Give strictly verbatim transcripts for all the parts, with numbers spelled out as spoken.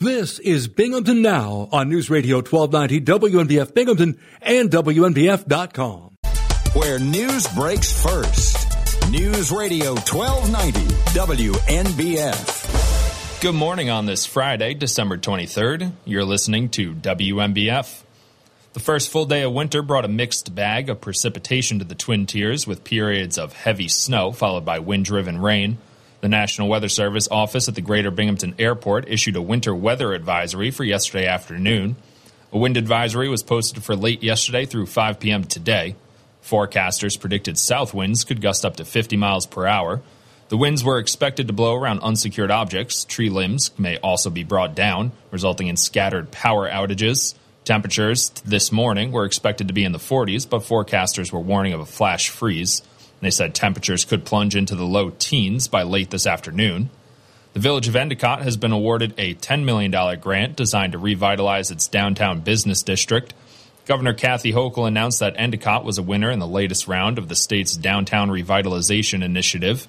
This is Binghamton Now on News Radio twelve ninety W N B F Binghamton and W N B F dot com. Where news breaks first. News Radio twelve ninety W N B F. Good morning on this Friday, December twenty-third. You're listening to W N B F. The first full day of winter brought a mixed bag of precipitation to the Twin Tiers with periods of heavy snow followed by wind-driven rain. The National Weather Service office at the Greater Binghamton Airport issued a winter weather advisory for yesterday afternoon. A wind advisory was posted for late yesterday through five p.m. today. Forecasters predicted south winds could gust up to fifty miles per hour. The winds were expected to blow around unsecured objects. Tree limbs may also be brought down, resulting in scattered power outages. Temperatures this morning were expected to be in the forties, but forecasters were warning of a flash freeze. They said temperatures could plunge into the low teens by late this afternoon. The Village of Endicott has been awarded a ten million dollars grant designed to revitalize its downtown business district. Governor Kathy Hochul announced that Endicott was a winner in the latest round of the state's Downtown Revitalization Initiative.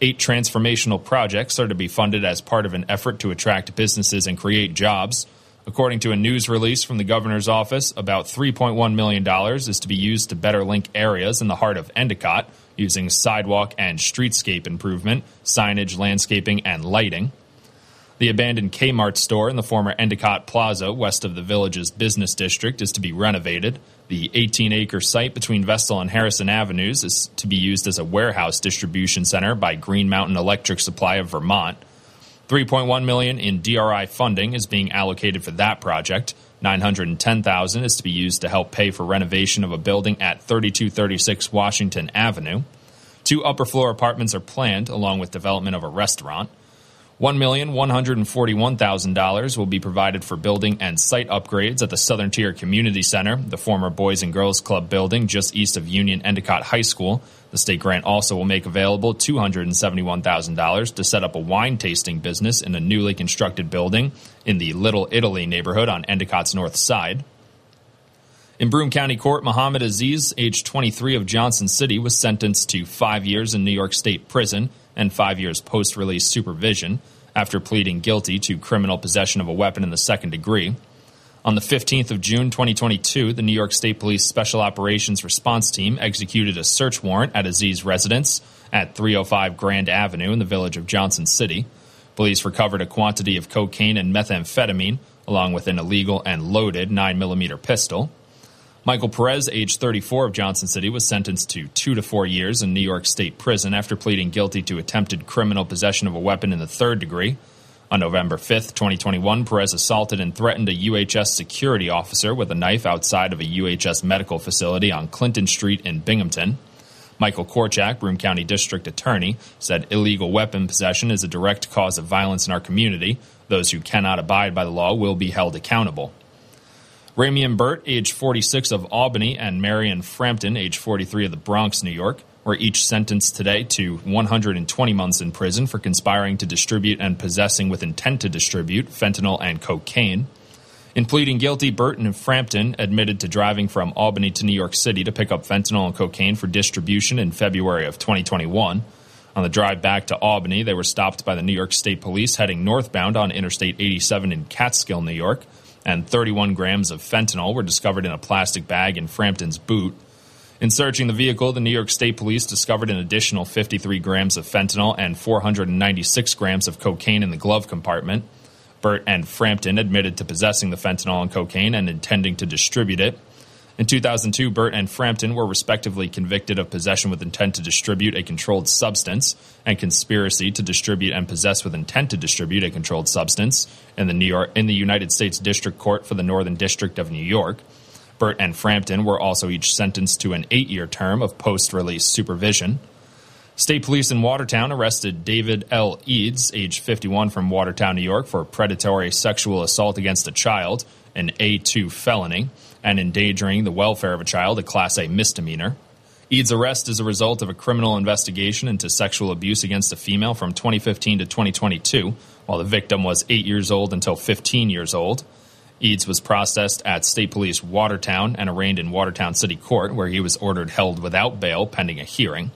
Eight transformational projects are to be funded as part of an effort to attract businesses and create jobs. According to a news release from the governor's office, about three point one million dollars is to be used to better link areas in the heart of Endicott using sidewalk and streetscape improvement, signage, landscaping, and lighting. The abandoned Kmart store in the former Endicott Plaza west of the village's business district is to be renovated. The eighteen-acre site between Vestal and Harrison Avenues is to be used as a warehouse distribution center by Green Mountain Electric Supply of Vermont. three point one million dollars in D R I funding is being allocated for that project. nine hundred ten thousand dollars is to be used to help pay for renovation of a building at thirty-two thirty-six Washington Avenue. Two upper-floor apartments are planned, along with development of a restaurant. one million one hundred forty-one thousand dollars will be provided for building and site upgrades at the Southern Tier Community Center, the former Boys and Girls Club building just east of Union Endicott High School. The state grant also will make available two hundred seventy-one thousand dollars to set up a wine-tasting business in a newly constructed building in the Little Italy neighborhood on Endicott's north side. In Broome County Court, Muhammad Aziz, age twenty-three, of Johnson City, was sentenced to five years in New York State prison and five years post-release supervision after pleading guilty to criminal possession of a weapon in the second degree. On the fifteenth of June, twenty twenty-two, the New York State Police Special Operations Response Team executed a search warrant at Aziz's residence at three oh five Grand Avenue in the village of Johnson City. Police recovered a quantity of cocaine and methamphetamine, along with an illegal and loaded nine millimeter pistol. Michael Perez, age thirty-four, of Johnson City, was sentenced to two to four years in New York State prison after pleading guilty to attempted criminal possession of a weapon in the third degree. On November fifth, twenty twenty-one, Perez assaulted and threatened a U H S security officer with a knife outside of a U H S medical facility on Clinton Street in Binghamton. Michael Korchak, Broome County District Attorney, said illegal weapon possession is a direct cause of violence in our community. Those who cannot abide by the law will be held accountable. Ramien Burt, age forty-six, of Albany, and Marion Frampton, age forty-three, of the Bronx, New York, were each sentenced today to one hundred twenty months in prison for conspiring to distribute and possessing with intent to distribute fentanyl and cocaine. In pleading guilty, Burton and Frampton admitted to driving from Albany to New York City to pick up fentanyl and cocaine for distribution in February of twenty twenty-one. On the drive back to Albany, they were stopped by the New York State Police heading northbound on Interstate eighty-seven in Catskill, New York, and thirty-one grams of fentanyl were discovered in a plastic bag in Frampton's boot. In searching the vehicle, the New York State Police discovered an additional fifty-three grams of fentanyl and four hundred ninety-six grams of cocaine in the glove compartment. Burt and Frampton admitted to possessing the fentanyl and cocaine and intending to distribute it. In two thousand two, Burt and Frampton were respectively convicted of possession with intent to distribute a controlled substance and conspiracy to distribute and possess with intent to distribute a controlled substance in the New York, in the United States District Court for the Northern District of New York. Burt and Frampton were also each sentenced to an eight-year term of post-release supervision. State police in Watertown arrested David L. Eads, age fifty-one, from Watertown, New York, for predatory sexual assault against a child, an A two felony, and endangering the welfare of a child, a Class A misdemeanor. Eads' arrest is a result of a criminal investigation into sexual abuse against a female from twenty fifteen to twenty twenty-two, while the victim was eight years old until fifteen years old. Eads was processed at State Police Watertown and arraigned in Watertown City Court, where he was ordered held without bail pending a hearing.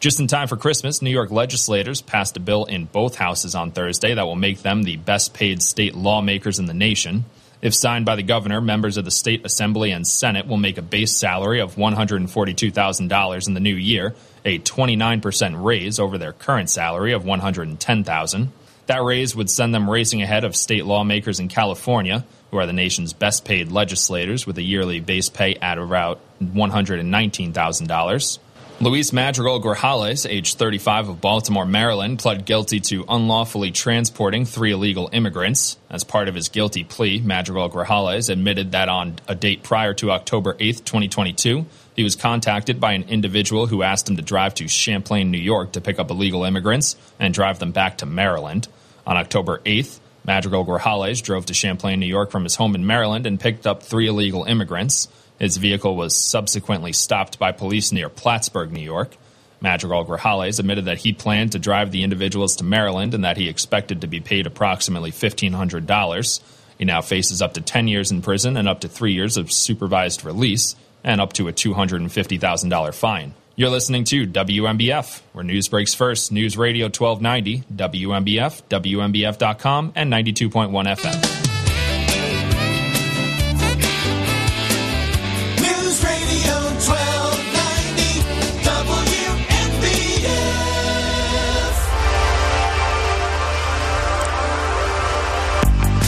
Just in time for Christmas, New York legislators passed a bill in both houses on Thursday that will make them the best-paid state lawmakers in the nation. If signed by the governor, members of the State Assembly and Senate will make a base salary of one hundred forty-two thousand dollars in the new year, a twenty-nine percent raise over their current salary of one hundred ten thousand dollars. That raise would send them racing ahead of state lawmakers in California, who are the nation's best-paid legislators, with a yearly base pay at about one hundred nineteen thousand dollars. Luis Madrigal-Grajales, age thirty-five, of Baltimore, Maryland, pled guilty to unlawfully transporting three illegal immigrants. As part of his guilty plea, Madrigal-Grajales admitted that on a date prior to October eighth, twenty twenty-two, he was contacted by an individual who asked him to drive to Champlain, New York, to pick up illegal immigrants and drive them back to Maryland. On October eighth, Madrigal-Grajales drove to Champlain, New York from his home in Maryland and picked up three illegal immigrants. His vehicle was subsequently stopped by police near Plattsburgh, New York. Madrigal-Grajales admitted that he planned to drive the individuals to Maryland and that he expected to be paid approximately fifteen hundred dollars. He now faces up to ten years in prison and up to three years of supervised release and up to a two hundred fifty thousand dollars fine. You're listening to W M B F, where news breaks first. News Radio twelve ninety, W M B F, W M B F dot com, and ninety-two point one F M.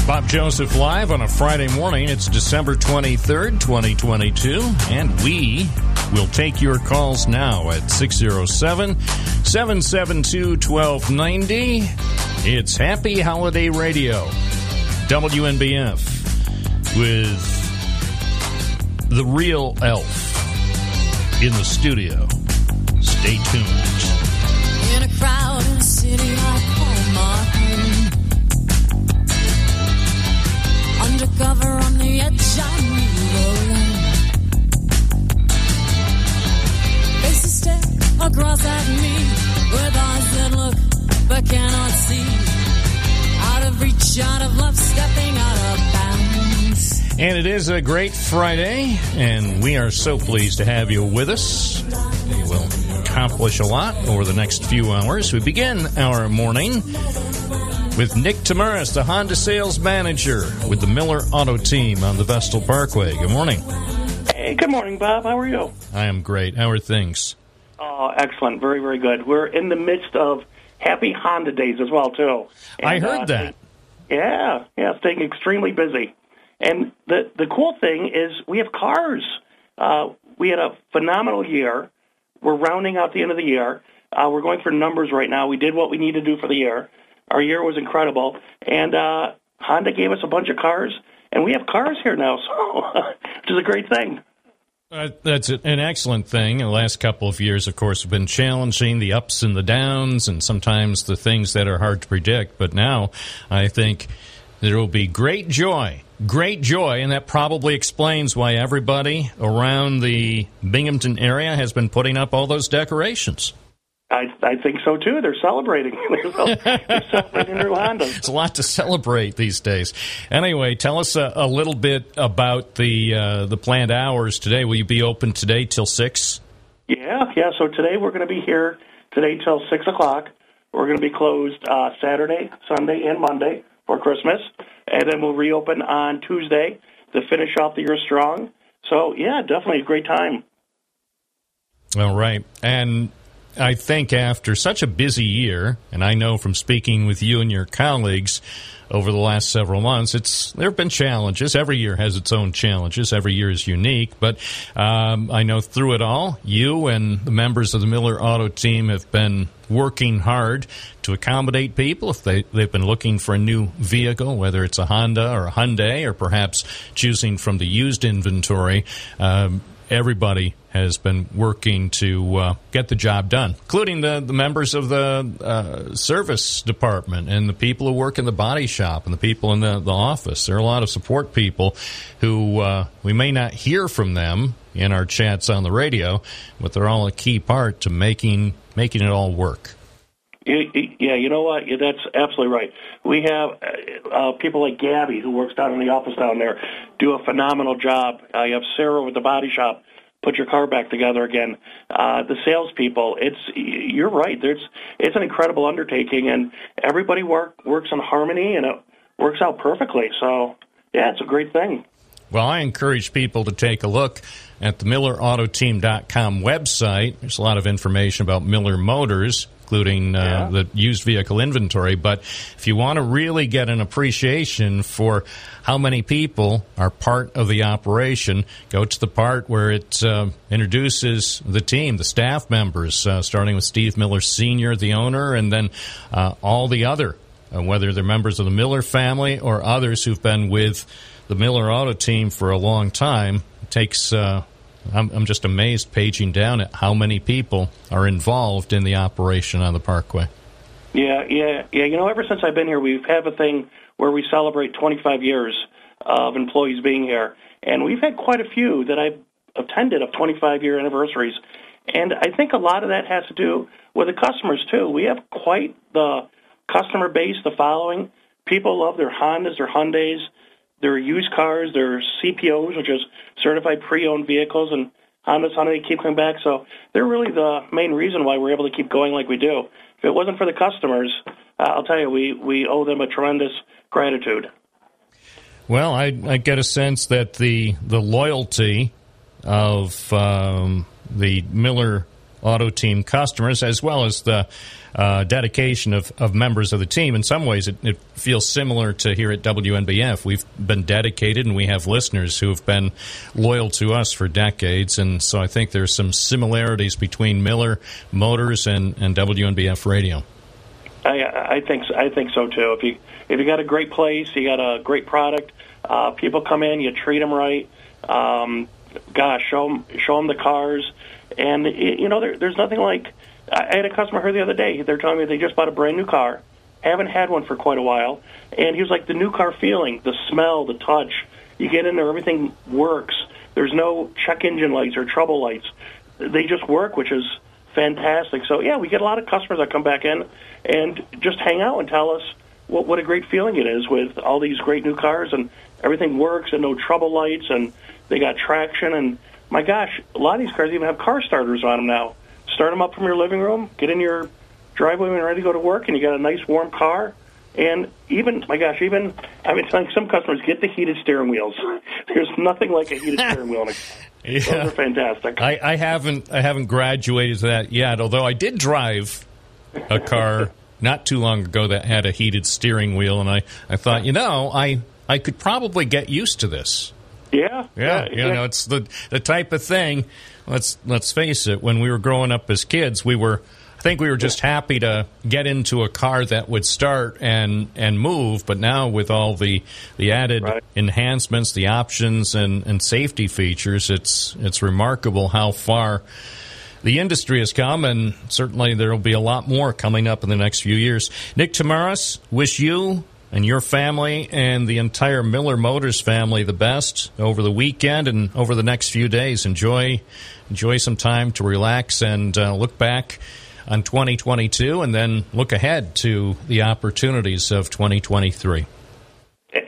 Bob Joseph live on a Friday morning. It's December twenty-third, twenty twenty-two, and we will take your calls now at six oh seven, seven seven two, one two nine oh. It's Happy Holiday Radio, W N B F, with the real elf in the studio. Stay tuned. In a crowded city, I call my home. Cover on the edge, I'm alone. Faces stare across at me with eyes that look but cannot see. Out of reach, out of love, stepping out of bounds. And it is a great Friday, and we are so pleased to have you with us. We will accomplish a lot over the next few hours. We begin our morning with Nick Tamaris, the Honda sales manager with the Miller Auto team on the Vestal Parkway. Good morning. Hey, good morning, Bob. How are you? I am great. How are things? Oh, excellent. Very, very good. We're in the midst of Happy Honda Days as well, too. And I heard uh, that. Yeah, yeah, staying extremely busy. And the, the cool thing is we have cars. Uh, we had a phenomenal year. We're rounding out the end of the year. Uh, we're going for numbers right now. We did what we need to do for the year. Our year was incredible, and uh, Honda gave us a bunch of cars, and we have cars here now, so which is a great thing. Uh, that's an excellent thing. The last couple of years, of course, have been challenging, the ups and the downs, and sometimes the things that are hard to predict. But now I think there will be great joy, great joy, and that probably explains why everybody around the Binghamton area has been putting up all those decorations. I, I think so, too. They're celebrating. They're celebrating their Honda. It's a lot to celebrate these days. Anyway, tell us a, a little bit about the uh, the planned hours today. Will you be open today till six? Yeah, yeah. So today we're going to be here today till six o'clock. We're going to be closed uh, Saturday, Sunday, and Monday for Christmas. And then we'll reopen on Tuesday to finish off the year strong. So, yeah, definitely a great time. All right. And I think after such a busy year, and I know from speaking with you and your colleagues over the last several months, it's there have been challenges. Every year has its own challenges. Every year is unique. But um, I know through it all, you and the members of the Miller Auto team have been working hard to accommodate people. If they, they've been looking for a new vehicle, whether it's a Honda or a Hyundai or perhaps choosing from the used inventory, um, everybody has been working to uh, get the job done, including the, the members of the uh, service department and the people who work in the body shop and the people in the, the office. There are a lot of support people who uh, we may not hear from them in our chats on the radio, but they're all a key part to making making it all work. Yeah, you know what? That's absolutely right. We have uh, people like Gabby, who works down in the office down there, do a phenomenal job. Uh, you have Sarah with the body shop put your car back together again. Uh, the salespeople, it's you're right. There's it's an incredible undertaking, and everybody work, works in harmony, and it works out perfectly. So, yeah, it's a great thing. Well, I encourage people to take a look at the Miller Auto Team dot com website. There's a lot of information about Miller Motors, including uh, yeah. the used vehicle inventory. But if you want to really get an appreciation for how many people are part of the operation, go to the part where it uh, introduces the team, the staff members, uh, starting with Steve Miller Senior, the owner, and then uh, all the other, uh, whether they're members of the Miller family or others who've been with the Miller Auto Team for a long time. It takes... Uh, I'm, I'm just amazed paging down at how many people are involved in the operation on the Parkway. Yeah, yeah, yeah. You know, ever since I've been here, we've had a thing where we celebrate twenty-five years of employees being here. And we've had quite a few that I've attended of twenty-five-year anniversaries. And I think a lot of that has to do with the customers, too. We have quite the customer base, the following. People love their Hondas, their Hyundais, their used cars, their C P Os, which is certified pre-owned vehicles, and Honda's Honda, they keep coming back. So they're really the main reason why we're able to keep going like we do. If it wasn't for the customers, uh, I'll tell you, we, we owe them a tremendous gratitude. Well, I, I get a sense that the, the loyalty of um, the Miller Auto Team customers, as well as the uh, dedication of, of members of the team. In some ways, it, it feels similar to here at W N B F. We've been dedicated, and we have listeners who have been loyal to us for decades. And so I think there's some similarities between Miller Motors and, and W N B F Radio. I, I think I think so too. If you if you got a great place, you got a great product. Uh, people come in, you treat them right. Um, gosh, show them, show them the cars. And, you know, there, there's nothing like... I had a customer here the other day. They're telling me they just bought a brand-new car, haven't had one for quite a while, and he was like, the new car feeling, the smell, the touch. You get in there, everything works. There's no check engine lights or trouble lights. They just work, which is fantastic. So, yeah, we get a lot of customers that come back in and just hang out and tell us what, what a great feeling it is with all these great new cars, and everything works and no trouble lights, and they got traction, and... My gosh, a lot of these cars even have car starters on them now. Start them up from your living room, get in your driveway when you're ready to go to work, and you got a nice warm car. And even, my gosh, even, I mean, some customers get the heated steering wheels. There's nothing like a heated steering wheel in a car. Yeah. Those are fantastic. I, I haven't, I haven't graduated to that yet, although I did drive a car not too long ago that had a heated steering wheel, and I, I thought, you know, I, I could probably get used to this. Yeah, yeah, yeah, you know, it's the the type of thing. Let's let's face it. When we were growing up as kids, we were, I think, we were just happy to get into a car that would start and and move. But now, with all the the added right. enhancements, the options, and and safety features, it's it's remarkable how far the industry has come, and certainly there will be a lot more coming up in the next few years. Nick Tamaris, wish you and your family and the entire Miller Motors family the best over the weekend and over the next few days. Enjoy enjoy some time to relax and uh, look back on twenty twenty-two, and then look ahead to the opportunities of twenty twenty-three.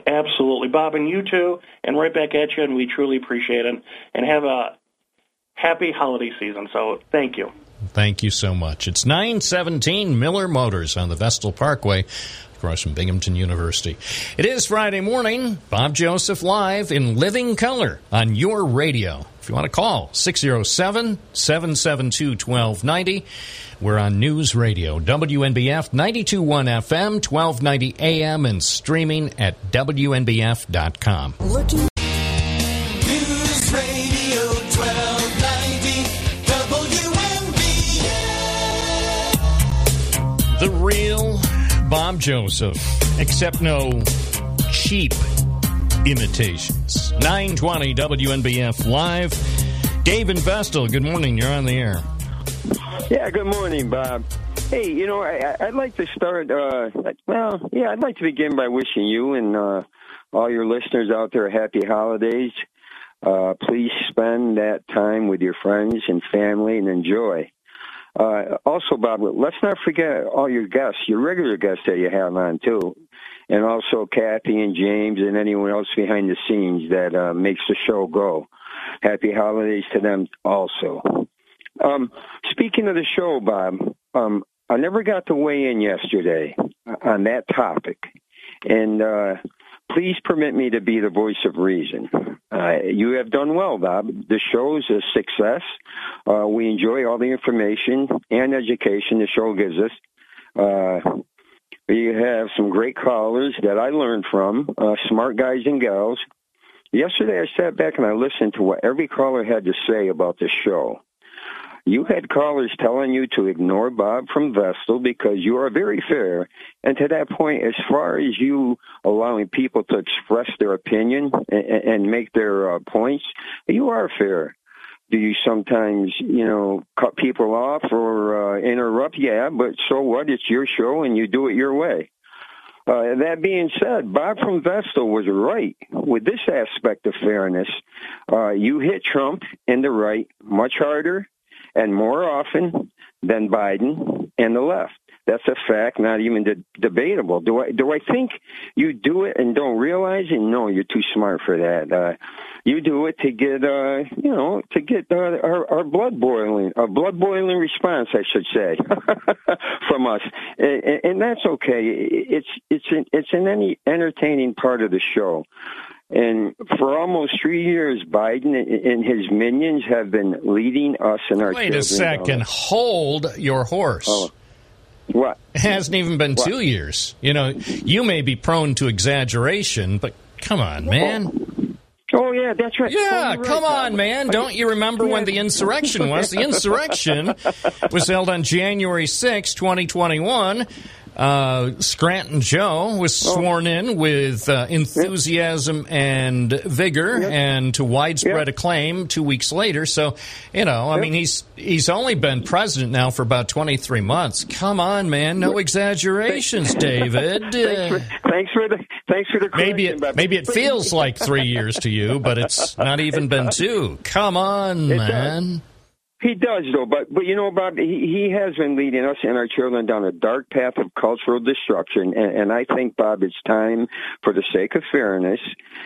Absolutely, Bob, and you too, and right back at you, and we truly appreciate it. And have a happy holiday season, so thank you. Thank you so much. It's nine seventeen Miller Motors on the Vestal Parkway, across from Binghamton University. It is Friday morning. Bob Joseph live in living color on your radio. If you want to call, six oh seven, seven seven two, one two nine oh. We're on News Radio, W N B F ninety-two point one F M, twelve ninety A M, and streaming at W N B F dot com. Looking- Bob Joseph, except no cheap imitations. nine twenty W N B F Live. Dave in Vestal, good morning. You're on the air. Yeah, good morning, Bob. Hey, you know, I, I'd like to start, uh, well, yeah, I'd like to begin by wishing you and uh, all your listeners out there happy holidays. Uh, please spend that time with your friends and family and enjoy. Uh, also, Bob, let's not forget all your guests, your regular guests that you have on, too, and also Kathy and James and anyone else behind the scenes that uh, makes the show go. happy holidays to them also. Um, speaking of the show, Bob, um, I never got to weigh in yesterday on that topic, and uh, please permit me to be the voice of reason. Uh, you have done well, Bob. The show is a success. Uh, we enjoy all the information and education the show gives us. Uh, you have some great callers that I learned from, uh, smart guys and gals. Yesterday I sat back and I listened to what every caller had to say about the show. You had callers telling you to ignore Bob from Vestal because you are very fair. And to that point, as far as you allowing people to express their opinion and, and make their uh, points, you are fair. Do you sometimes, you know, cut people off or uh, interrupt? Yeah, but so what? It's your show and you do it your way. Uh, that being said, Bob from Vestal was right with this aspect of fairness. Uh, you hit Trump and the right much harder and more often than Biden and the left. That's a fact, not even de- debatable. Do I do I think you do it and don't realize it? No, you're too smart for that. Uh, you do it to get, uh, you know, to get uh, our, our blood boiling, a blood boiling response, I should say, from us, and, and that's okay. It's it's in, it's in any entertaining part of the show. And for almost three years, Biden and his minions have been leading us in our Wait children. Wait a second. Out. Hold your horse. Oh. What? It hasn't even been what? two years. You know, you may be prone to exaggeration, but come on, man. Oh, oh yeah, that's right. Yeah, oh, come right. on, man. Don't you remember yeah. when the insurrection was? The insurrection was held on January sixth, twenty twenty-one. Uh, Scranton Joe was sworn oh. in with uh, enthusiasm and vigor yep. and to widespread yep. acclaim two weeks later. So, you know, I yep. mean, he's he's only been president now for about twenty-three months. Come on, man. No exaggerations, David. thanks, for, thanks for the thanks for the correction. Maybe it, maybe it feels like three years to you, but it's not even been two. Come on, it man. Does. He does, though, but, but you know, Bob, he, he has been leading us and our children down a dark path of cultural destruction, and, and I think, Bob, it's time, for the sake of fairness,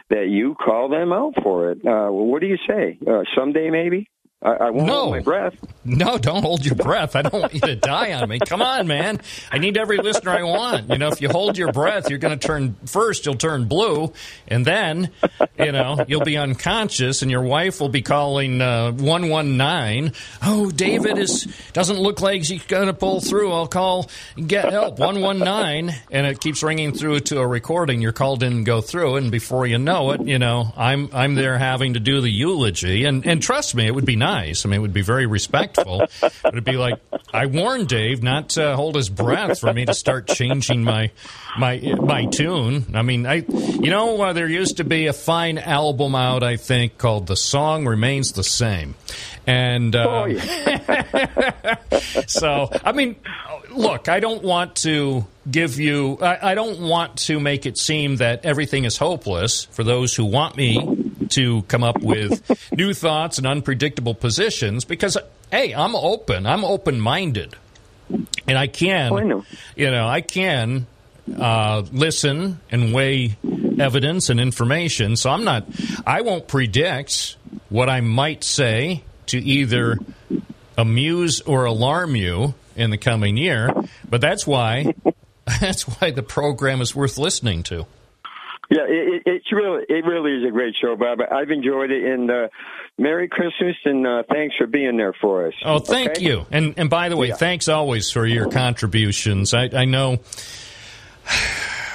that you call them out for it. Uh, well, what do you say? Uh, someday, maybe? I, I won't no. hold my breath. No, don't hold your breath. I don't want you to die on me. Come on, man. I need every listener I want. You know, if you hold your breath, you're going to turn, first you'll turn blue, and then, you know, you'll be unconscious, and your wife will be calling uh, one one nine. Oh, David is doesn't look like he's going to pull through. I'll call get help one one nine, and it keeps ringing through to a recording. Your call didn't go through, and before you know it, you know, I'm I'm there having to do the eulogy, and and trust me, it would be nice. I mean, it would be very respectful. But it'd be like I warned Dave not to hold his breath for me to start changing my my my tune. I mean, I you know uh, there used to be a fine album out, I think, called "The Song Remains the Same," and uh, oh, yeah. so I mean, look, I don't want to give you, I, I don't want to make it seem that everything is hopeless for those who want me to come up with new thoughts and unpredictable positions, because hey, I'm open, I'm open-minded, and I can, oh, I know. you know, I can uh, listen and weigh evidence and information. So I'm not, I won't predict what I might say to either amuse or alarm you in the coming year. But that's why, that's why the program is worth listening to. Yeah, it, it's really, it really is a great show, Bob. I've enjoyed it, and uh, Merry Christmas, and uh, thanks for being there for us. Oh, thank okay? you. And and by the way, yeah. thanks always for your contributions. I, I know,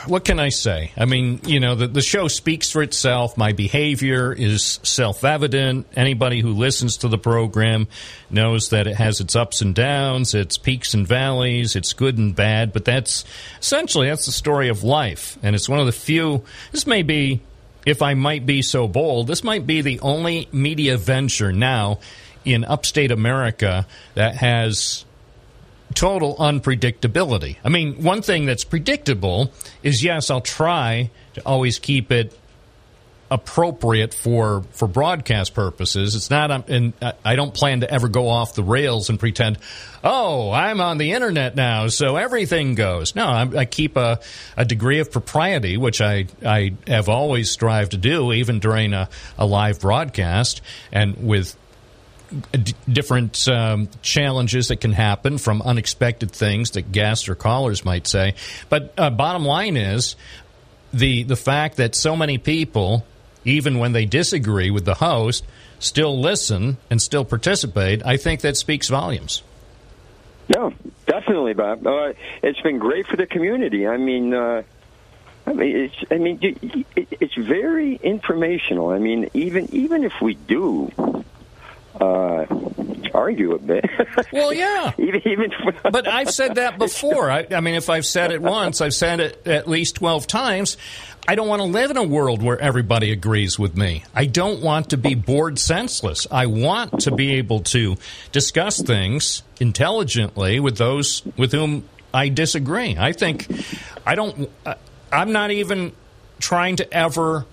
what can I say? I mean, you know, the, the show speaks for itself. My behavior is self-evident. Anybody who listens to the program knows that it has its ups and downs, its peaks and valleys, it's good and bad, but that's essentially, that's the story of life. And it's one of the few, this may be, if I might be so bold, this might be the only media venture now in upstate America that has total unpredictability. I mean, one thing that's predictable is, yes, I'll try to always keep it appropriate for for broadcast purposes. It's not, um, and I don't plan to ever go off the rails and pretend, oh, I'm on the internet now, so everything goes. No, I, I keep a, a degree of propriety, which I, I have always strived to do, even during a, a live broadcast, and with d- different um, challenges that can happen from unexpected things that guests or callers might say. But uh, bottom line is the the fact that so many people, even when they disagree with the host, still listen and still participate, I think that speaks volumes. No, definitely, Bob. Uh, it's been great for the community. I mean, uh, I mean, it's, I mean, it's very informational. I mean, even even if we do uh, argue a bit. Well, yeah. even, even but I've said that before. I, I mean, if I've said it once, I've said it at least twelve times. I don't want to live in a world where everybody agrees with me. I don't want to be bored senseless. I want to be able to discuss things intelligently with those with whom I disagree. I think I don't, I'm not even trying to ever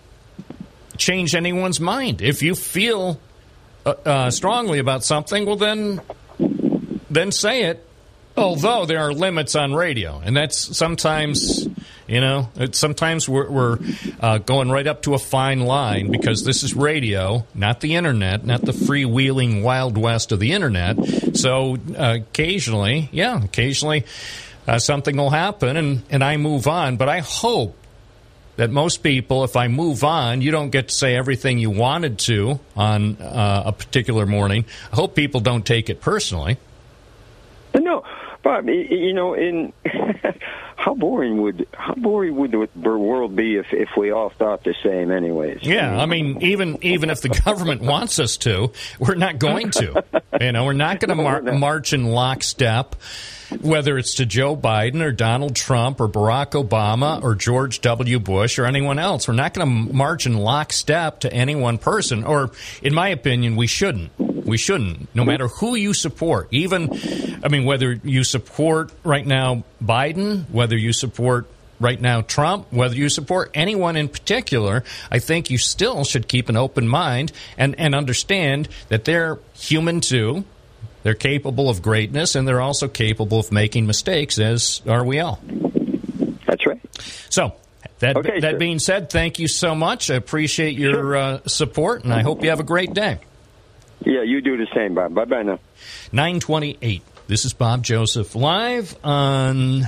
change anyone's mind. If you feel uh, uh, strongly about something, well, then, then say it. Although there are limits on radio, and that's sometimes, you know, it's sometimes we're, we're uh, going right up to a fine line, because this is radio, not the internet, not the freewheeling Wild West of the internet. So uh, occasionally, yeah, occasionally uh, something will happen, and, and I move on. But I hope that most people, if I move on, you don't get to say everything you wanted to on uh, a particular morning. I hope people don't take it personally. No, Bob, you know, in how boring would how boring would the world be if, if we all thought the same anyways? Yeah, I mean, even even if the government wants us to, we're not going to. You know, we're not going to mar- march in lockstep, whether it's to Joe Biden or Donald Trump or Barack Obama or George W. Bush or anyone else. We're not going to march in lockstep to any one person, or, in my opinion, we shouldn't. We shouldn't, no matter who you support. Even, I mean, whether you support right now Biden, whether you support right now Trump, whether you support anyone in particular, I think you still should keep an open mind and, and understand that they're human too. They're capable of greatness, and they're also capable of making mistakes, as are we all. That's right. So that, okay, that sure. being said, thank you so much. I appreciate your sure. uh, support, and I hope you have a great day. Yeah, you do the same, Bob. Bye-bye now. nine twenty-eight. This is Bob Joseph live on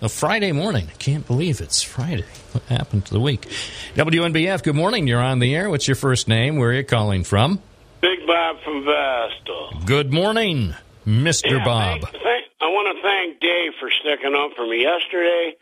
a Friday morning. I can't believe it's Friday. What happened to the week? W N B F, good morning. You're on the air. What's your first name? Where are you calling from? Big Bob from Vestal. Good morning, Mister Yeah, Bob. Thank, thank, I want to thank Dave for sticking up for me yesterday.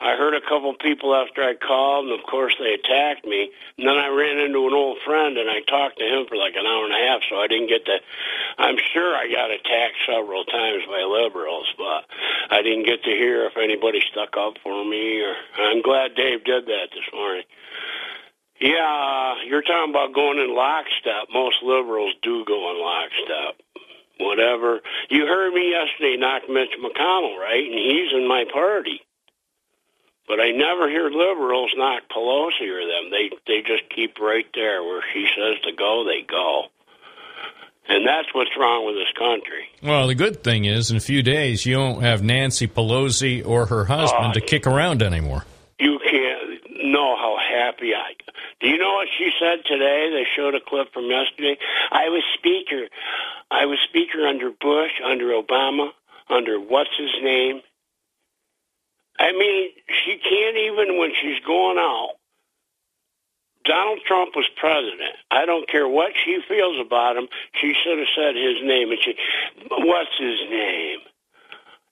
I heard a couple people after I called, and, of course, they attacked me. And then I ran into an old friend, and I talked to him for like an hour and a half, so I didn't get to – I'm sure I got attacked several times by liberals, but I didn't get to hear if anybody stuck up for me. Or I'm glad Dave did that this morning. Yeah, you're talking about going in lockstep. Most liberals do go in lockstep. Whatever. You heard me yesterday knock Mitch McConnell, right? And he's in my party. But I never hear liberals knock Pelosi or them. They they just keep right there. Where she says to go, they go. And that's what's wrong with this country. Well, the good thing is, in a few days, you won't have Nancy Pelosi or her husband uh, to kick around anymore. You can't know how happy I am. Do you know what she said today? They showed a clip from yesterday. I was speaker. I was speaker under Bush, under Obama, under what's-his-name. I mean, she can't even when she's going out. Donald Trump was president. I don't care what she feels about him. She should have said his name. And she, what's his name?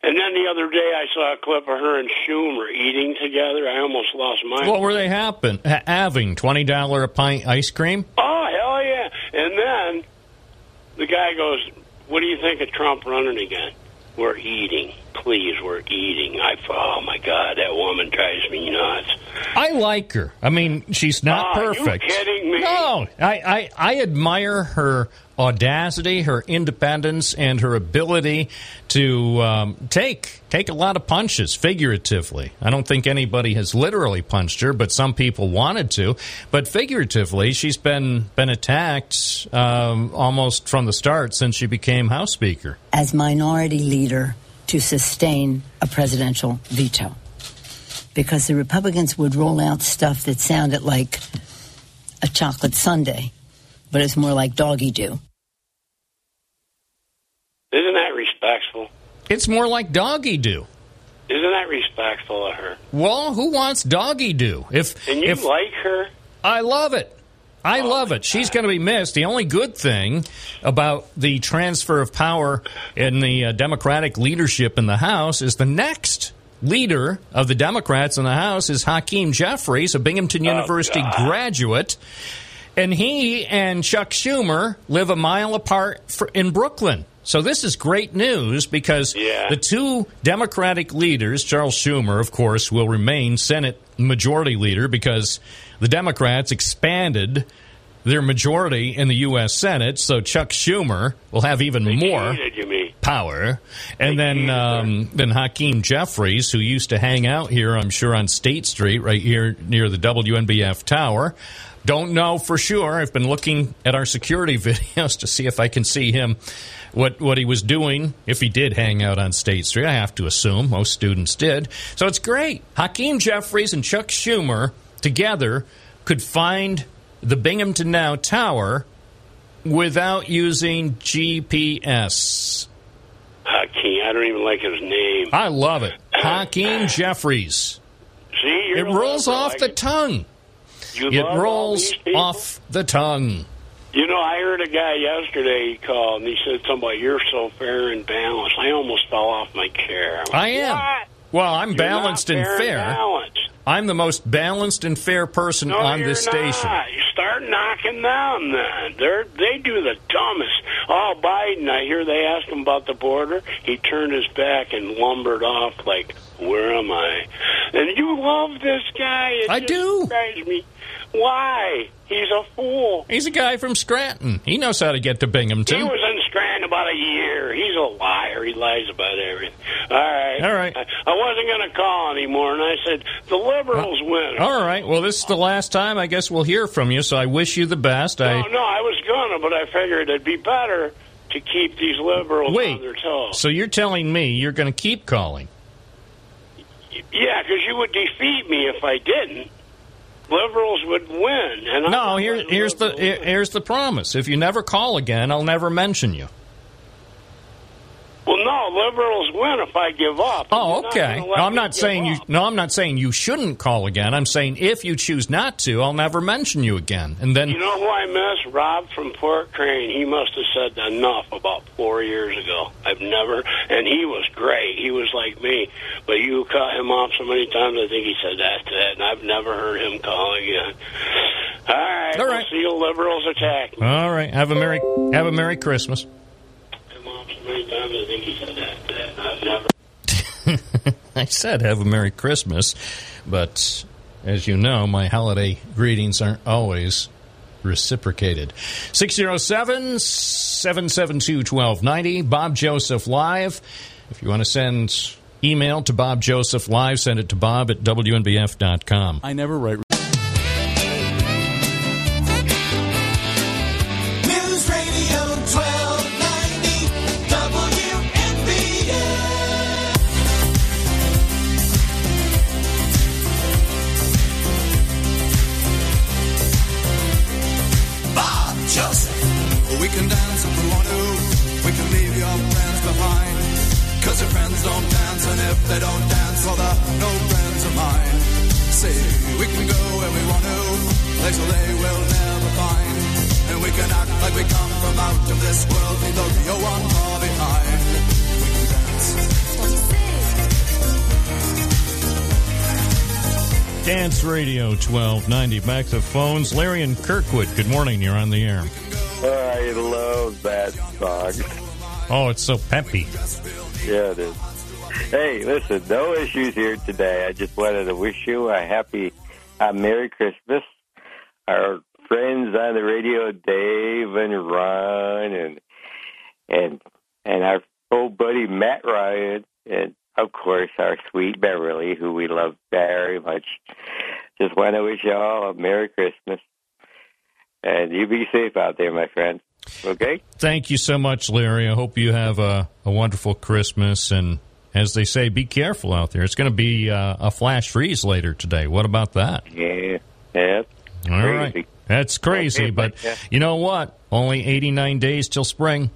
And then the other day I saw a clip of her and Schumer eating together. I almost lost my mind. What were they happen, ha- having? twenty dollars a pint ice cream? Oh, hell yeah. And then the guy goes, what do you think of Trump running again? We're eating. Please, we're eating. I, oh, my God, that woman drives me nuts. I like her. I mean, she's not oh, perfect. Are you kidding me. No, I, I, I admire her audacity, her independence, and her ability to um, take take a lot of punches, figuratively. I don't think anybody has literally punched her, but some people wanted to. But figuratively, she's been, been attacked um, almost from the start since she became House Speaker. As minority leader to sustain a presidential veto. Because the Republicans would roll out stuff that sounded like a chocolate sundae, but it's more like doggy-doo. Isn't that respectful? It's more like doggy-doo. Isn't that respectful of her? Well, who wants doggy-doo? If, and you if, like her? I love it. I oh love it. She's going to be missed. The only good thing about the transfer of power in the uh, Democratic leadership in the House is the next leader of the Democrats in the House is Hakeem Jeffries, a Binghamton University oh, graduate, and he and Chuck Schumer live a mile apart for, in Brooklyn. So this is great news because yeah. the two Democratic leaders, Charles Schumer, of course, will remain Senate majority leader because the Democrats expanded their majority in the U S. Senate, so Chuck Schumer will have even they more power. And they then um, then Hakeem Jeffries, who used to hang out here, I'm sure, on State Street, right here near the W N B F Tower. Don't know for sure. I've been looking at our security videos to see if I can see him, what, what he was doing, if he did hang out on State Street. I have to assume most students did. So it's great. Hakeem Jeffries and Chuck Schumer together could find the Binghamton Now Tower without using G P S. Hakeem, I don't even like his name. I love it. Hakeem Jeffries. See, you're it rolls off like the it. tongue. You it rolls off the tongue. You know, I heard a guy yesterday, he called, and he said something about, you're so fair and balanced. I almost fell off my chair. Like, I am. What? Well, I'm you're balanced fair and fair. And balanced. I'm the most balanced and fair person no, on this you're not. station. You start knocking them then. They're, they do the dumbest. Oh, Biden, I hear they asked him about the border. He turned his back and lumbered off like, where am I? And you love this guy. It I do. Surprised me. Why? He's a fool. He's a guy from Scranton. He knows how to get to Binghamton. He was in Scranton about a year. He's a liar. He lies about everything. All right. All right. I, I wasn't going to call anymore, and I said, the liberals uh, win. All right. Well, this is the last time I guess we'll hear from you, so I wish you the best. No, I... no, I was going to, but I figured it'd be better to keep these liberals Wait, on their toes. So you're telling me you're going to keep calling? Yeah, because you would defeat me if I didn't. Liberals would win. And no, here, here's the win. here's the promise. If you never call again, I'll never mention you. Well, no, liberals win if I give up. Oh, okay. No, I'm not saying you. No, I'm not saying you shouldn't call again. I'm saying if you choose not to, I'll never mention you again. And then you know who I miss? Rob from Fort Crane. He must have said enough about four years ago. I've never, and he was great. He was like me, but you cut him off so many times. I think he said that's it, and I've never heard him call again. All right. All right. We'll see you liberals attack me. All right. Have a merry. Have a merry Christmas. I said have a Merry Christmas, but as you know, my holiday greetings aren't always reciprocated. six oh seven, seven seven two, one two nine oh, Bob Joseph Live. If you want to send email to Bob Joseph Live, send it to bob at w n b f dot com. I never write... Radio twelve ninety. Back to phones. Larry and Kirkwood. Good morning. You're on the air. I love that song. Oh, it's so peppy. Yeah, it is. Hey, listen, no issues here today. I just wanted to wish you a happy, a Merry Christmas. Our friends on the radio, Dave and Ron and and and our old buddy Matt Ryan, and of course our sweet Beverly, who we love very much. Just want to wish you all a Merry Christmas. And you be safe out there, my friend. Okay? Thank you so much, Larry. I hope you have a, a wonderful Christmas. And as they say, be careful out there. It's going to be uh, a flash freeze later today. What about that? Yeah. yeah that's All crazy. right. That's crazy. Okay, but yeah. You know what? Only eighty-nine days till spring.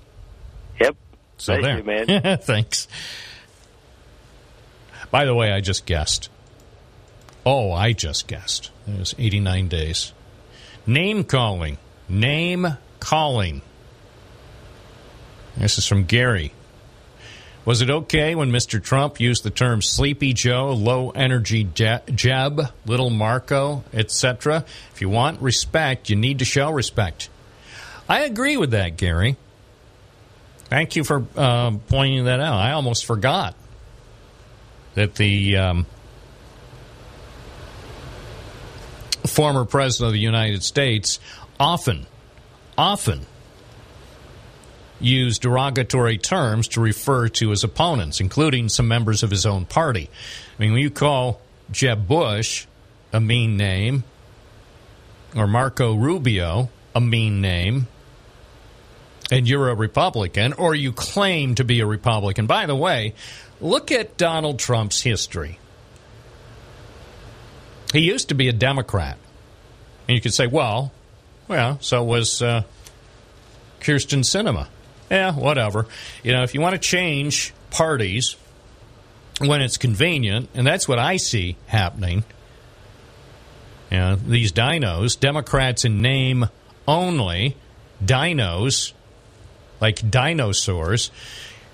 Yep. So Thank there. You, man. Thanks. By the way, I just guessed. Oh, I just guessed. It was eighty-nine days. Name calling. Name calling. This is from Gary. Was it okay when Mister Trump used the term Sleepy Joe, Low Energy Je- Jeb, Little Marco, et cetera? If you want respect, you need to show respect. I agree with that, Gary. Thank you for uh, pointing that out. I almost forgot that the... Um, former president of the United States often, often used derogatory terms to refer to his opponents, including some members of his own party. I mean, when you call Jeb Bush a mean name or Marco Rubio a mean name, and you're a Republican, or you claim to be a Republican. By the way, look at Donald Trump's history. He used to be a Democrat. And you could say, well, well, so was uh, Kirsten Sinema. Yeah, whatever. You know, if you want to change parties when it's convenient, and that's what I see happening, you know, these dinos, Democrats in name only, dinos, like dinosaurs,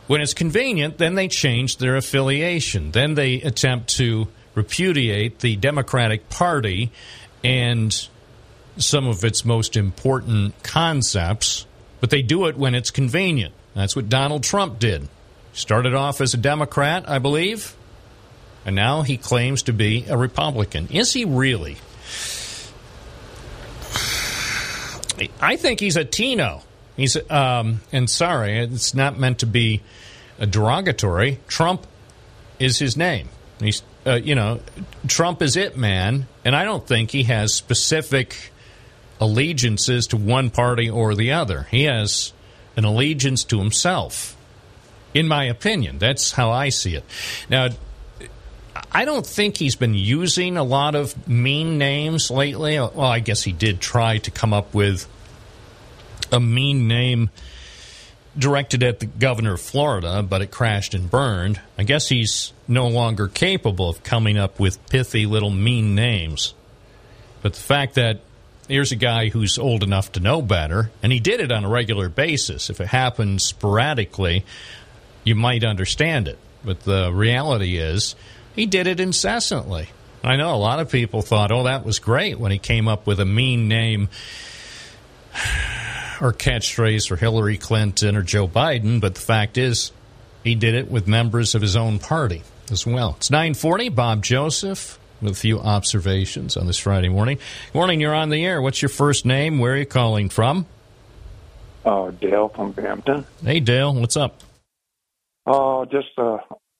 when it's convenient, then they change their affiliation. Then they attempt to repudiate the Democratic Party and some of its most important concepts, but they do it when it's convenient. That's what Donald Trump did. Started off as a Democrat, I believe, and now he claims to be a Republican. Is he really? I think he's a Tino. He's um, and sorry, it's not meant to be a derogatory. Trump is his name. He's Uh, you know, Trump is it, man, and I don't think he has specific allegiances to one party or the other. He has an allegiance to himself, in my opinion. That's how I see it. Now, I don't think he's been using a lot of mean names lately. Well, I guess he did try to come up with a mean name directed at the governor of Florida, but it crashed and burned. I guess he's no longer capable of coming up with pithy little mean names. But the fact that here's a guy who's old enough to know better, and he did it on a regular basis. If it happened sporadically, you might understand it. But the reality is, he did it incessantly. I know a lot of people thought, oh, that was great when he came up with a mean name or catchphrase for Hillary Clinton or Joe Biden, but the fact is he did it with members of his own party as well. It's nine forty, Bob Joseph with a few observations on this Friday morning. Morning, you're on the air. What's your first name? Where are you calling from? Uh, Dale from Binghamton. Hey, Dale, what's up? Oh, uh, just uh,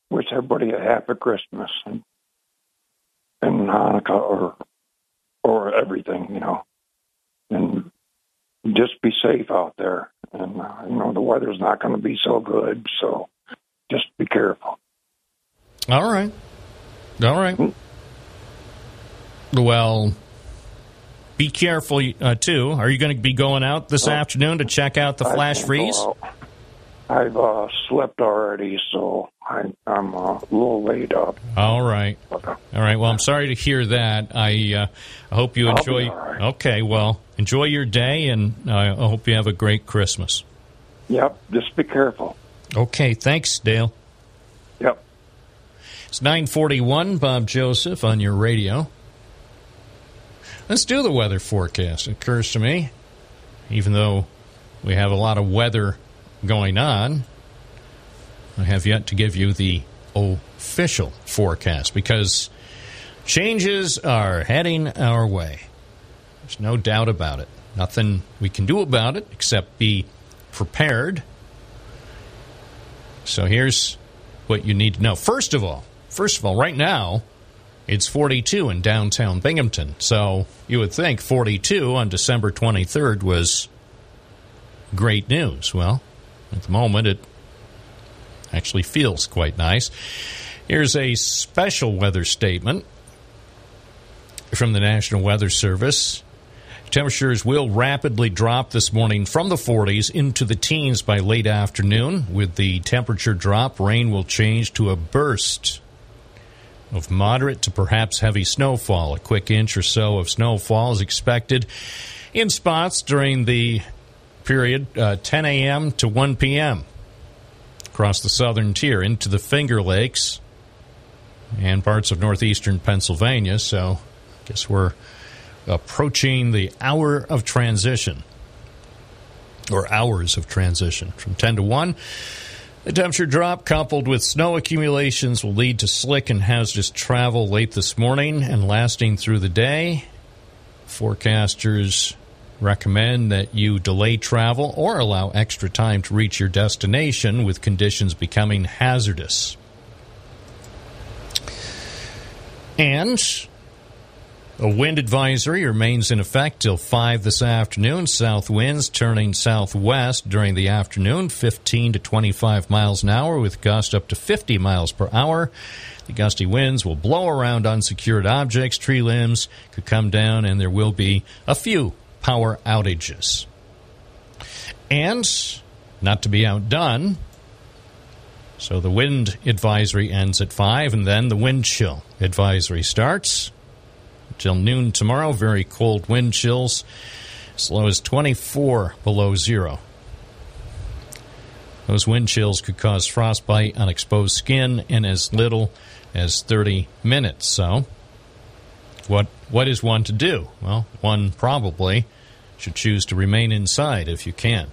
wish everybody a happy Christmas and, and Hanukkah or, or everything, you know, and just be safe out there. And, uh, you know, the weather's not going to be so good, so just be careful. All right. All right. Mm-hmm. Well, be careful, uh, too. Are you going to be going out this uh, afternoon to check out the flash freeze? I've uh, slept already, so I, I'm a little laid up. All right. Okay. All right. Well, I'm sorry to hear that. I uh, hope you enjoy. Right. Okay. Well, enjoy your day, and I hope you have a great Christmas. Yep. Just be careful. Okay. Thanks, Dale. Yep. It's nine forty-one, Bob Joseph, on your radio. Let's do the weather forecast. It occurs to me, even though we have a lot of weather going on, I have yet to give you the official forecast because changes are heading our way. There's no doubt about it. Nothing we can do about it except be prepared. So here's what you need to know. First of all, first of all, right now, it's forty-two in downtown Binghamton. So you would think forty-two on December twenty-third was great news. Well, at the moment, it actually feels quite nice. Here's a special weather statement from the National Weather Service. Temperatures will rapidly drop this morning from the forties into the teens by late afternoon. With the temperature drop, rain will change to a burst of moderate to perhaps heavy snowfall. A quick inch or so of snowfall is expected in spots during the period uh, ten a.m. to one p.m. across the southern tier into the Finger Lakes and parts of northeastern Pennsylvania. So I guess we're approaching the hour of transition, or hours of transition, from ten to one. The temperature drop coupled with snow accumulations will lead to slick and hazardous travel late this morning and lasting through the day. Forecasters recommend that you delay travel or allow extra time to reach your destination with conditions becoming hazardous. And a wind advisory remains in effect till five this afternoon. South winds turning southwest during the afternoon, fifteen to twenty-five miles an hour with gusts up to fifty miles per hour. The gusty winds will blow around unsecured objects. Tree limbs could come down, and there will be a few power outages. And not to be outdone, so the wind advisory ends at five, and then the wind chill advisory starts till noon tomorrow. Very cold wind chills as low as twenty-four below zero. Those wind chills could cause frostbite on exposed skin in as little as thirty minutes. So what what is one to do? Well, one probably should choose to remain inside if you can.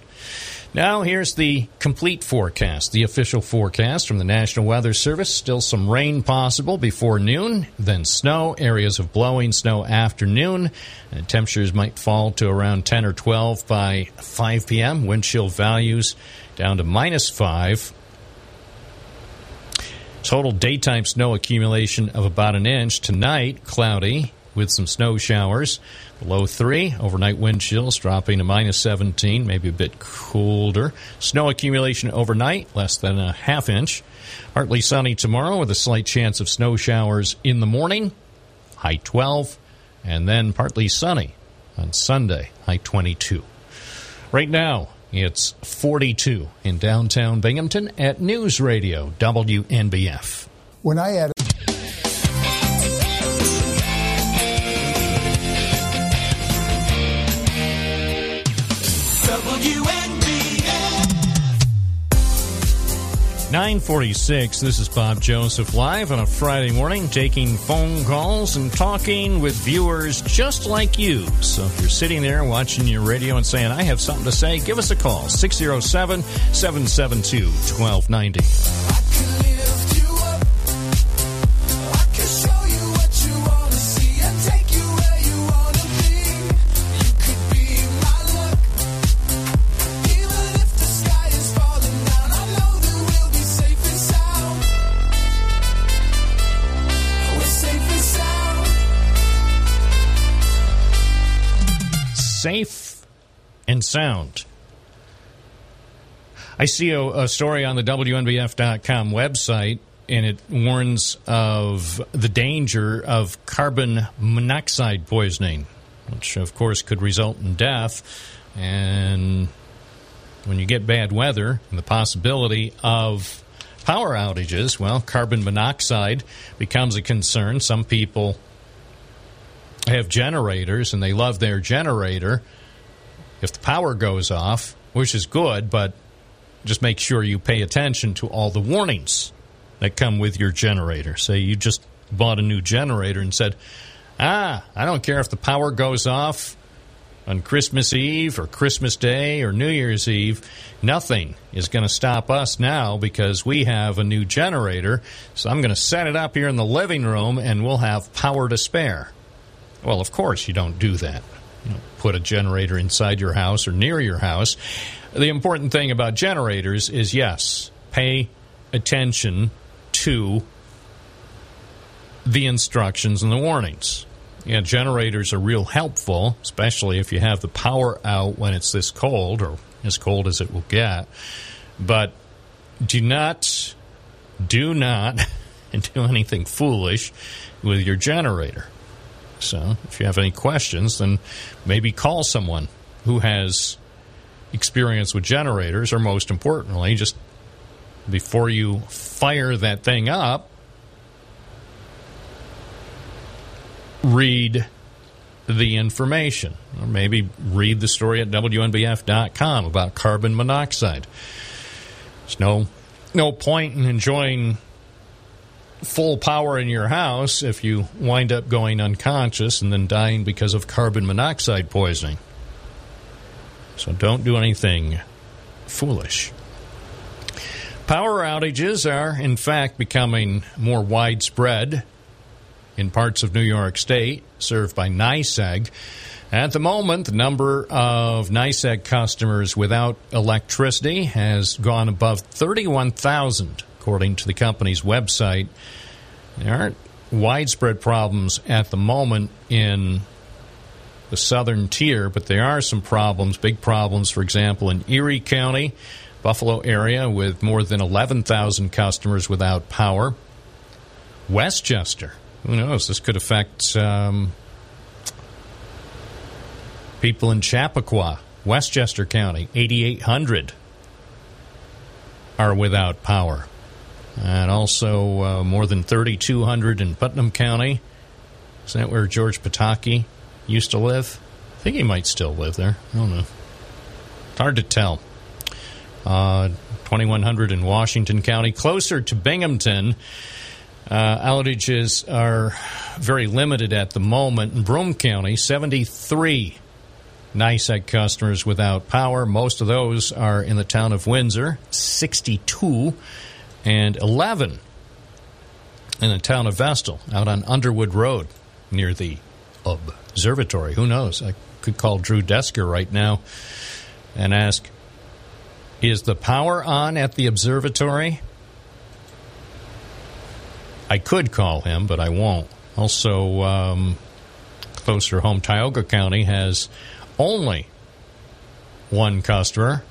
Now here's the complete forecast, the official forecast from the National Weather Service. Still some rain possible before noon, then snow, areas of blowing snow after noon. And temperatures might fall to around ten or twelve by five p.m. Wind chill values down to minus five. Total daytime snow accumulation of about an inch. Tonight, cloudy with some snow showers. Below three, overnight wind chills dropping to minus seventeen, maybe a bit colder. Snow accumulation overnight, less than a half inch. Partly sunny tomorrow with a slight chance of snow showers in the morning, high twelve. And then partly sunny on Sunday, high twenty-two. Right now, it's forty-two in downtown Binghamton at News Radio W N B F. When I added... nine forty-six, this is Bob Joseph live on a Friday morning, taking phone calls and talking with viewers just like you. So if you're sitting there watching your radio and saying, I have something to say, give us a call, six oh seven, seven seven two, one two nine oh. Safe and sound. I see a, a story on the W N B F dot com website, and it warns of the danger of carbon monoxide poisoning, which, of course, could result in death. And when you get bad weather and the possibility of power outages, well, carbon monoxide becomes a concern. Some people have generators, and they love their generator if the power goes off, which is good, but just make sure you pay attention to all the warnings that come with your generator. Say you just bought a new generator and said, ah, I don't care if the power goes off on Christmas Eve or Christmas Day or New Year's Eve, nothing is going to stop us now because we have a new generator, so I'm going to set it up here in the living room and we'll have power to spare. Well, of course you don't do that. you know, put a generator inside your house or near your house. The important thing about generators is, yes, pay attention to the instructions and the warnings. Yeah, generators are real helpful, especially if you have the power out when it's this cold, or as cold as it will get. But do not, do not do anything foolish with your generator. So if you have any questions, then maybe call someone who has experience with generators, or most importantly, just before you fire that thing up, read the information, or maybe read the story at W N B F dot com about carbon monoxide. There's no no point in enjoying full power in your house if you wind up going unconscious and then dying because of carbon monoxide poisoning. So don't do anything foolish. Power outages are, in fact, becoming more widespread in parts of New York State, served by NYSEG. At the moment, the number of NYSEG customers without electricity has gone above thirty-one thousand, according to the company's website. There aren't widespread problems at the moment in the southern tier, but there are some problems, big problems, for example, in Erie County, Buffalo area, with more than eleven thousand customers without power. Westchester. Who knows? This could affect um, people in Chappaqua, Westchester County. eighty-eight hundred are without power. And also uh, more than thirty-two hundred in Putnam County. Isn't that where George Pataki used to live? I think he might still live there. I don't know. It's hard to tell. Uh, twenty-one hundred in Washington County. Closer to Binghamton, Uh, outages are very limited at the moment. In Broome County, seventy-three NYSEG customers without power. Most of those are in the town of Windsor, sixty-two, and eleven in the town of Vestal, out on Underwood Road near the observatory. Who knows? I could call Drew Desker right now and ask, is the power on at the observatory? I could call him, but I won't. Also, um, closer home, Tioga County has only one customer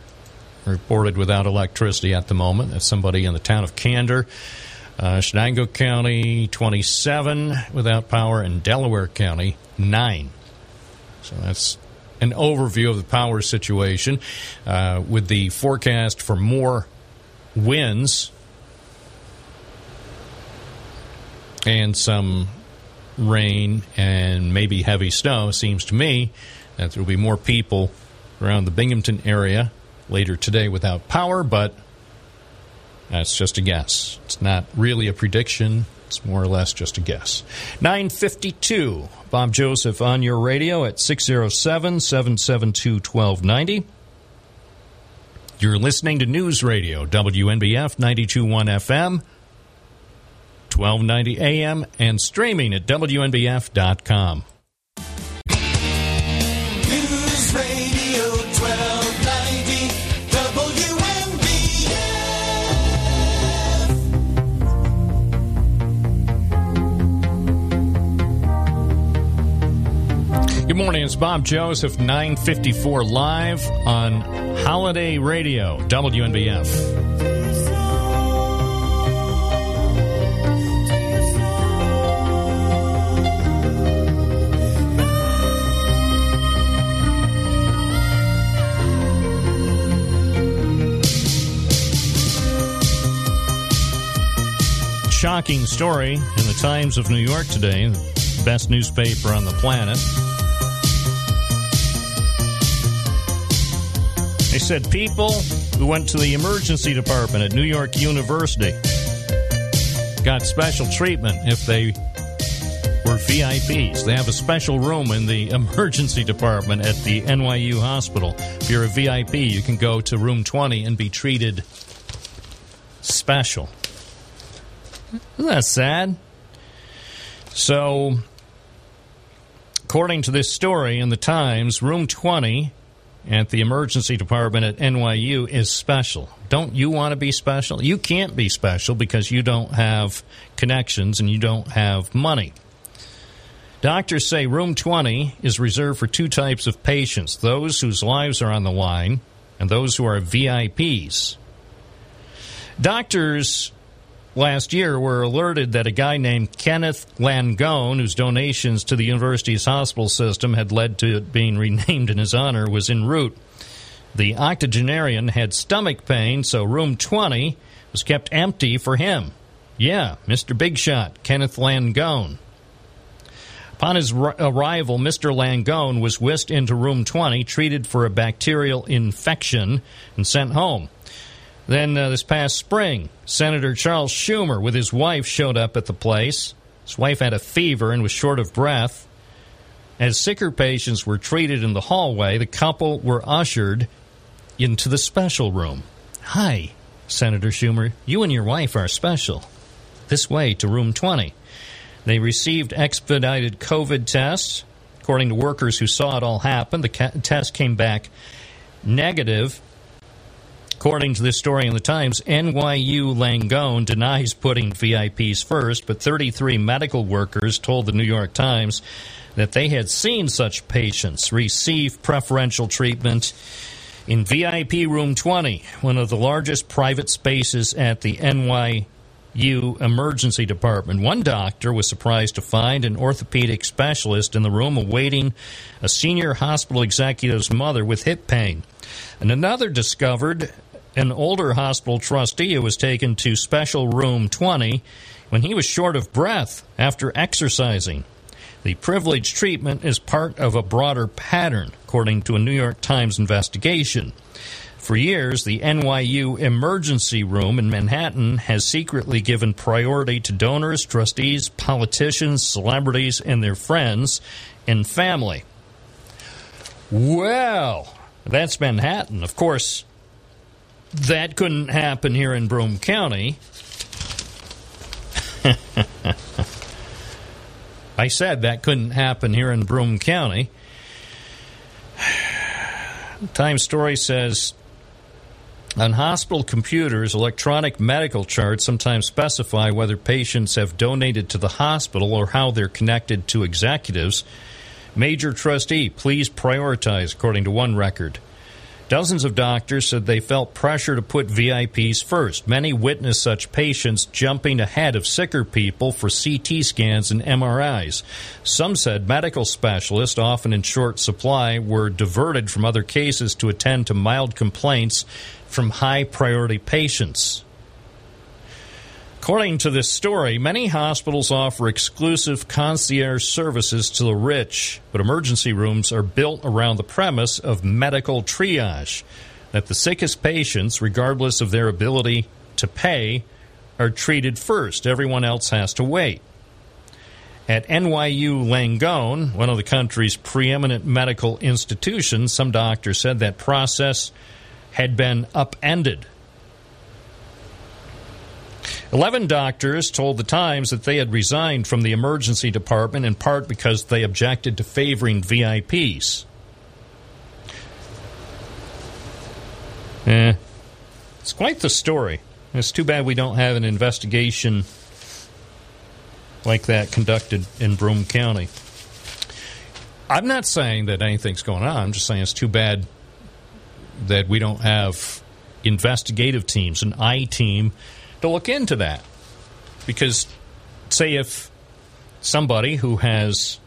reported without electricity at the moment. That's somebody in the town of Candor. Uh, Chenango County, twenty-seven without power, and Delaware County, nine. So that's an overview of the power situation. Uh, with the forecast for more winds and some rain and maybe heavy snow, seems to me that there will be more people around the Binghamton area later today without power, but that's just a guess. It's not really a prediction. It's more or less just a guess. nine fifty-two, Bob Joseph on your radio at six oh seven, seven seven two, one two nine oh. You're listening to News Radio, W N B F ninety-two point one F M, twelve ninety A M, and streaming at W N B F dot com. News Radio twelve ninety W N B F. Good morning, it's Bob Joseph, nine fifty-four live on Holiday Radio, W N B F. Shocking story in the Times of New York today, the best newspaper on the planet. They said people who went to the emergency department at New York University got special treatment if they were V I Ps. They have a special room in the emergency department at the N Y U hospital. If you're a V I P, you can go to room twenty and be treated special. Isn't that sad? So, According to this story in the Times, room twenty at the emergency department at N Y U is special. Don't you want to be special? You can't be special because you don't have connections and you don't have money. Doctors say room twenty is reserved for two types of patients, those whose lives are on the line and those who are V I Ps. Doctors last year were alerted that a guy named Kenneth Langone, whose donations to the university's hospital system had led to it being renamed in his honor, was en route. The octogenarian had stomach pain, so room twenty was kept empty for him. Yeah, Mister Big Shot, Kenneth Langone. Upon his r- arrival, Mister Langone was whisked into room twenty, treated for a bacterial infection, and sent home. Then uh, this past spring, Senator Charles Schumer with his wife showed up at the place. His wife had a fever and was short of breath. As sicker patients were treated in the hallway, the couple were ushered into the special room. Hi, Senator Schumer. You and your wife are special. This way to room twenty. They received expedited COVID tests. According to workers who saw it all happen, the ca- test came back negative. According to this story in the Times, N Y U Langone denies putting V I Ps first, but thirty-three medical workers told the New York Times that they had seen such patients receive preferential treatment in V I P room twenty, one of the largest private spaces at the N Y U emergency department. One doctor was surprised to find an orthopedic specialist in the room awaiting a senior hospital executive's mother with hip pain. And another discovered an older hospital trustee who was taken to special room twenty when he was short of breath after exercising. The privileged treatment is part of a broader pattern, according to a New York Times investigation. For years, the N Y U emergency room in Manhattan has secretly given priority to donors, trustees, politicians, celebrities, and their friends and family. Well, that's Manhattan. Of course, that couldn't happen here in Broome County. I said that couldn't happen here in Broome County. The Times story says, on hospital computers, electronic medical charts sometimes specify whether patients have donated to the hospital or how they're connected to executives. Major trustee, please prioritize, according to one record. Dozens of doctors said they felt pressure to put V I Ps first. Many witnessed such patients jumping ahead of sicker people for C T scans and M R Is. Some said medical specialists, often in short supply, were diverted from other cases to attend to mild complaints from high-priority patients. According to this story, many hospitals offer exclusive concierge services to the rich, but emergency rooms are built around the premise of medical triage, that the sickest patients, regardless of their ability to pay, are treated first. Everyone else has to wait. At N Y U Langone, one of the country's preeminent medical institutions, some doctors said that process had been upended. Eleven doctors told the Times that they had resigned from the emergency department in part because they objected to favoring V I Ps. Eh, it's quite the story. It's too bad we don't have an investigation like that conducted in Broome County. I'm not saying that anything's going on. I'm just saying it's too bad that we don't have investigative teams, an I-team, to look into that. Because, say, if somebody who has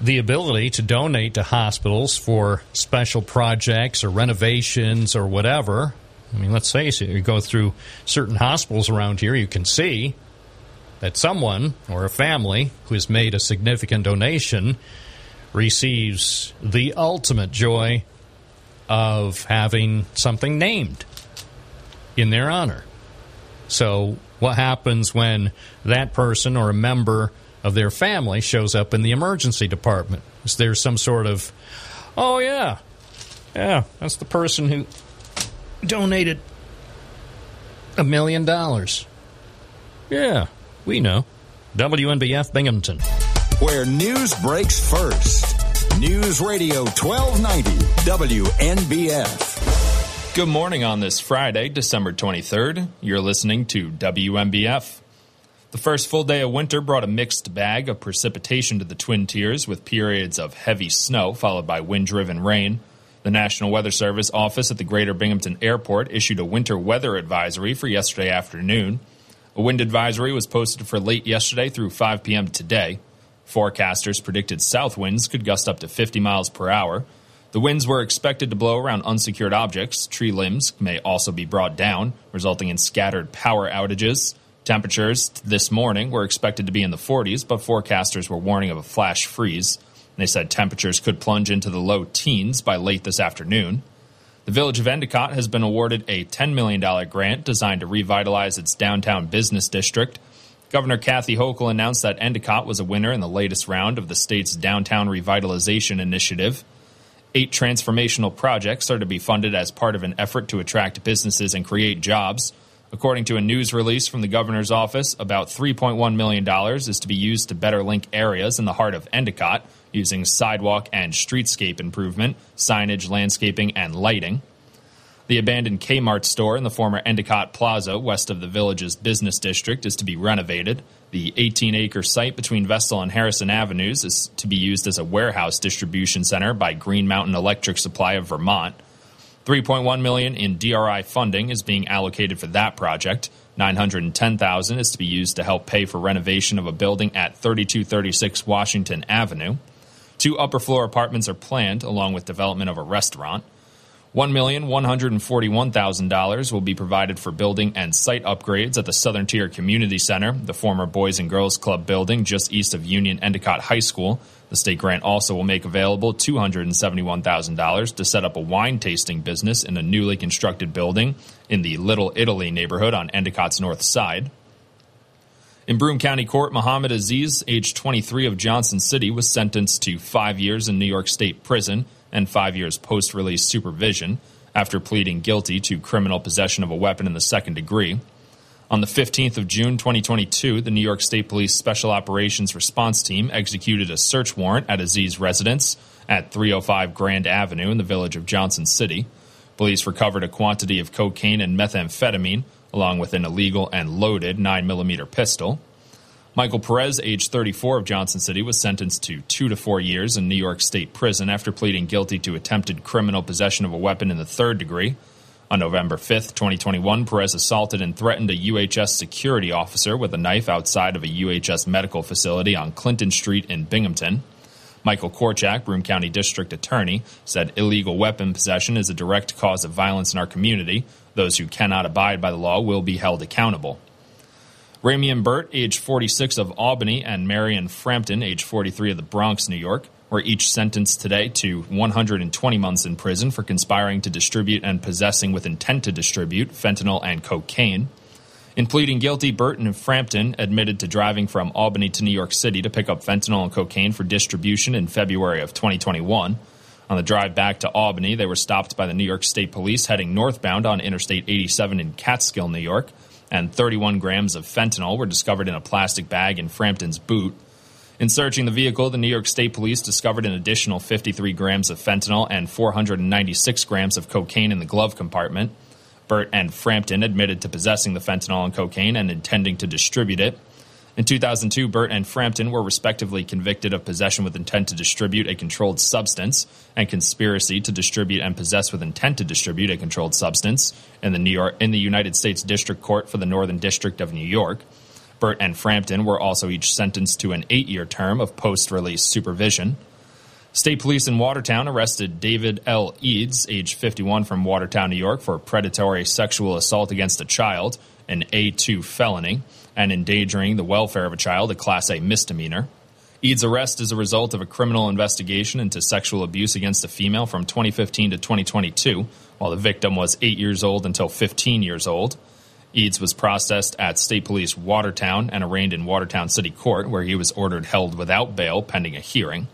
the ability to donate to hospitals for special projects or renovations or whatever, I mean, let's face it, you go through certain hospitals around here, you can see that someone or a family who has made a significant donation receives the ultimate joy of having something named in their honor. So what happens when that person or a member of their family shows up in the emergency department? Is there some sort of, oh, yeah, yeah, that's the person who donated a million dollars. Yeah, we know. W N B F Binghamton. where news breaks first. News Radio twelve ninety W N B F. Good morning on this Friday, December twenty-third. You're listening to W N B F. The first full day of winter brought a mixed bag of precipitation to the Twin Tiers with periods of heavy snow followed by wind-driven rain. The National Weather Service office at the Greater Binghamton Airport issued a winter weather advisory for yesterday afternoon. A wind advisory was posted for late yesterday through five p.m. today. Forecasters predicted south winds could gust up to fifty miles per hour. The winds were expected to blow around unsecured objects. Tree limbs may also be brought down, resulting in scattered power outages. Temperatures this morning were expected to be in the forties, but forecasters were warning of a flash freeze. They said temperatures could plunge into the low teens by late this afternoon. The Village of Endicott has been awarded a ten million dollars grant designed to revitalize its downtown business district. Governor Kathy Hochul announced that Endicott was a winner in the latest round of the state's Downtown Revitalization Initiative. Eight transformational projects are to be funded as part of an effort to attract businesses and create jobs. According to a news release from the governor's office, about three point one million dollars is to be used to better link areas in the heart of Endicott using sidewalk and streetscape improvement, signage, landscaping, and lighting. The abandoned Kmart store in the former Endicott Plaza west of the village's business district is to be renovated. The eighteen-acre site between Vestal and Harrison Avenues is to be used as a warehouse distribution center by Green Mountain Electric Supply of Vermont. three point one million dollars in D R I funding is being allocated for that project. nine hundred ten thousand dollars is to be used to help pay for renovation of a building at thirty-two thirty-six Washington Avenue. Two upper-floor apartments are planned, along with development of a restaurant. one million one hundred forty-one thousand dollars will be provided for building and site upgrades at the Southern Tier Community Center, the former Boys and Girls Club building just east of Union Endicott High School. The state grant also will make available two hundred seventy-one thousand dollars to set up a wine-tasting business in a newly constructed building in the Little Italy neighborhood on Endicott's north side. In Broome County Court, Muhammad Aziz, age twenty-three, of Johnson City, was sentenced to five years in New York State prison and five years post-release supervision after pleading guilty to criminal possession of a weapon in the second degree. On the fifteenth of June twenty twenty-two, the New York State Police Special Operations Response Team executed a search warrant at Aziz's residence at three oh five Grand Avenue in the village of Johnson City. Police recovered a quantity of cocaine and methamphetamine, along with an illegal and loaded nine millimeter pistol. Michael Perez, age thirty-four, of Johnson City, was sentenced to two to four years in New York State prison after pleading guilty to attempted criminal possession of a weapon in the third degree. On November fifth, twenty twenty-one, Perez assaulted and threatened a U H S security officer with a knife outside of a U H S medical facility on Clinton Street in Binghamton. Michael Korchak, Broome County District Attorney, said illegal weapon possession is a direct cause of violence in our community. Those who cannot abide by the law will be held accountable. Ramien Burt, age forty-six, of Albany, and Marion Frampton, age forty-three, of the Bronx, New York, were each sentenced today to one hundred twenty months in prison for conspiring to distribute and possessing with intent to distribute fentanyl and cocaine. In pleading guilty, Burton and Frampton admitted to driving from Albany to New York City to pick up fentanyl and cocaine for distribution in February of twenty twenty-one. On the drive back to Albany, they were stopped by the New York State Police heading northbound on Interstate eighty-seven in Catskill, New York, and thirty-one grams of fentanyl were discovered in a plastic bag in Frampton's boot. In searching the vehicle, the New York State Police discovered an additional fifty-three grams of fentanyl and four hundred ninety-six grams of cocaine in the glove compartment. Burt and Frampton admitted to possessing the fentanyl and cocaine and intending to distribute it. In two thousand two, Burt and Frampton were respectively convicted of possession with intent to distribute a controlled substance and conspiracy to distribute and possess with intent to distribute a controlled substance in the New York, in the United States District Court for the Northern District of New York. Burt and Frampton were also each sentenced to an eight-year term of post-release supervision. State police in Watertown arrested David L. Eads, age fifty-one, from Watertown, New York, for predatory sexual assault against a child, an A two felony, and endangering the welfare of a child, a Class A misdemeanor. Eads' arrest is a result of a criminal investigation into sexual abuse against a female from twenty fifteen to twenty twenty-two, while the victim was eight years old until fifteen years old. Eads was processed at State Police Watertown and arraigned in Watertown City Court, where he was ordered held without bail pending a hearing.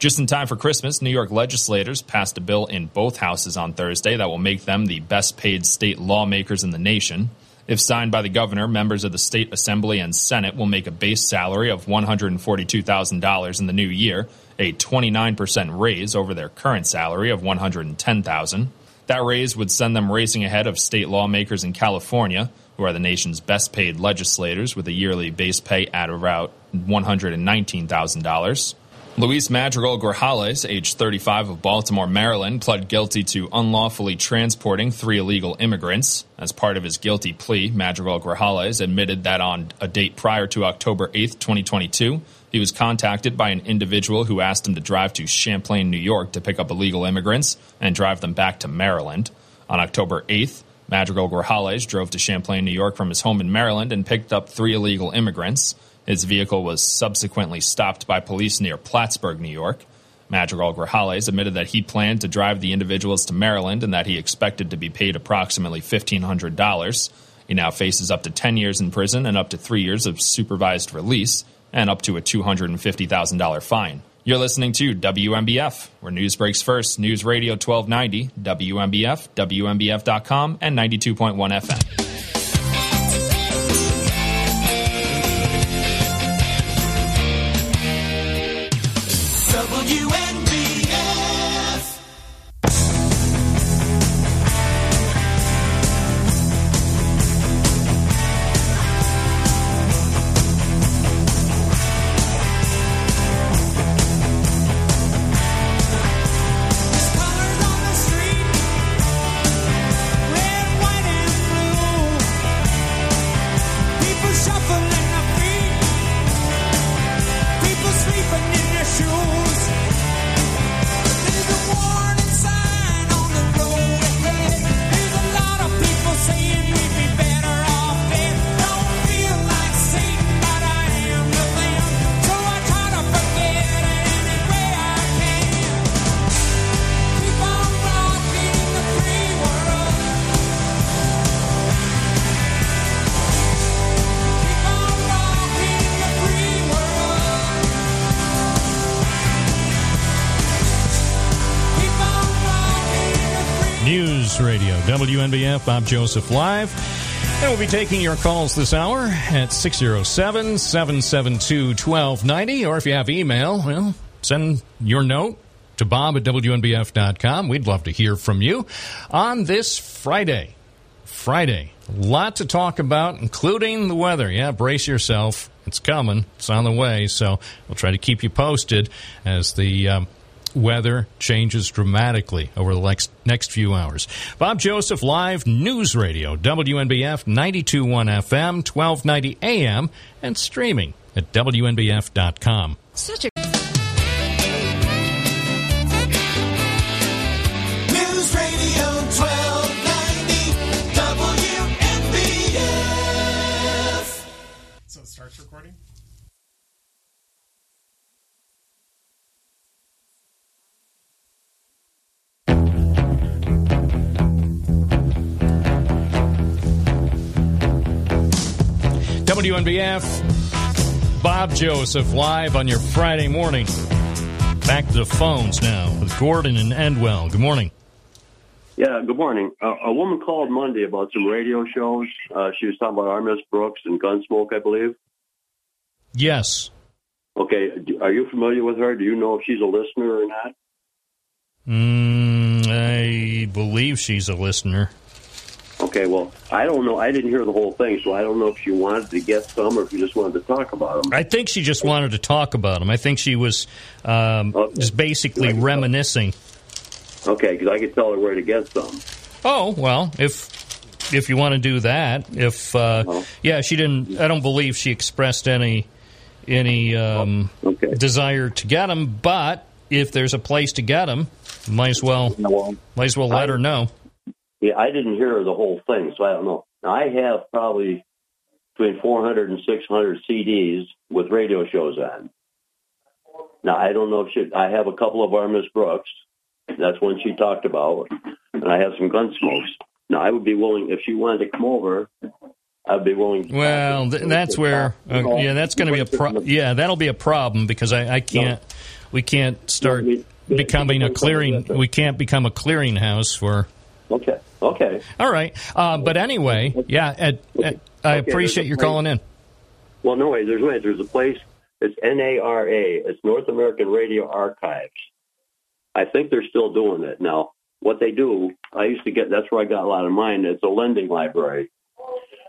Just in time for Christmas, New York legislators passed a bill in both houses on Thursday that will make them the best-paid state lawmakers in the nation. If signed by the governor, members of the State Assembly and Senate will make a base salary of one hundred forty-two thousand dollars in the new year, a twenty-nine percent raise over their current salary of one hundred ten thousand dollars. That raise would send them racing ahead of state lawmakers in California, who are the nation's best-paid legislators, with a yearly base pay at around one hundred nineteen thousand dollars. Luis Madrigal-Grajales, age thirty-five, of Baltimore, Maryland, pled guilty to unlawfully transporting three illegal immigrants. As part of his guilty plea, Madrigal-Grajales admitted that on a date prior to October eighth, twenty twenty-two, he was contacted by an individual who asked him to drive to Champlain, New York, to pick up illegal immigrants and drive them back to Maryland. On October eighth, Madrigal-Grajales drove to Champlain, New York from his home in Maryland and picked up three illegal immigrants. His vehicle was subsequently stopped by police near Plattsburgh, New York. Madrigal-Grajales admitted that he planned to drive the individuals to Maryland and that he expected to be paid approximately fifteen hundred dollars. He now faces up to ten years in prison and up to three years of supervised release and up to a two hundred fifty thousand dollars fine. You're listening to W M B F, where news breaks first. News Radio twelve ninety, W M B F, W M B F dot com, and ninety-two point one F M. W M B F, Bob Joseph Live. And we'll be taking your calls this hour at six oh seven, seven seven two, one two nine oh. Or if you have email, well, send your note to bob at W M B F dot com. We'd love to hear from you on this Friday. Friday. A lot to talk about, including the weather. Yeah, brace yourself. It's coming. It's on the way. So we'll try to keep you posted as the... Um, weather changes dramatically over the next, next few hours. Bob Joseph Live, News Radio, W N B F, ninety-two point one F M, twelve ninety A M, and streaming at W N B F dot com. Such a News Radio twelve ninety W N B F. So it starts recording? W N B F, Bob Joseph Live on your Friday morning. Back to the phones now with Gordon and Endwell. Good morning. Yeah, good morning. Uh, a woman called Monday about some radio shows. Uh, she was talking about Armist Brooks and Gunsmoke, I believe. Yes. Okay. Are you familiar with her? Do you know if she's a listener or not? Mm, I believe she's a listener. Okay, well, I don't know. I didn't hear the whole thing, so I don't know if she wanted to get some or if she just wanted to talk about them. I think she just wanted to talk about them. I think she was um, okay. just basically reminiscing. Tell. Okay, because I could tell her where to get some. Oh, well, if if you want to do that. If uh, oh. Yeah, she didn't. I don't believe she expressed any, any um, oh, okay. desire to get them, but if there's a place to get them, might as well, well might as well let I, her know. Yeah, I didn't hear the whole thing, so I don't know. Now, I have probably between four hundred and six hundred C Ds with radio shows on. Now, I don't know if she... I have a couple of Armist Brooks. That's one she talked about. And I have some Gunsmokes. Now, I would be willing... If she wanted to come over, I'd be willing... To well, th- that's where... Uh, yeah, that's going to be a problem. Yeah, that'll be a problem because I, I can't... No. We can't start no, I mean, becoming a clearing... We can't become a clearinghouse for... Okay. Okay. All right. Uh, but anyway, yeah, Ed, Ed, I okay, appreciate you calling in. Well, no way. There's no way. There's a place. It's N A R A. It's North American Radio Archives. I think they're still doing it now. What they do, I used to get. That's where I got a lot of mine. It's a lending library.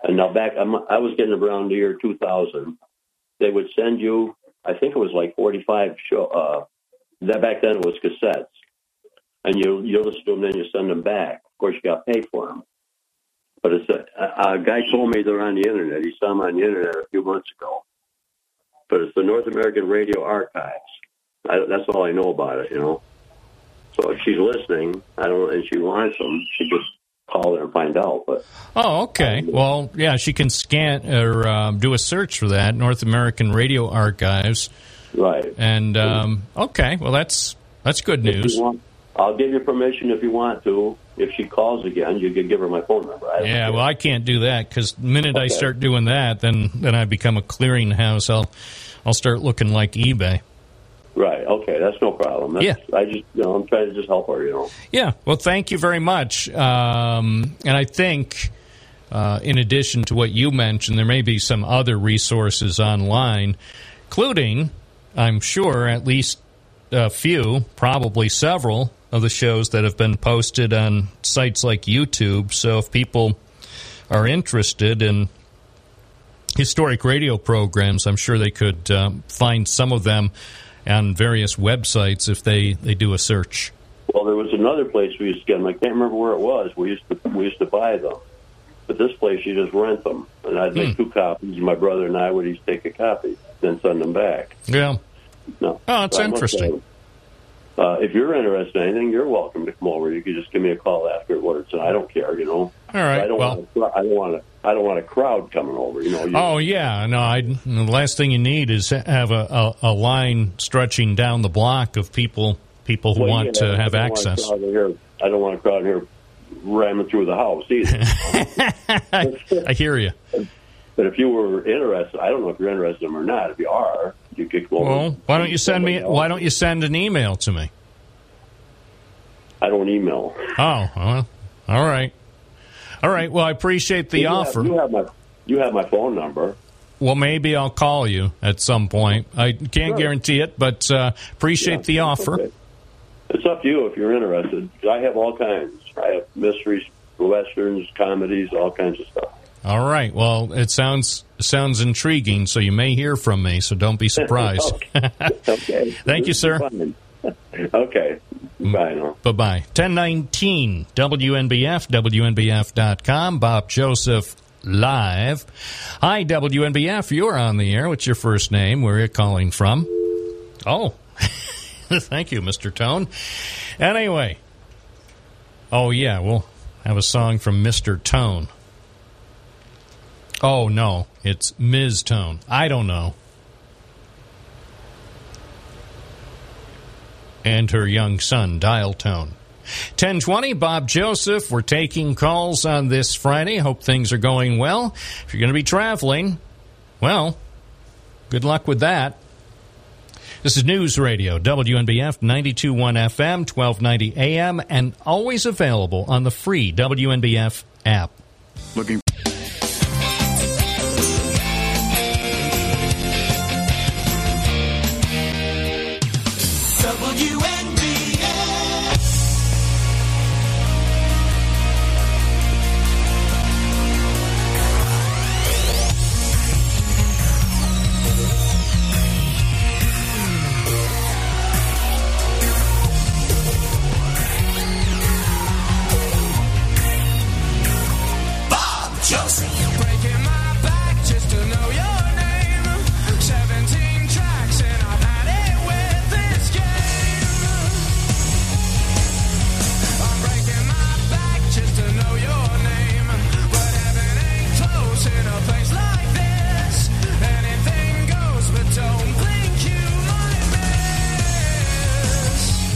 And now back, I'm, I was getting around the year two thousand. They would send you. I think it was like forty-five show. Uh, that back then it was cassettes. And you you listen to them, then you send them back. Of course, you got to pay for them. But it's a, a guy told me they're on the internet. He saw them on the internet a few months ago. But it's the North American Radio Archives. I, that's all I know about it, you know. So if she's listening, I don't, and she wants them, she just call there and find out. But oh, okay. Um, well, yeah, she can scan or um, do a search for that North American Radio Archives. Right. And um, okay, well, that's that's good news. I'll give you permission if you want to. If she calls again, you can give her my phone number. Yeah, well, I can't do that because the minute okay. I start doing that, then then I become a clearinghouse. I'll I'll start looking like eBay. Right. Okay, that's no problem. That's, yeah. I just, you know, I'm trying to just help her. You know. Yeah. Well, thank you very much. Um, and I think, uh, in addition to what you mentioned, there may be some other resources online, including, I'm sure, at least a few, probably several, of the shows that have been posted on sites like YouTube. So if people are interested in historic radio programs, I'm sure they could um, find some of them on various websites if they, they do a search. Well, there was another place we used to get them. I can't remember where it was. We used to we used to buy them. But this place, you just rent them. And I'd make mm. two copies. My brother and I would each take a copy, then send them back. Yeah. No. Oh, that's so interesting. Uh, if you're interested in anything, you're welcome to come over. You can just give me a call afterwards, and I don't care, you know. All right. I don't well, want to, I don't want to, I don't want a crowd coming over, you know. You oh know. yeah, no. I, the last thing you need is have a, a, a line stretching down the block of people people who well, want yeah, to have I access. Want here. I don't want a crowd here ramming through the house either. I, I hear you. But if you were interested, I don't know if you're interested in them or not. If you are, you could go. Well, why don't you send me? Else. Why don't you send an email to me? I don't email. Oh, well, all right, all right. Well, I appreciate the you offer. Have, you have my, you have my phone number. Well, maybe I'll call you at some point. I can't sure. guarantee it, but uh, appreciate yeah, the offer. Okay. It's up to you if you're interested. I have all kinds. I have mysteries, westerns, comedies, all kinds of stuff. All right. Well, it sounds sounds intriguing, so you may hear from me, so don't be surprised. Okay. Thank you, sir. Okay. Bye now. Bye-bye. ten nineteen W N B F, W N B F dot com, Bob Joseph Live. Hi, W N B F. You're on the air. What's your first name? Where are you calling from? Oh. Thank you, Mister Tone. Anyway. Oh, yeah. We'll have a song from Mister Tone. Oh, no, it's Miz Tone. I don't know. And her young son, Dial Tone. ten twenty, Bob Joseph. We're taking calls on this Friday. Hope things are going well. If you're going to be traveling, well, good luck with that. This is News Radio, W N B F ninety-two point one F M, twelve ninety A M, and always available on the free W N B F app. Looking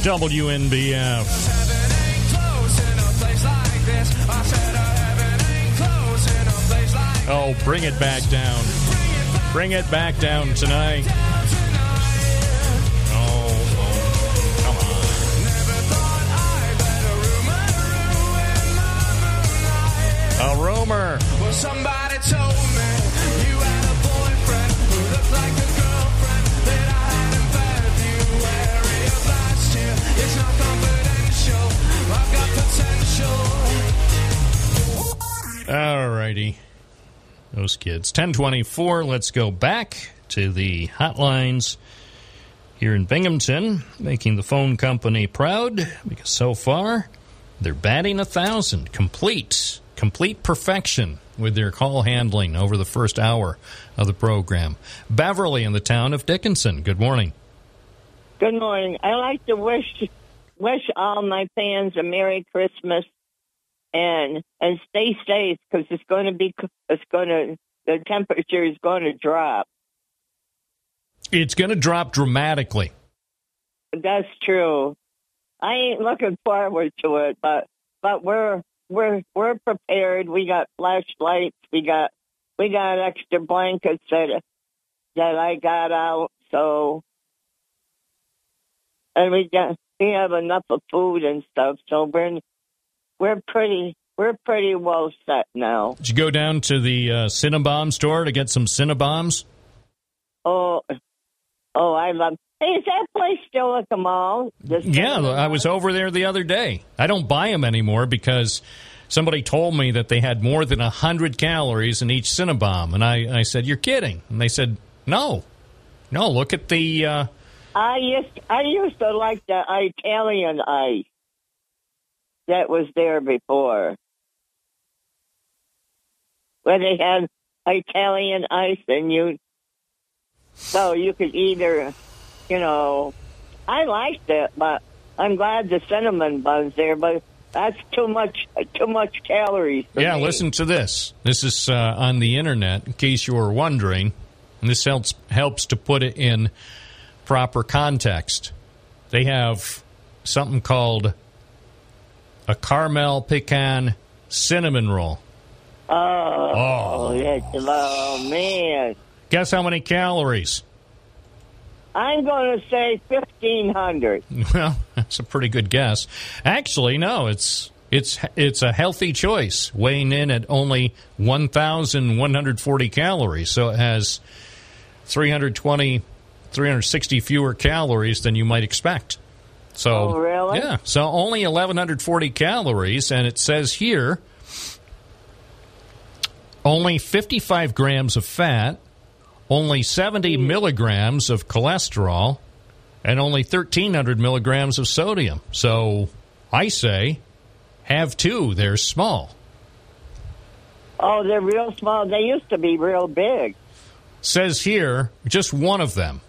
W N B F. Oh, bring it back down. Bring it back down tonight. Oh, oh, come on. Somebody told me you had a boyfriend who looked like a girlfriend that I had in Fairview area of last year. It's not confidential. I've got potential. All righty. Those kids. ten twenty-four. Let's go back to the hotlines here in Binghamton, making the phone company proud, because so far they're batting a thousand. Complete, complete perfection with their call handling over the first hour of the program. Beverly in the town of Dickinson. Good morning. Good morning. I like to wish wish all my fans a Merry Christmas and and stay safe, because it's going to be it's going to the temperature is going to drop. It's going to drop dramatically. That's true. I ain't looking forward to it, but but we're we're we're prepared. We got flashlights. We got we got extra blankets that that I got out. So and we got we have enough of food and stuff. So we're we're pretty we're pretty well set now. Did you go down to the uh, Cinnabon store to get some Cinnabombs? Oh. Oh, I love. Hey, is that place still at the mall? The yeah, I was over there the other day. I don't buy them anymore because somebody told me that they had more than one hundred calories in each Cinnabon. And I, I said, you're kidding. And they said, no. No, look at the... Uh... I used I used to like the Italian ice that was there before, where they had Italian ice and you... So you could either, you know, I liked it, but I'm glad the cinnamon bun's there, but that's too much, too much calories for yeah, me. Listen to this. This is uh, on the internet, in case you were wondering, and this helps helps to put it in proper context. They have something called a caramel pecan cinnamon roll. Oh, oh, yes. Oh man. Guess how many calories? I'm going to say fifteen hundred. Well, that's a pretty good guess. Actually, no, it's it's it's a healthy choice, weighing in at only eleven forty calories. So it has three hundred twenty, three hundred sixty fewer calories than you might expect. So, oh, really? Yeah, so only eleven forty calories, and it says here only fifty-five grams of fat, only seventy milligrams of cholesterol, and only thirteen hundred milligrams of sodium. So I say, have two. They're small. Oh, they're real small. They used to be real big. Says here, just one of them.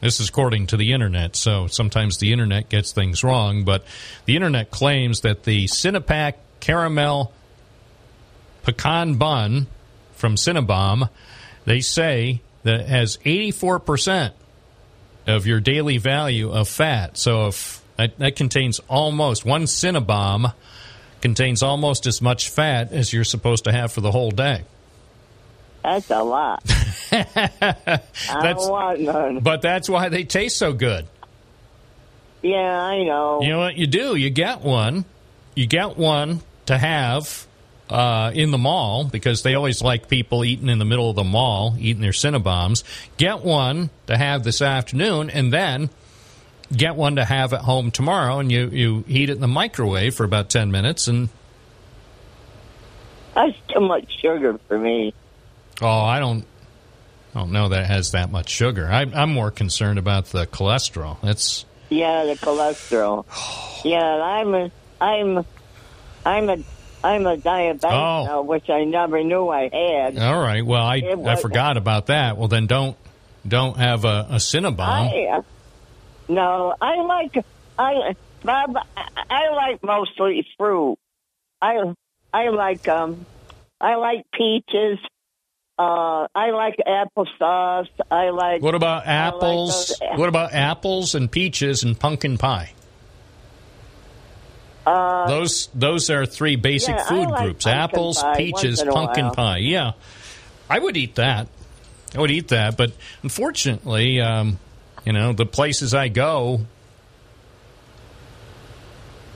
This is according to the internet, so sometimes the internet gets things wrong, but the internet claims that the Cinepac Caramel Pecan Bun from Cinnabon, they say, that has eighty-four percent of your daily value of fat. So if that, that contains almost, one Cinnabon contains almost as much fat as you're supposed to have for the whole day. That's a lot. that's, I don't want none. But that's why they taste so good. Yeah, I know. You know what you do? You get one. You get one to have Uh, in the mall, because they always like people eating in the middle of the mall, eating their Cinnabombs. Get one to have this afternoon, and then get one to have at home tomorrow, and you, you heat it in the microwave for about ten minutes. And that's too much sugar for me. Oh, I don't, I don't know that it has that much sugar. I, I'm more concerned about the cholesterol. That's yeah, the cholesterol. Yeah, I'm a, I'm, I'm a. I'm a diabetic oh. now, which I never knew I had. All right. Well, I I forgot about that. Well, then don't don't have a, a Cinnabon. I, uh, no, I like I Bob. I like mostly fruit. I I like um I like peaches. Uh, I like applesauce. I like. What about apples? Like those, what about apples and peaches and pumpkin pie? Uh, those those are three basic yeah, food like groups: apples, pie, peaches, pumpkin pie. Yeah, I would eat that. I would eat that, but unfortunately, um, you know, the places I go,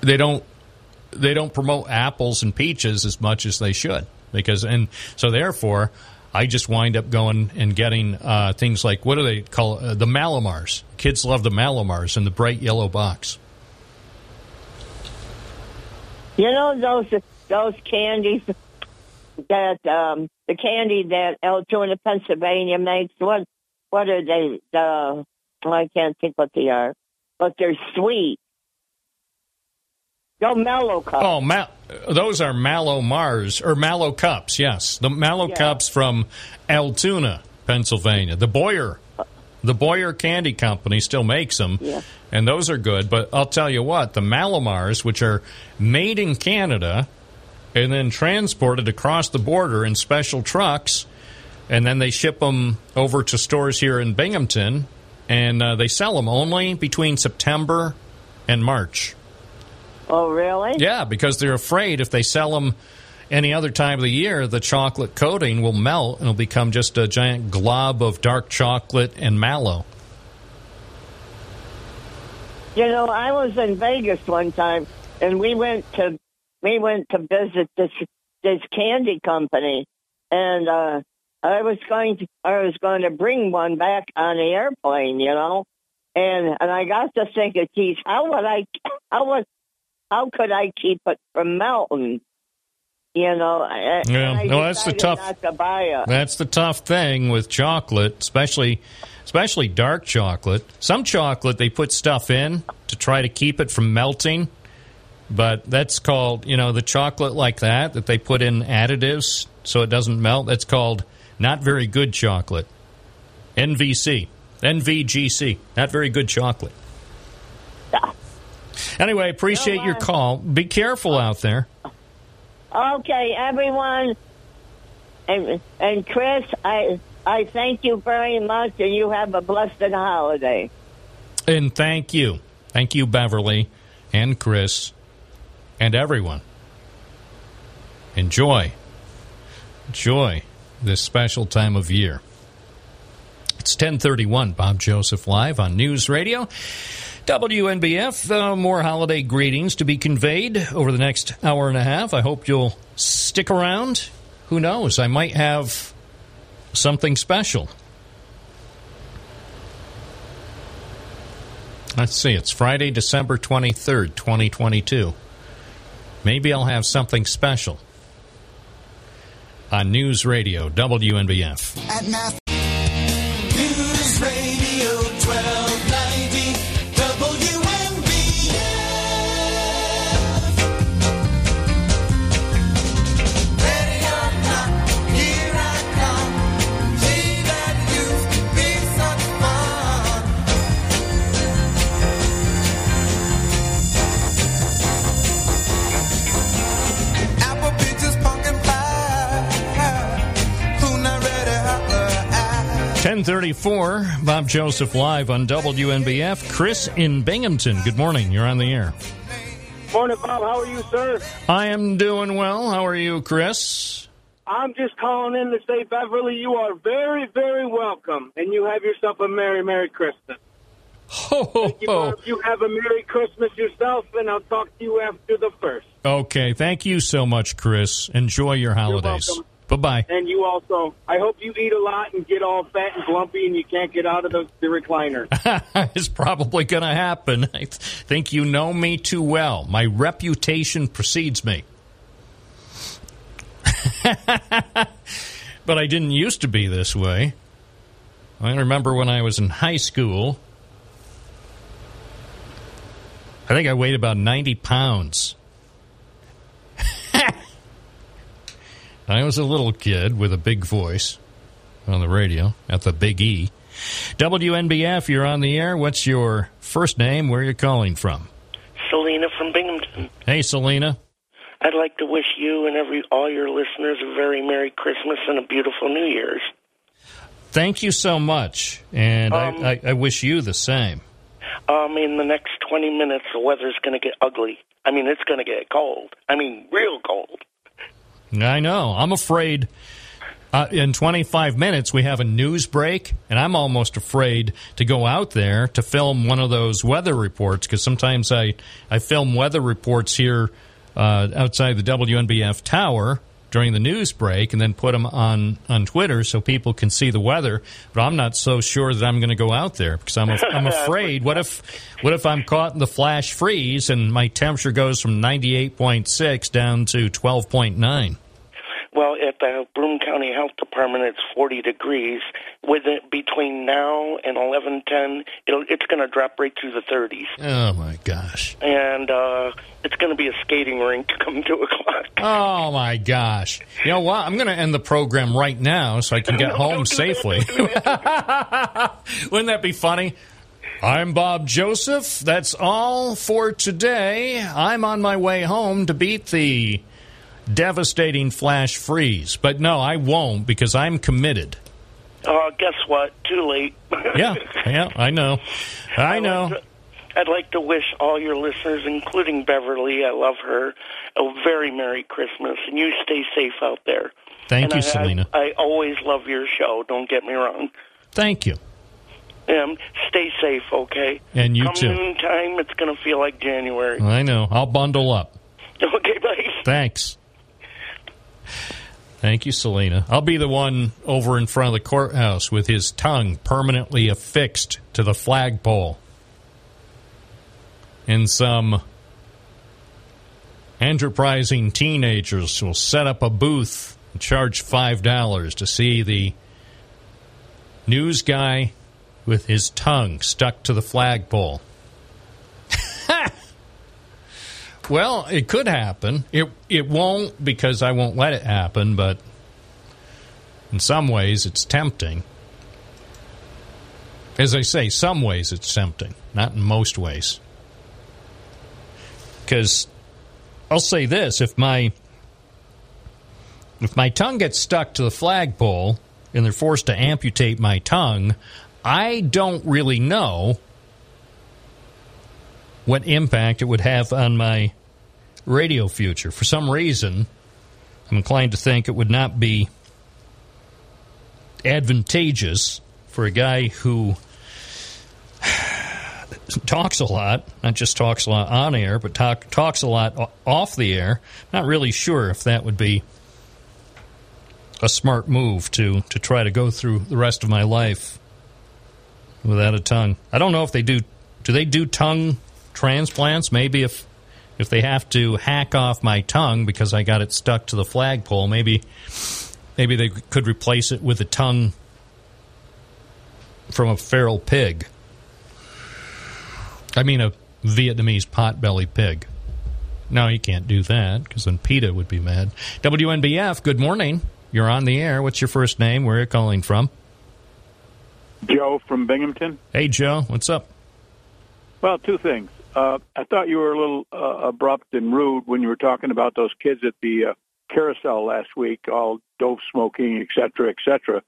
they don't they don't promote apples and peaches as much as they should. because and so therefore I just wind up going and getting uh, things like, what do they call uh, the Malamars? Kids love the Malamars in the bright yellow box. You know those those candies that um, the candy that Altoona, Pennsylvania makes. What what are they? The, I can't think what they are, but they're sweet. No, Mallow Cups. Oh, ma- those are Mallow Mars, or Mallow Cups, yes. The Mallow yeah. Cups from Altoona, Pennsylvania. The Boyer, the Boyer Candy Company still makes them, yeah. and those are good. But I'll tell you what, the Mallow Mars, which are made in Canada and then transported across the border in special trucks, and then they ship them over to stores here in Binghamton, and uh, they sell them only between September and March. Oh, really? Yeah, because they're afraid if they sell them any other time of the year, the chocolate coating will melt and it'll become just a giant glob of dark chocolate and mallow. You know, I was in Vegas one time, and we went to we went to visit this this candy company, and uh, I was going to I was going to bring one back on the airplane, you know, and and I got to thinking, geez, how would I how would How could I keep it from melting? You know, and yeah. I no, that's the tough. Not to buy it. That's the tough thing with chocolate, especially, especially dark chocolate. Some chocolate they put stuff in to try to keep it from melting, but that's called, you know, the chocolate like that that they put in additives so it doesn't melt. That's called not very good chocolate. N V C, N V G C, not very good chocolate. Yeah. Anyway, appreciate oh, your call. Be careful out there. Okay, everyone. And, and Chris, I I thank you very much, and you have a blessed holiday. And thank you. Thank you, Beverly and Chris and everyone. Enjoy. Enjoy this special time of year. It's ten thirty-one, Bob Joseph Live on News Radio. W N B F, uh, more holiday greetings to be conveyed over the next hour and a half. I hope you'll stick around. Who knows? I might have something special. Let's see. It's Friday, December twenty-third, twenty twenty-two. Maybe I'll have something special on News Radio, W N B F. At math- News Radio twelve. ten thirty-four, Bob Joseph Live on W N B F. Chris in Binghamton, good morning. You're on the air. Morning, Bob. How are you, sir? I am doing well. How are you, Chris? I'm just calling in to say, Beverly, you are very, very welcome, and you have yourself a Merry, Merry Christmas. Ho, ho, ho. You, Bob, you have a Merry Christmas yourself, and I'll talk to you after the first. Okay. Thank you so much, Chris. Enjoy your holidays. You're welcome. Bye-bye. And you also, I hope you eat a lot and get all fat and glumpy and you can't get out of the, the recliner. It's probably going to happen. I th- think you know me too well. My reputation precedes me. But I didn't used to be this way. I remember when I was in high school, I think I weighed about ninety pounds. I was a little kid with a big voice on the radio at the Big E. W N B F, you're on the air. What's your first name? Where are you calling from? Selena from Binghamton. Hey, Selena. I'd like to wish you and every all your listeners a very Merry Christmas and a beautiful New Year's. Thank you so much, and um, I, I, I wish you the same. Um, in the next twenty minutes, the weather's going to get ugly. I mean, it's going to get cold. I mean, real cold. I know. I'm afraid uh, in twenty-five minutes we have a news break, and I'm almost afraid to go out there to film one of those weather reports, because sometimes I, I film weather reports here uh, outside the W N B F Tower, during the news break and then put them on, on Twitter so people can see the weather. But I'm not so sure that I'm going to go out there because I'm a, I'm afraid. What if what if I'm caught in the flash freeze and my temperature goes from ninety-eight point six down to twelve point nine? Well, at the Broome County Health Department, it's forty degrees. With it between now and eleven ten, it'll, it's going to drop right through the thirties. Oh, my gosh. And uh, it's going to be a skating rink come two o'clock. Oh, my gosh. You know what? I'm going to end the program right now so I can get no, home safely. That. Wouldn't that be funny? I'm Bob Joseph. That's all for today. I'm on my way home to beat the devastating flash freeze. But no, I won't, because I'm committed. Oh, uh, guess what? Too late. yeah, yeah, I know. I know. I'd like, to, I'd like to wish all your listeners, including Beverly, I love her, a very Merry Christmas, and you stay safe out there. Thank and you, I, Selena. I, I always love your show, don't get me wrong. Thank you. Um, stay safe, okay? And you Come too. Come noontime, it's going to feel like January. I know. I'll bundle up. Okay, buddy. Thanks. Thank you, Selena. I'll be the one over in front of the courthouse with his tongue permanently affixed to the flagpole and some enterprising teenagers will set up a booth and charge five dollars to see the news guy with his tongue stuck to the flagpole. Well, it could happen. It it won't, because I won't let it happen, but in some ways it's tempting. As I say, some ways it's tempting, not in most ways. Because I'll say this, if my if my tongue gets stuck to the flagpole and they're forced to amputate my tongue, I don't really know what impact it would have on my radio future. For some reason, I'm inclined to think it would not be advantageous for a guy who talks a lot, not just talks a lot on air, but talk, talks a lot off the air. Not really sure if that would be a smart move to, to try to go through the rest of my life without a tongue. I don't know if they do. Do they do tongue transplants? Maybe if if they have to hack off my tongue because I got it stuck to the flagpole, maybe maybe they could replace it with a tongue from a feral pig. I mean a Vietnamese potbelly pig. No, you can't do that because then PETA would be mad. W N B F, good morning. You're on the air. What's your first name? Where are you calling from? Joe from Binghamton. Hey, Joe. What's up? Well, two things. Uh, I thought you were a little uh, abrupt and rude when you were talking about those kids at the uh, carousel last week, all dope smoking, et cetera, et cetera,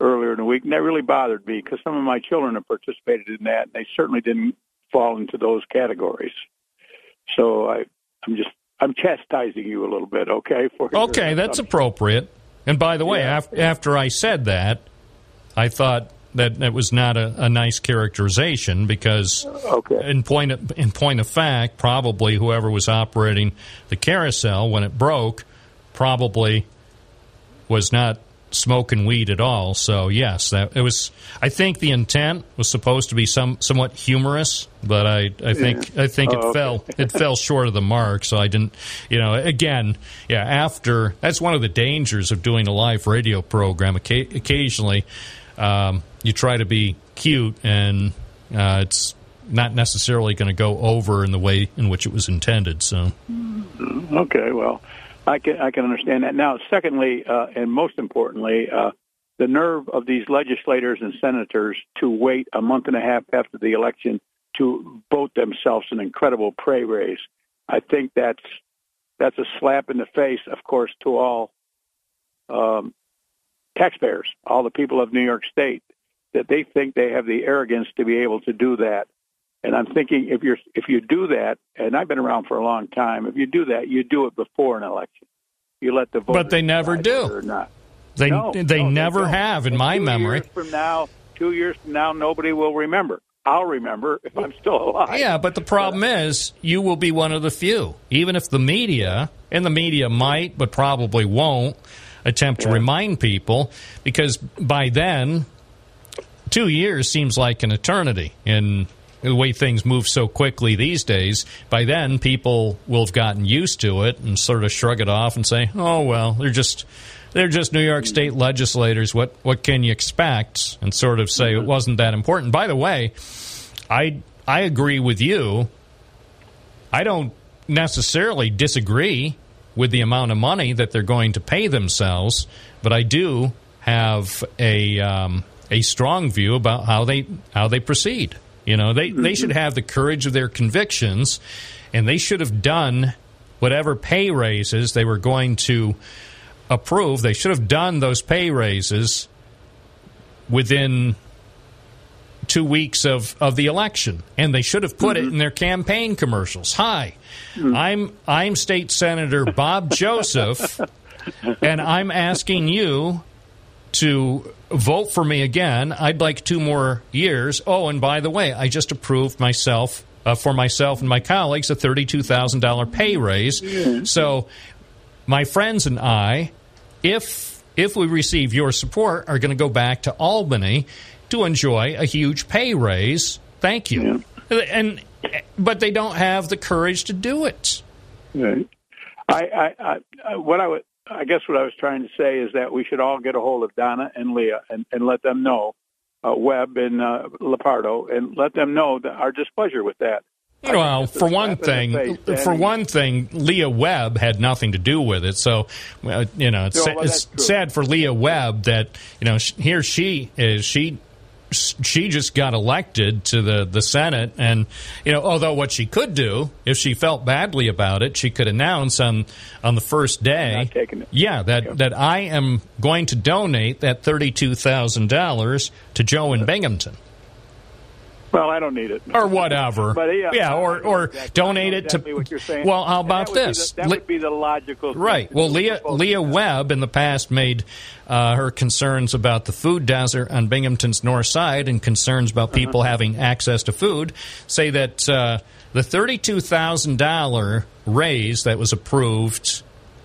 earlier in the week. And that really bothered me because some of my children have participated in that, and they certainly didn't fall into those categories. So I, I'm just I'm chastising you a little bit, okay? For okay, that's appropriate. And by the way, yeah. af- after I said that, I thought that that was not a, a nice characterization because, okay. in point of, in point of fact, probably whoever was operating the carousel when it broke probably was not smoking weed at all. So yes, that it was. I think the intent was supposed to be some somewhat humorous, but I, I think yeah. I think oh, it okay. fell it fell short of the mark. So I didn't, you know. Again, yeah. After that's one of the dangers of doing a live radio program. Occasionally. Um, you try to be cute, and uh, it's not necessarily going to go over in the way in which it was intended. So, okay, well, I can I can understand that. Now, secondly, uh, and most importantly, uh, the nerve of these legislators and senators to wait a month and a half after the election to vote themselves an incredible pay raise. I think that's that's a slap in the face, of course, to all. Um, Taxpayers, all the people of New York State, that they think they have the arrogance to be able to do that. And I'm thinking if you're if you do that, and I've been around for a long time, if you do that, you do it before an election. You let the voters. But they never do. Or not. They no, they no, never they have, in and my two memory. Years from now, two years from now, nobody will remember. I'll remember if I'm still alive. Yeah, but the problem is you will be one of the few, even if the media, and the media might but probably won't, attempt yeah. to remind people, because by then, two years seems like an eternity. And the way things move so quickly these days, by then people will have gotten used to it and sort of shrug it off and say, oh, well, they're just... They're just New York State legislators. What what can you expect? And sort of say it wasn't that important. By the way, I I agree with you. I don't necessarily disagree with the amount of money that they're going to pay themselves, but I do have a um, a strong view about how they how they proceed. You know, they they should have the courage of their convictions, and they should have done whatever pay raises they were going to approve. They should have done those pay raises within two weeks of, of the election, and they should have put mm-hmm. it in their campaign commercials. Hi, mm-hmm. I'm I'm State Senator Bob Joseph, and I'm asking you to vote for me again. I'd like two more years. Oh, and by the way, I just approved myself uh, for myself and my colleagues a thirty-two thousand dollars pay raise. Mm-hmm. So my friends and I, if if we receive your support, are going to go back to Albany to enjoy a huge pay raise. Thank you. Yeah. And but they don't have the courage to do it. Right. I, I, I what I would I guess what I was trying to say is that we should all get a hold of Donna and Leah and, and let them know, uh, Webb and uh, Lepardo, and let them know that our displeasure with that. Well, for one thing, for one thing, Lea Webb had nothing to do with it. So, uh, you know, it's, no, well, it's sad for Lea Webb that, you know, here she is. She she just got elected to the, the Senate. And, you know, although what she could do, if she felt badly about it, she could announce on on the first day, yeah, that, yeah. that I am going to donate that thirty-two thousand dollars to Joe in Binghamton. Well, I don't need it. Or whatever. But yeah, yeah or, or exactly. donate it exactly to... What you're saying. Well, how about that this? The, that Le- would be the logical... Right. Well, Lea, Lea Webb in the past made uh, her concerns about the food desert on Binghamton's north side and concerns about people uh-huh. having access to food say that uh, the thirty-two thousand dollars raise that was approved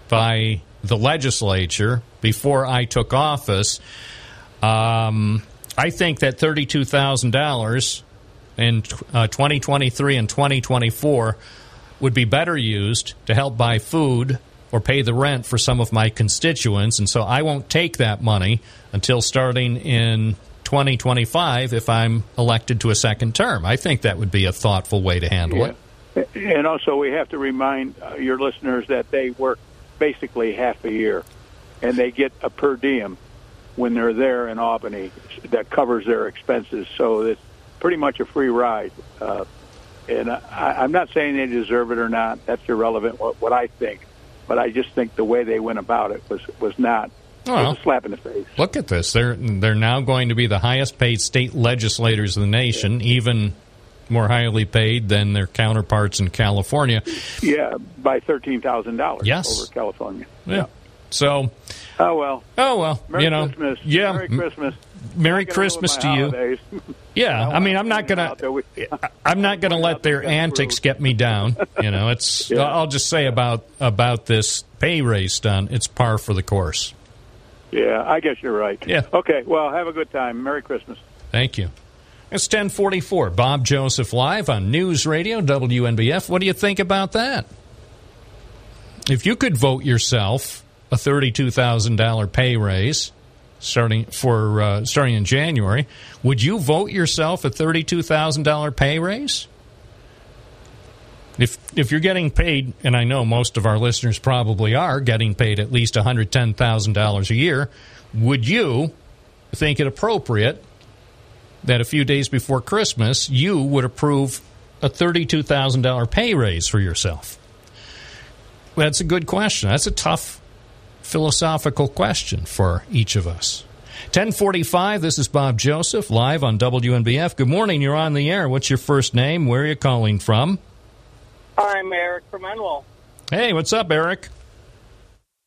by the legislature before I took office, um, I think that thirty-two thousand dollars... in uh, twenty twenty-three and twenty twenty-four would be better used to help buy food or pay the rent for some of my constituents. And so I won't take that money until starting in twenty twenty-five if I'm elected to a second term. I think that would be a thoughtful way to handle yeah. it. And also we have to remind uh, your listeners that they work basically half a year, and they get a per diem when they're there in Albany that covers their expenses. So it's pretty much a free ride, uh, and I, I'm not saying they deserve it or not. That's irrelevant. What, what I think, but I just think the way they went about it was was not well, was a slap in the face. Look at this; they're they're now going to be the highest paid state legislators in the nation, yeah. even more highly paid than their counterparts in California. Yeah, by thirteen thousand dollars. Yes. Over California. Yeah. yeah. So. Oh well. Oh well. Merry you know. Christmas. Yeah. Merry Christmas. Merry Christmas to holidays. You. Yeah, I mean, I'm not gonna, I'm not gonna let their antics get me down. You know, it's. yeah. I'll just say about about this pay raise stunt, it's par for the course. Yeah, I guess you're right. Yeah. Okay. Well, have a good time. Merry Christmas. Thank you. It's ten forty-four. Bob Joseph live on News Radio W N B F. What do you think about that? If you could vote yourself a thirty-two thousand dollars pay raise starting for uh, starting in January, would you vote yourself a thirty-two thousand dollars pay raise? If if you're getting paid, and I know most of our listeners probably are getting paid at least one hundred ten thousand dollars a year, would you think it appropriate that a few days before Christmas you would approve a thirty-two thousand dollars pay raise for yourself? That's a good question. That's a tough philosophical question for each of us. ten forty-five, this is Bob Joseph, live on W N B F. Good morning, you're on the air. What's your first name? Where are you calling from? I'm Eric from Enwell. Hey, what's up, Eric?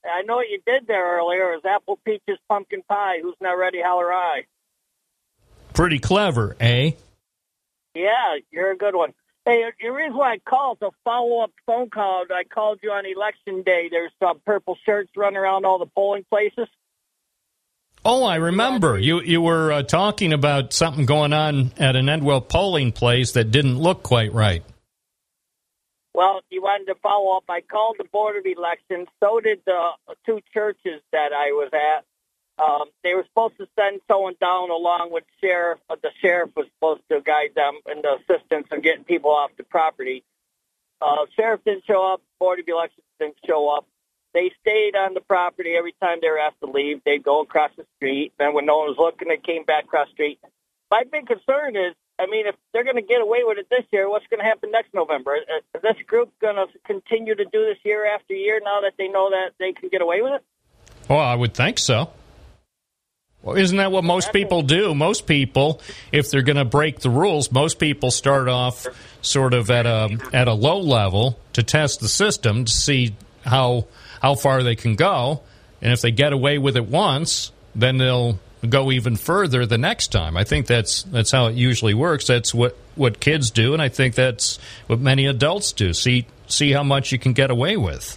I know what you did there earlier is apple, peaches, pumpkin pie. Who's not ready, holler I. Pretty clever, eh? Yeah, you're a good one. Hey, the reason why I called is a follow-up phone call. I called you on election day. There's some purple shirts running around all the polling places. Oh, I remember. You you were uh, talking about something going on at an Endwell polling place that didn't look quite right. Well, you wanted to follow up. I called the Board of Elections. So did the two churches that I was at. Um, they were supposed to send someone down along with sheriff. But the sheriff was supposed to guide them and the assistance of getting people off the property. Uh, sheriff didn't show up. Board of Elections didn't show up. They stayed on the property every time they were asked to leave. They'd go across the street. Then when no one was looking, they came back across the street. My big concern is, I mean, if they're going to get away with it this year, what's going to happen next November? Is this group going to continue to do this year after year now that they know that they can get away with it? Well, I would think so. Well, isn't that what most people do? Most people, if they're going to break the rules, most people start off sort of at a at a low level to test the system to see how how far they can go. And if they get away with it once, then they'll go even further the next time. I think that's that's how it usually works. That's what, what kids do, and I think that's what many adults do, see see how much you can get away with.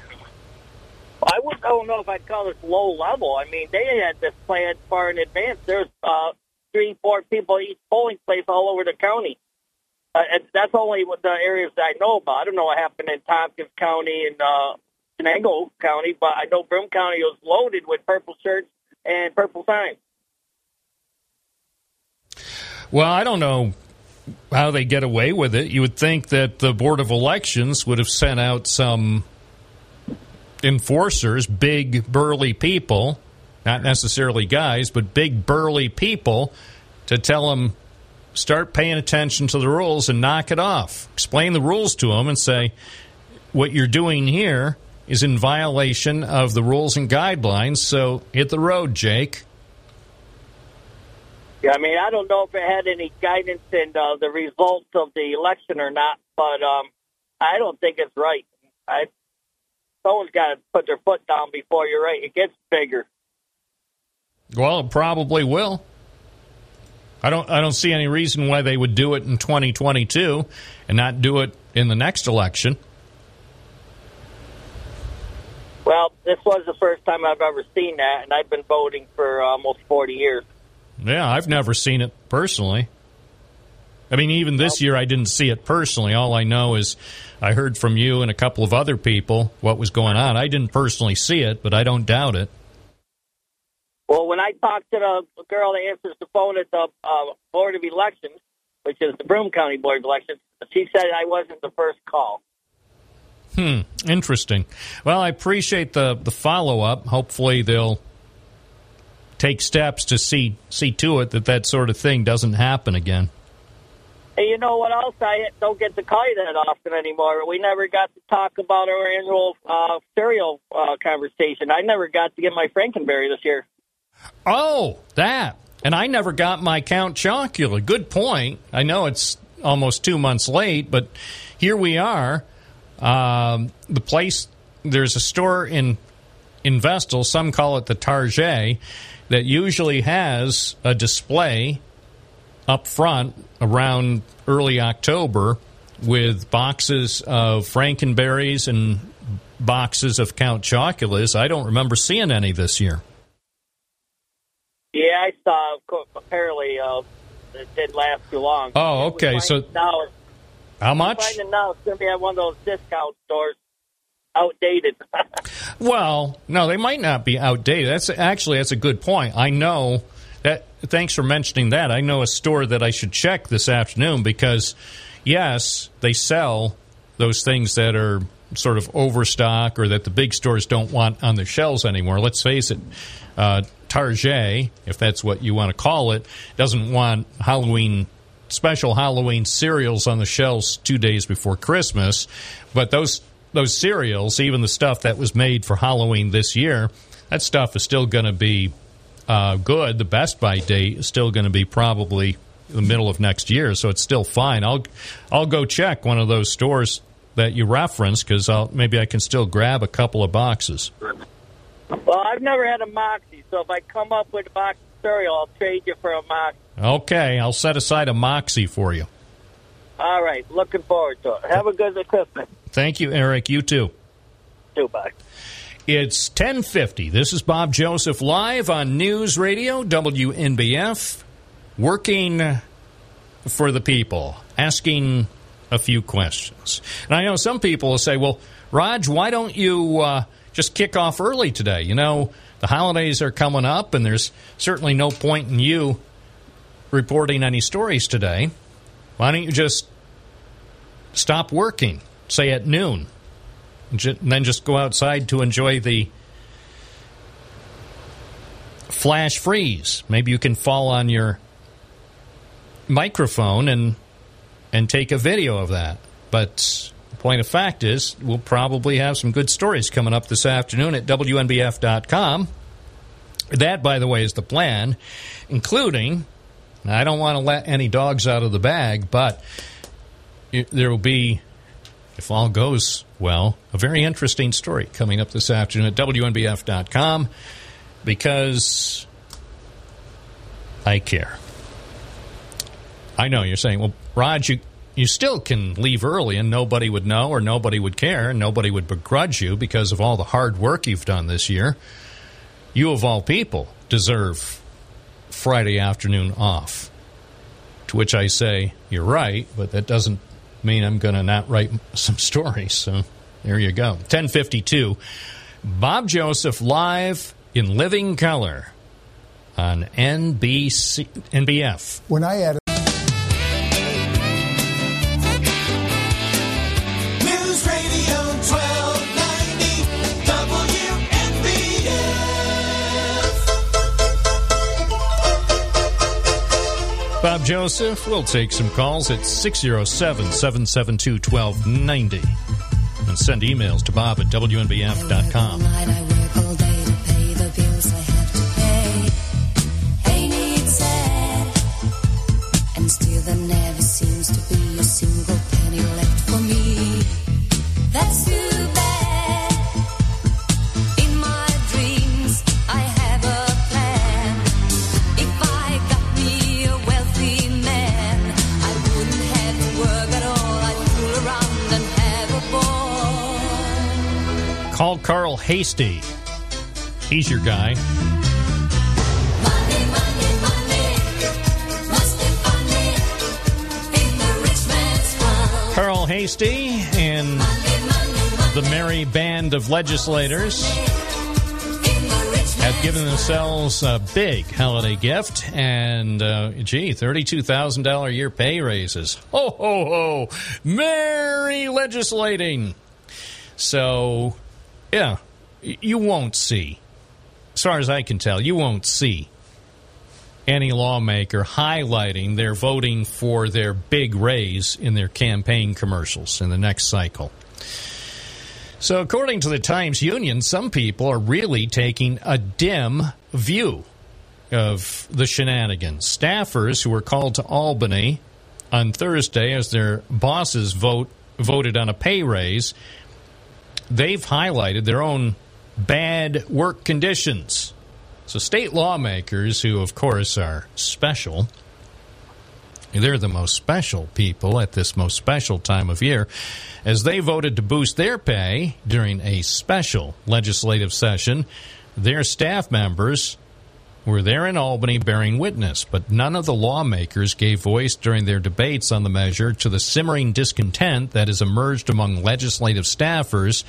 I wouldn't, I don't know if I'd call this low level. I mean, they had this planned far in advance. There's uh, three, four people at each polling place all over the county. Uh, and that's only with the areas that I know about. I don't know what happened in Tompkins County and uh, Chenango County, but I know Broome County was loaded with purple shirts and purple signs. Well, I don't know how they get away with it. You would think that the Board of Elections would have sent out some enforcers, big burly people, not necessarily guys, but big burly people, to tell them, start paying attention to the rules and knock it off. Explain the rules to them and say, what you're doing here is in violation of the rules and guidelines, so hit the road, Jake. Yeah, I mean, I don't know if it had any guidance in uh, the results of the election or not, but um, I don't think it's right. I Someone's got to put their foot down before you're right. It gets bigger. Well, it probably will. I don't I don't see any reason why they would do it in twenty twenty-two and not do it in the next election. Well, this was the first time I've ever seen that, and I've been voting for almost forty years. Yeah, I've never seen it personally. I mean, even this year, I didn't see it personally. All I know is I heard from you and a couple of other people what was going on. I didn't personally see it, but I don't doubt it. Well, when I talked to the girl that answers the phone at the uh, Board of Elections, which is the Broome County Board of Elections, she said I wasn't the first call. Hmm, interesting. Well, I appreciate the, the follow-up. Hopefully they'll take steps to see see to it that that sort of thing doesn't happen again. And you know what else? I don't get to call you that often anymore. We never got to talk about our annual uh, cereal uh, conversation. I never got to get my Frankenberry this year. Oh, that. And I never got my Count Chocula. Good point. I know it's almost two months late, but here we are. Um, the place, there's a store in, in Vestal, some call it the Target, that usually has a display up front around early October with boxes of Frankenberries and boxes of Count Chocula's. I don't remember seeing any this year. Yeah, I saw. Apparently, uh, it didn't last too long. Oh, okay. So now, how much? I'm finding now it's going to be at one of those discount stores. Outdated. Well, no, they might not be outdated. That's actually that's a good point. I know. That, thanks for mentioning that. I know a store that I should check this afternoon because, yes, they sell those things that are sort of overstock or that the big stores don't want on their shelves anymore. Let's face it, uh, Target, if that's what you want to call it, doesn't want Halloween special Halloween cereals on the shelves two days before Christmas. But those those cereals, even the stuff that was made for Halloween this year, that stuff is still going to be Uh, good. The best by date is still going to be probably the middle of next year, so it's still fine. I'll I'll go check one of those stores that you referenced because I'll maybe I can still grab a couple of boxes. Well, I've never had a Moxie, so if I come up with a box of cereal, I'll trade you for a Moxie. Okay, I'll set aside a Moxie for you. All right. Looking forward to it. Have a good Christmas. Thank you, Eric. You too. Too, bye. It's ten fifty. This is Bob Joseph live on News Radio W N B F, working for the people, asking a few questions. And I know some people will say, well, Raj, why don't you uh, just kick off early today? You know, the holidays are coming up, and there's certainly no point in you reporting any stories today. Why don't you just stop working, say at noon, and then just go outside to enjoy the flash freeze? Maybe you can fall on your microphone and and take a video of that. But the point of fact is we'll probably have some good stories coming up this afternoon at W N B F dot com. That, by the way, is the plan, including, I don't want to let any dogs out of the bag, but it, there will be, if all goes well, a very interesting story coming up this afternoon at W N B F dot com, because I care. I know you're saying, well, Raj, you, you still can leave early and nobody would know, or nobody would care, and nobody would begrudge you because of all the hard work you've done this year. You, of all people, deserve Friday afternoon off. To which I say, you're right, but that doesn't mean I'm going to not write some stories. So there you go. ten fifty-two, Bob Joseph live in living color on N B C N B F. When I added News Radio twelve ninety W N B F. Bob Joseph, we'll take some calls at six oh seven, seven seven two, one two nine oh and send emails to bob at W N B F dot com. Call Carl Heastie. He's your guy. Money, money, money. Must be funny in the rich man's world. Carl Heastie and money, money, money. The merry band of legislators have given themselves a big holiday gift and, uh, gee, thirty-two thousand dollars a year pay raises. Ho, ho, ho. Merry legislating. So, yeah, you won't see, as far as I can tell, you won't see any lawmaker highlighting their voting for their big raise in their campaign commercials in the next cycle. So according to the Times Union, some people are really taking a dim view of the shenanigans. Staffers who were called to Albany on Thursday as their bosses vote voted on a pay raise, they've highlighted their own bad work conditions. So state lawmakers, who, of course, are special, they're the most special people at this most special time of year, as they voted to boost their pay during a special legislative session, their staff members were there in Albany bearing witness. But none of the lawmakers gave voice during their debates on the measure to the simmering discontent that has emerged among legislative staffers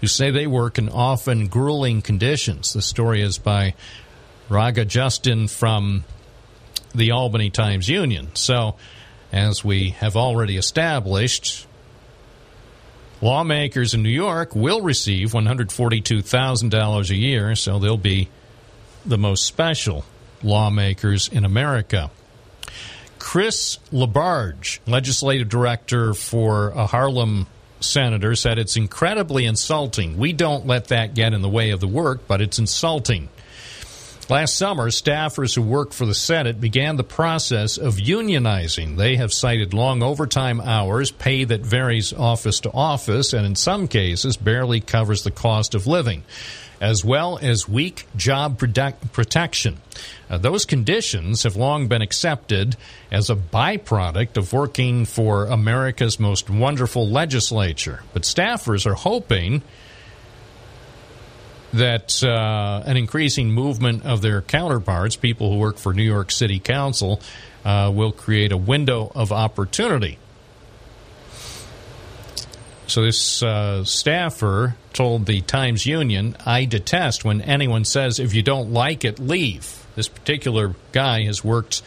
who say they work in often grueling conditions. The story is by Raga Justin from the Albany Times Union. So, as we have already established, lawmakers in New York will receive one hundred forty-two thousand dollars a year, so they'll be the most special lawmakers in America. Chris LaBarge, legislative director for a Harlem senator, said it's incredibly insulting. We don't let that get in the way of the work, but it's insulting. Last summer, staffers who work for the Senate began the process of unionizing. They have cited long overtime hours, pay that varies office to office, and in some cases barely covers the cost of living, as well as weak job product protection. Uh, those conditions have long been accepted as a byproduct of working for America's most wonderful legislature. But staffers are hoping that uh, an increasing movement of their counterparts, people who work for New York City Council, uh, will create a window of opportunity. So this uh, staffer told the Times Union, "I detest when anyone says, if you don't like it, leave." This particular guy has worked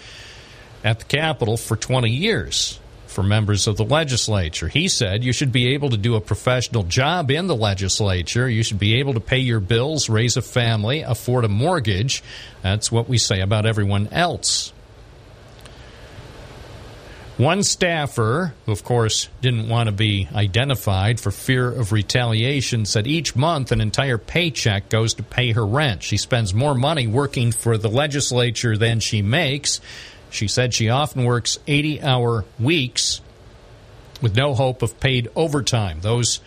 at the Capitol for twenty years for members of the legislature. He said, "You should be able to do a professional job in the legislature. You should be able to pay your bills, raise a family, afford a mortgage. That's what we say about everyone else." One staffer, who of course didn't want to be identified for fear of retaliation, said each month an entire paycheck goes to pay her rent. She spends more money working for the legislature than she makes. She said she often works eighty-hour weeks with no hope of paid overtime. Those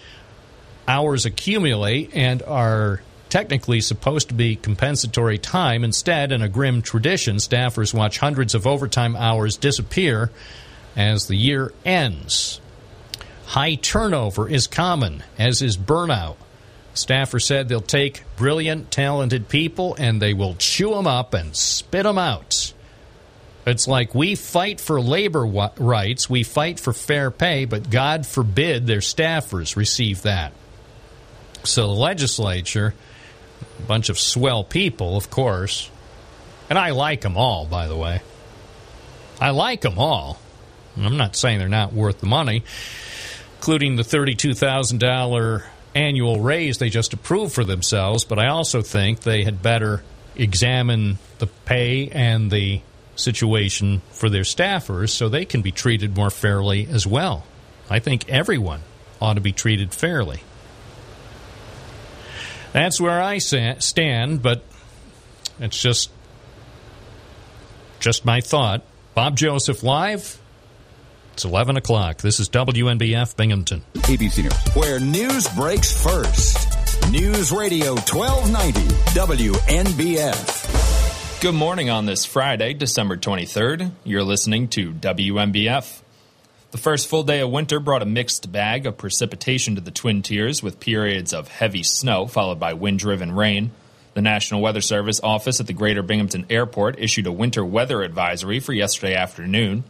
hours accumulate and are technically supposed to be compensatory time. Instead, in a grim tradition, staffers watch hundreds of overtime hours disappear as the year ends. High turnover is common, as is burnout. Staffers said they'll take brilliant, talented people and they will chew them up and spit them out. It's like, we fight for labor rights, we fight for fair pay, but God forbid their staffers receive that. So the legislature, a bunch of swell people, of course, and I like them all, by the way. I like them all. I'm not saying they're not worth the money, including the thirty-two thousand dollars annual raise they just approved for themselves, but I also think they had better examine the pay and the situation for their staffers so they can be treated more fairly as well. I think everyone ought to be treated fairly. That's where I stand, but it's just just my thought. Bob Joseph Live. It's eleven o'clock. This is W N B F Binghamton. A B C News, where news breaks first. News Radio twelve ninety W N B F. Good morning on this Friday, December twenty-third. You're listening to W M B F. The first full day of winter brought a mixed bag of precipitation to the Twin Tiers, with periods of heavy snow followed by wind-driven rain. The National Weather Service office at the Greater Binghamton Airport issued a winter weather advisory for yesterday afternoon.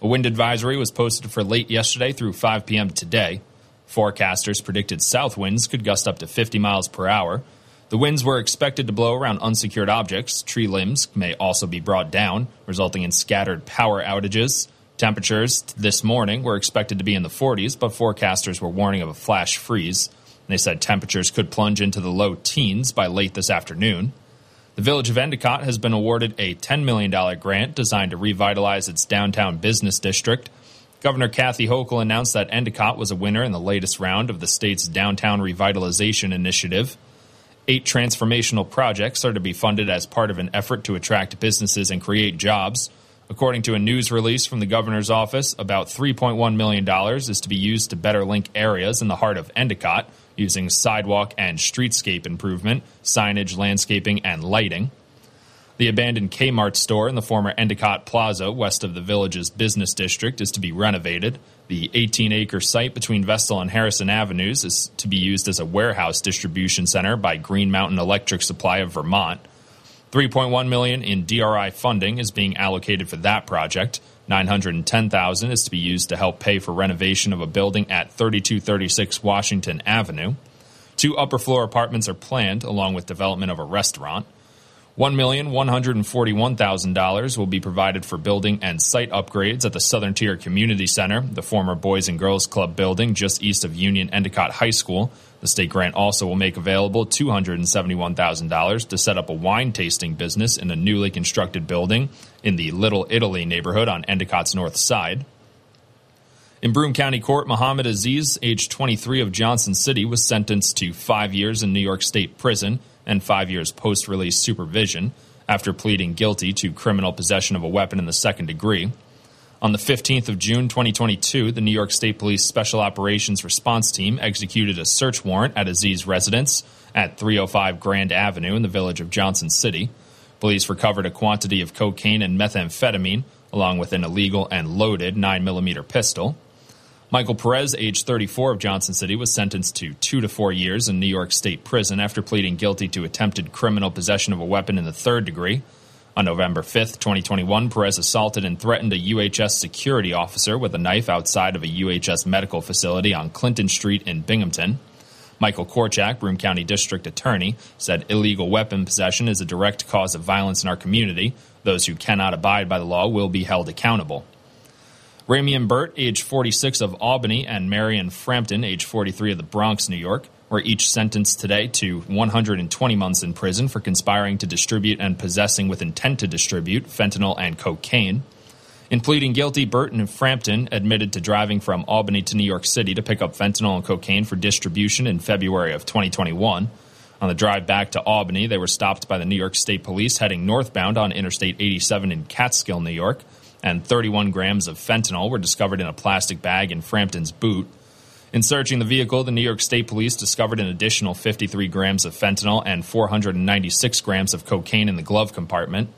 A wind advisory was posted for late yesterday through five p.m. today. Forecasters predicted south winds could gust up to fifty miles per hour. The winds were expected to blow around unsecured objects. Tree limbs may also be brought down, resulting in scattered power outages. Temperatures this morning were expected to be in the forties, but forecasters were warning of a flash freeze. They said temperatures could plunge into the low teens by late this afternoon. The Village of Endicott has been awarded a ten million dollars grant designed to revitalize its downtown business district. Governor Kathy Hochul announced that Endicott was a winner in the latest round of the state's Downtown Revitalization Initiative. Eight transformational projects are to be funded as part of an effort to attract businesses and create jobs. According to a news release from the governor's office, about three point one million dollars is to be used to better link areas in the heart of Endicott, using sidewalk and streetscape improvement, signage, landscaping, and lighting. The abandoned Kmart store in the former Endicott Plaza, west of the village's business district, is to be renovated. The eighteen-acre site between Vestal and Harrison Avenues is to be used as a warehouse distribution center by Green Mountain Electric Supply of Vermont. three point one million dollars in D R I funding is being allocated for that project. nine hundred ten thousand dollars is to be used to help pay for renovation of a building at thirty-two thirty-six Washington Avenue. Two upper-floor apartments are planned, along with development of a restaurant. one million one hundred forty-one thousand dollars will be provided for building and site upgrades at the Southern Tier Community Center, the former Boys and Girls Club building just east of Union Endicott High School. The state grant also will make available two hundred seventy-one thousand dollars to set up a wine tasting business in a newly constructed building in the Little Italy neighborhood on Endicott's north side. In Broome County Court, Muhammad Aziz, age twenty-three, of Johnson City, was sentenced to five years in New York State prison and five years post-release supervision. after pleading guilty to criminal possession of a weapon in the second degree. On the fifteenth of June, twenty twenty-two, the New York State Police Special Operations Response Team executed a search warrant at Aziz's residence at three oh five Grand Avenue in the village of Johnson City. Police recovered a quantity of cocaine and methamphetamine, along with an illegal and loaded nine millimeter pistol. Michael Perez, age thirty-four, of Johnson City, was sentenced to two to four years in New York State prison after pleading guilty to attempted criminal possession of a weapon in the third degree. On November fifth, twenty twenty-one, Perez assaulted and threatened a U H S security officer with a knife outside of a U H S medical facility on Clinton Street in Binghamton. Michael Korchak, Broome County District Attorney, said illegal weapon possession is a direct cause of violence in our community. Those who cannot abide by the law will be held accountable. Ramien Burt, age forty-six, of Albany, and Marion Frampton, age forty-three, of the Bronx, New York, were each sentenced today to one hundred twenty months in prison for conspiring to distribute and possessing with intent to distribute fentanyl and cocaine. In pleading guilty, Burt and Frampton admitted to driving from Albany to New York City to pick up fentanyl and cocaine for distribution in February of twenty twenty-one. On the drive back to Albany, they were stopped by the New York State Police heading northbound on Interstate eighty-seven in Catskill, New York, and thirty-one grams of fentanyl were discovered in a plastic bag in Frampton's boot. In searching the vehicle, the New York State Police discovered an additional fifty-three grams of fentanyl and four hundred ninety-six grams of cocaine in the glove compartment.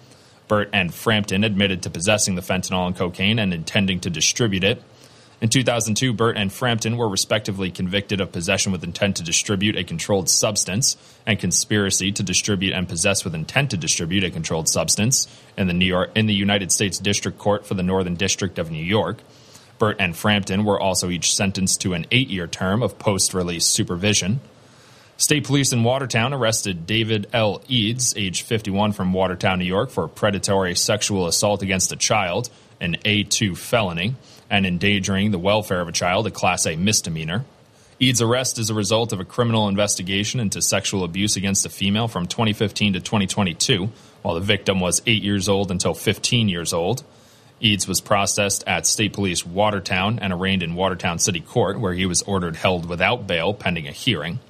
Burt and Frampton admitted to possessing the fentanyl and cocaine and intending to distribute it. In two thousand two, Burt and Frampton were respectively convicted of possession with intent to distribute a controlled substance and conspiracy to distribute and possess with intent to distribute a controlled substance in the New York, in the United States District Court for the Northern District of New York. Burt and Frampton were also each sentenced to an eight-year term of post-release supervision. State police in Watertown arrested David L. Eads, age fifty-one, from Watertown, New York, for a predatory sexual assault against a child, an A two felony, and endangering the welfare of a child, a Class A misdemeanor. Eads' arrest is a result of a criminal investigation into sexual abuse against a female from twenty fifteen to twenty twenty-two, while the victim was eight years old until fifteen years old. Eads was processed at State Police Watertown and arraigned in Watertown City Court, where he was ordered held without bail pending a hearing.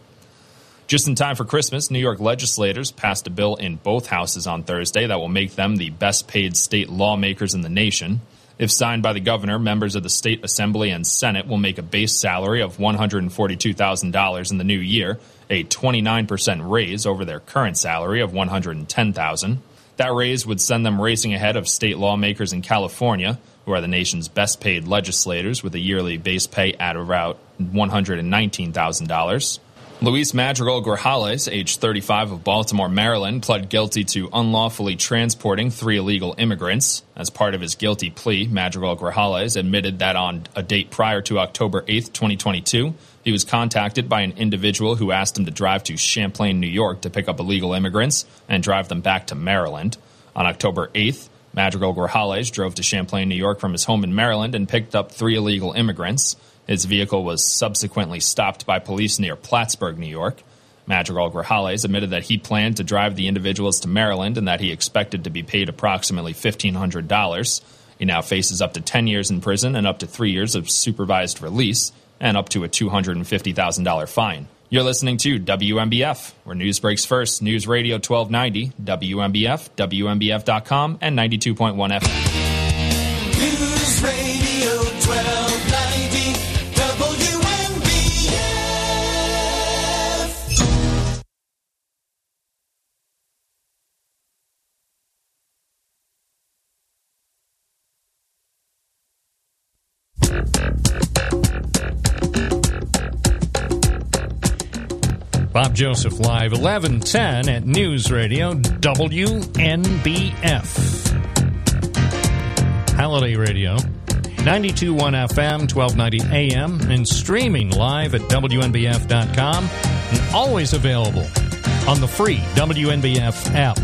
Just in time for Christmas, New York legislators passed a bill in both houses on Thursday that will make them the best-paid state lawmakers in the nation. If signed by the governor, members of the State Assembly and Senate will make a base salary of one hundred forty-two thousand dollars in the new year, a twenty-nine percent raise over their current salary of one hundred ten thousand dollars. That raise would send them racing ahead of state lawmakers in California, who are the nation's best-paid legislators, with a yearly base pay at about one hundred nineteen thousand dollars. Luis Madrigal-Grajales, age thirty-five, of Baltimore, Maryland, pled guilty to unlawfully transporting three illegal immigrants. As part of his guilty plea, Madrigal-Grajales admitted that on a date prior to October eighth, twenty twenty-two, he was contacted by an individual who asked him to drive to Champlain, New York, to pick up illegal immigrants and drive them back to Maryland. On October eighth, Madrigal-Grajales drove to Champlain, New York from his home in Maryland and picked up three illegal immigrants. His vehicle was subsequently stopped by police near Plattsburgh, New York. Madrigal-Grajales admitted that he planned to drive the individuals to Maryland and that he expected to be paid approximately fifteen hundred dollars. He now faces up to ten years in prison and up to three years of supervised release and up to a two hundred fifty thousand dollars fine. You're listening to W M B F, where news breaks first. News Radio twelve ninety, W M B F, W M B F dot com, and ninety-two point one F M. News Radio twelve ninety. Bob Joseph live, eleven ten at News Radio W N B F. Holiday Radio, ninety-two point one F M, twelve ninety A M, and streaming live at W N B F dot com, and always available on the free W N B F app.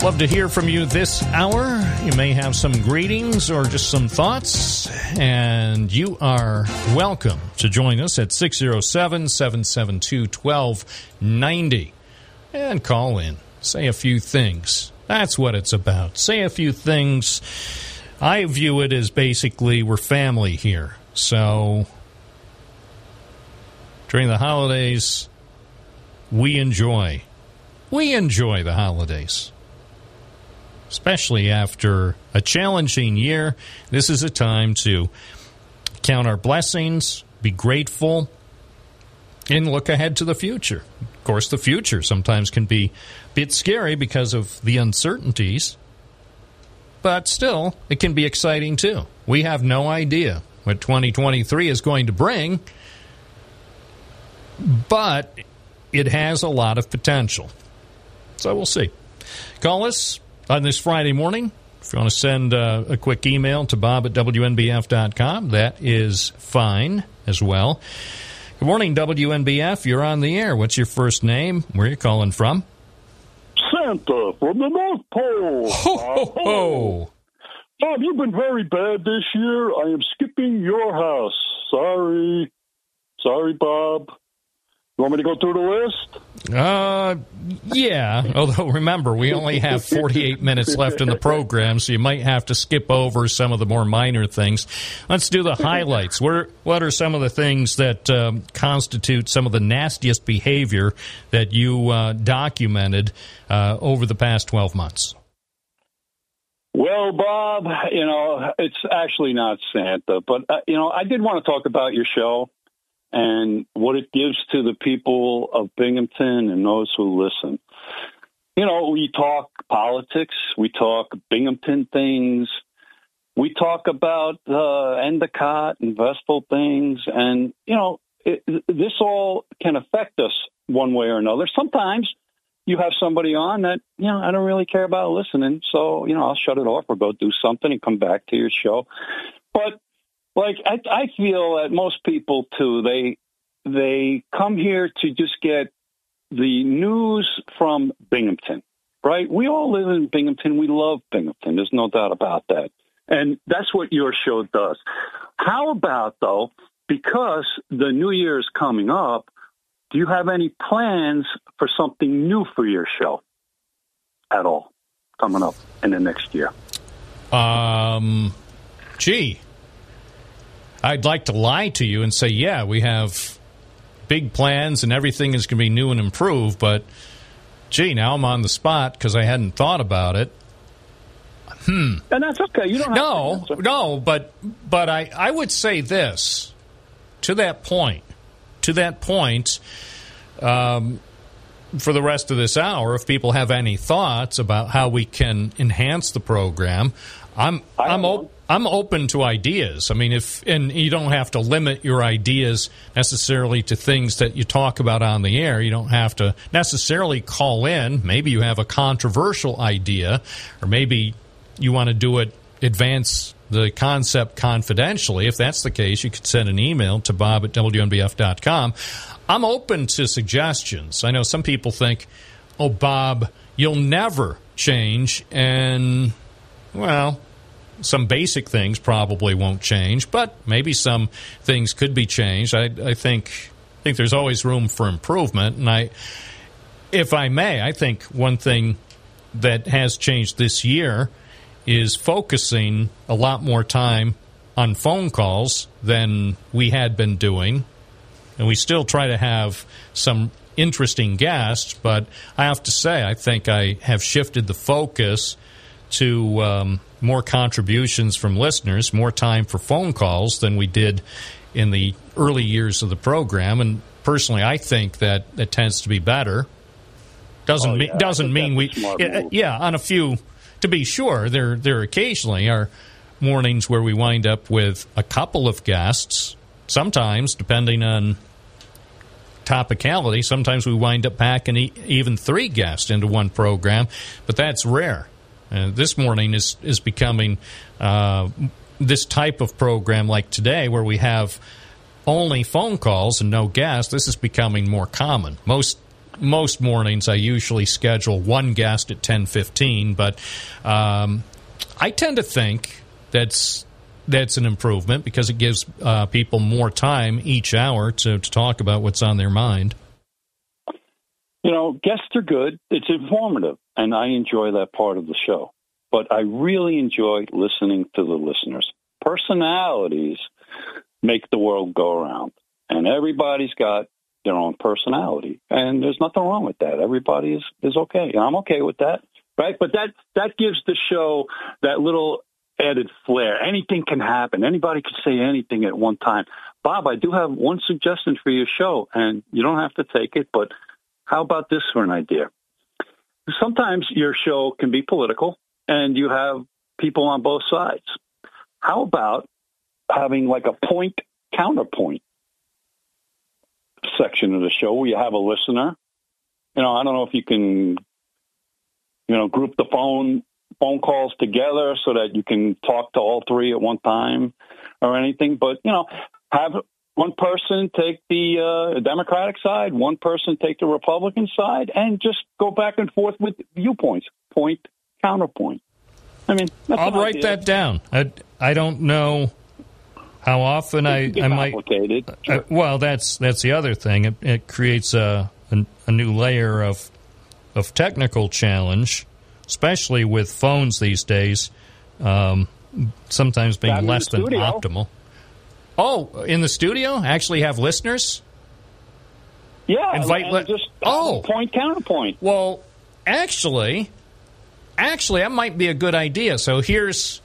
Love to hear from you this hour. You may have some greetings or just some thoughts, and you are welcome to join us at six oh seven, seven seven two, one two nine oh and call in. Say a few things. That's what it's about. Say a few things. I view it as basically we're family here. So during the holidays, we enjoy. We enjoy the holidays. especially after a challenging year. This is a time to count our blessings, be grateful, and look ahead to the future. Of course, the future sometimes can be a bit scary because of the uncertainties, but still, it can be exciting too. We have no idea what twenty twenty-three is going to bring, but it has a lot of potential. So we'll see. Call us on this Friday morning. If you want to send uh, a quick email to bob at w n b f dot com, that is fine as well. Good morning, W N B F. You're on the air. What's your first name? Where are you calling from? Santa from the North Pole. Ho, ho, ho. Bob, you've been very bad this year. I am skipping your house. Sorry. Sorry, Bob. You want me to go through the list? Uh, yeah. Although, remember, we only have forty-eight minutes left in the program, so you might have to skip over some of the more minor things. Let's do the highlights. What are, what are some of the things that um, constitute some of the nastiest behavior that you uh, documented uh, over the past twelve months? Well, Bob, you know, it's actually not Santa, but, uh, you know, I did want to talk about your show and what it gives to the people of Binghamton and those who listen. You know, we talk politics, we talk Binghamton things, we talk about uh, Endicott and Vestal things, and, you know, it, this all can affect us one way or another. Sometimes you have somebody on that, you know, I don't really care about listening, so, you know, I'll shut it off or go do something and come back to your show. But Like, I, I feel that most people, too, they they come here to just get the news from Binghamton, right? We all live in Binghamton. We love Binghamton. There's no doubt about that. And that's what your show does. How about, though, because the new year is coming up, do you have any plans for something new for your show at all coming up in the next year? Um, gee. I'd like to lie to you and say, yeah, we have big plans and everything is going to be new and improved, but, gee, now I'm on the spot because I hadn't thought about it. Hmm. And that's okay. You don't have no, to no, but but I, I would say this, to that point, to that point, um, for the rest of this hour, if people have any thoughts about how we can enhance the program, I'm I'm open. I'm open to ideas. I mean, if and you don't have to limit your ideas necessarily to things that you talk about on the air. You don't have to necessarily call in. Maybe you have a controversial idea, or maybe you want to do it, advance the concept confidentially. If that's the case, you could send an email to bob at w n b f dot com. I'm open to suggestions. I know some people think, oh, Bob, you'll never change, and, well, some basic things probably won't change, but maybe some things could be changed. I, I think I think there's always room for improvement. And I, if I may, I think one thing that has changed this year is focusing a lot more time on phone calls than we had been doing. And we still try to have some interesting guests, but I have to say I think I have shifted the focus to um, more contributions from listeners, more time for phone calls than we did in the early years of the program. And personally, I think that it tends to be better. Doesn't oh, yeah. mean, doesn't mean we yeah, yeah on a few, to be sure, there there occasionally are mornings where we wind up with a couple of guests. Sometimes, depending on topicality, sometimes we wind up packing e- even three guests into one program, but that's rare. Uh, this morning is, is becoming uh, this type of program like today where we have only phone calls and no guests. This is becoming more common. Most most mornings I usually schedule one guest at ten fifteen, but um, I tend to think that's that's an improvement because it gives uh, people more time each hour to, to talk about what's on their mind. You know, guests are good. It's informative, and I enjoy that part of the show. But I really enjoy listening to the listeners. Personalities make the world go around, and everybody's got their own personality, and there's nothing wrong with that. Everybody is, is okay, and I'm okay with that. right? But that that gives the show that little added flair. Anything can happen. Anybody could say anything at one time. Bob, I do have one suggestion for your show, and you don't have to take it, but how about this for an idea? Sometimes your show can be political, and you have people on both sides. How about having like a point counterpoint section of the show where you have a listener? You know, I don't know if you can, you know, group the phone phone calls together so that you can talk to all three at one time or anything. But, you know, have one person take the uh, Democratic side, one person take the Republican side, and just go back and forth with viewpoints, point, counterpoint. I mean, that's I'll write idea. that down. I, I don't know how often I, I might. Complicated. Sure. I, well, that's that's the other thing. It, it creates a, a a new layer of of technical challenge, especially with phones these days. Um, sometimes being Back less than optimal. Oh, in the studio, actually have listeners. Yeah, invite li- just oh point counterpoint. Well, actually. Actually, that might be a good idea. So here's,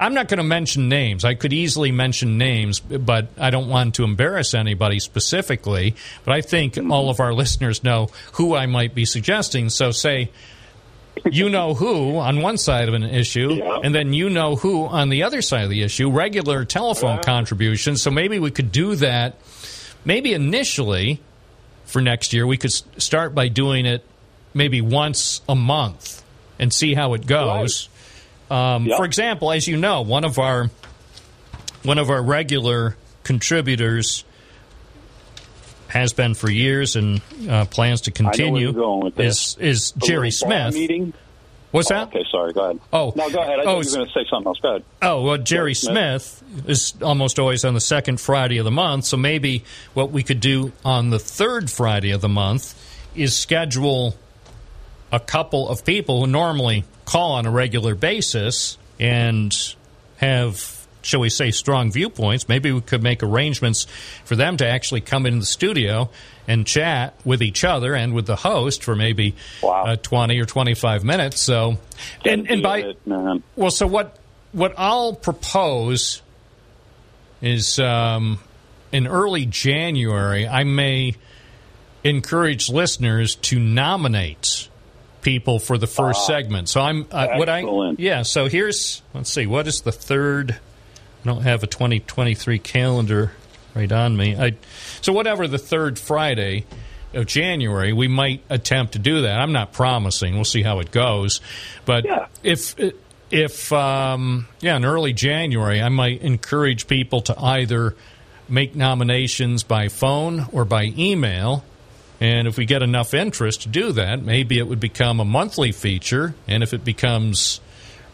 I'm not going to mention names. I could easily mention names, but I don't want to embarrass anybody specifically. But I think all of our listeners know who I might be suggesting. So say, you know who on one side of an issue, yeah. and then you know who on the other side of the issue, regular telephone yeah. contributions. So maybe we could do that. Maybe initially for next year, we could start by doing it maybe once a month. And see how it goes. Right. Um, yep. For example, as you know, one of our one of our regular contributors has been for years and uh, plans to continue. I know where you're going with this. is is the Jerry Smith? Meeting? What's that? Oh, okay, sorry. Go ahead. Oh, no, go ahead. I oh, thought you were going to say something else. Go ahead. Oh, well, Jerry Smith is almost always on the second Friday of the month. So maybe what we could do on the third Friday of the month is schedule a couple of people who normally call on a regular basis and have, shall we say, strong viewpoints. Maybe we could make arrangements for them to actually come into the studio and chat with each other and with the host for maybe wow. uh, twenty or twenty-five minutes. So, and, and by it, man. Well, so what what I'll propose is um, in early January, I may encourage listeners to nominate people for the first uh, segment. So I'm uh, what I yeah. So here's let's see what is the third. I don't have a twenty twenty-three calendar right on me. I so whatever the third Friday of January, we might attempt to do that. I'm not promising. We'll see how it goes. But yeah. if if um, yeah, in early January, I might encourage people to either make nominations by phone or by email. And if we get enough interest to do that, maybe it would become a monthly feature. And if it becomes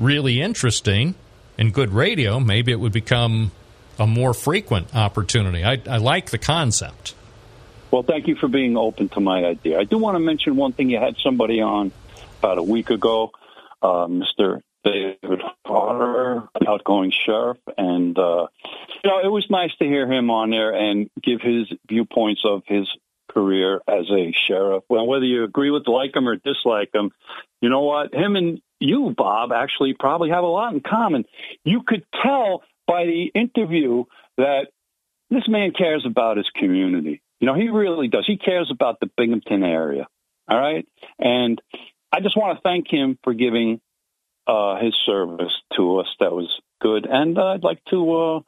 really interesting and good radio, maybe it would become a more frequent opportunity. I, I like the concept. Well, thank you for being open to my idea. I do want to mention one thing. You had somebody on about a week ago, uh, Mister David Potter, outgoing sheriff, and uh, you know, it was nice to hear him on there and give his viewpoints of his career as a sheriff. Well, whether you agree with, like him or dislike him, you know what? Him and you, Bob, actually probably have a lot in common. You could tell by the interview that this man cares about his community. You know, he really does. He cares about the Binghamton area. All right. And I just want to thank him for giving uh, his service to us. That was good. And uh, I'd like to, uh,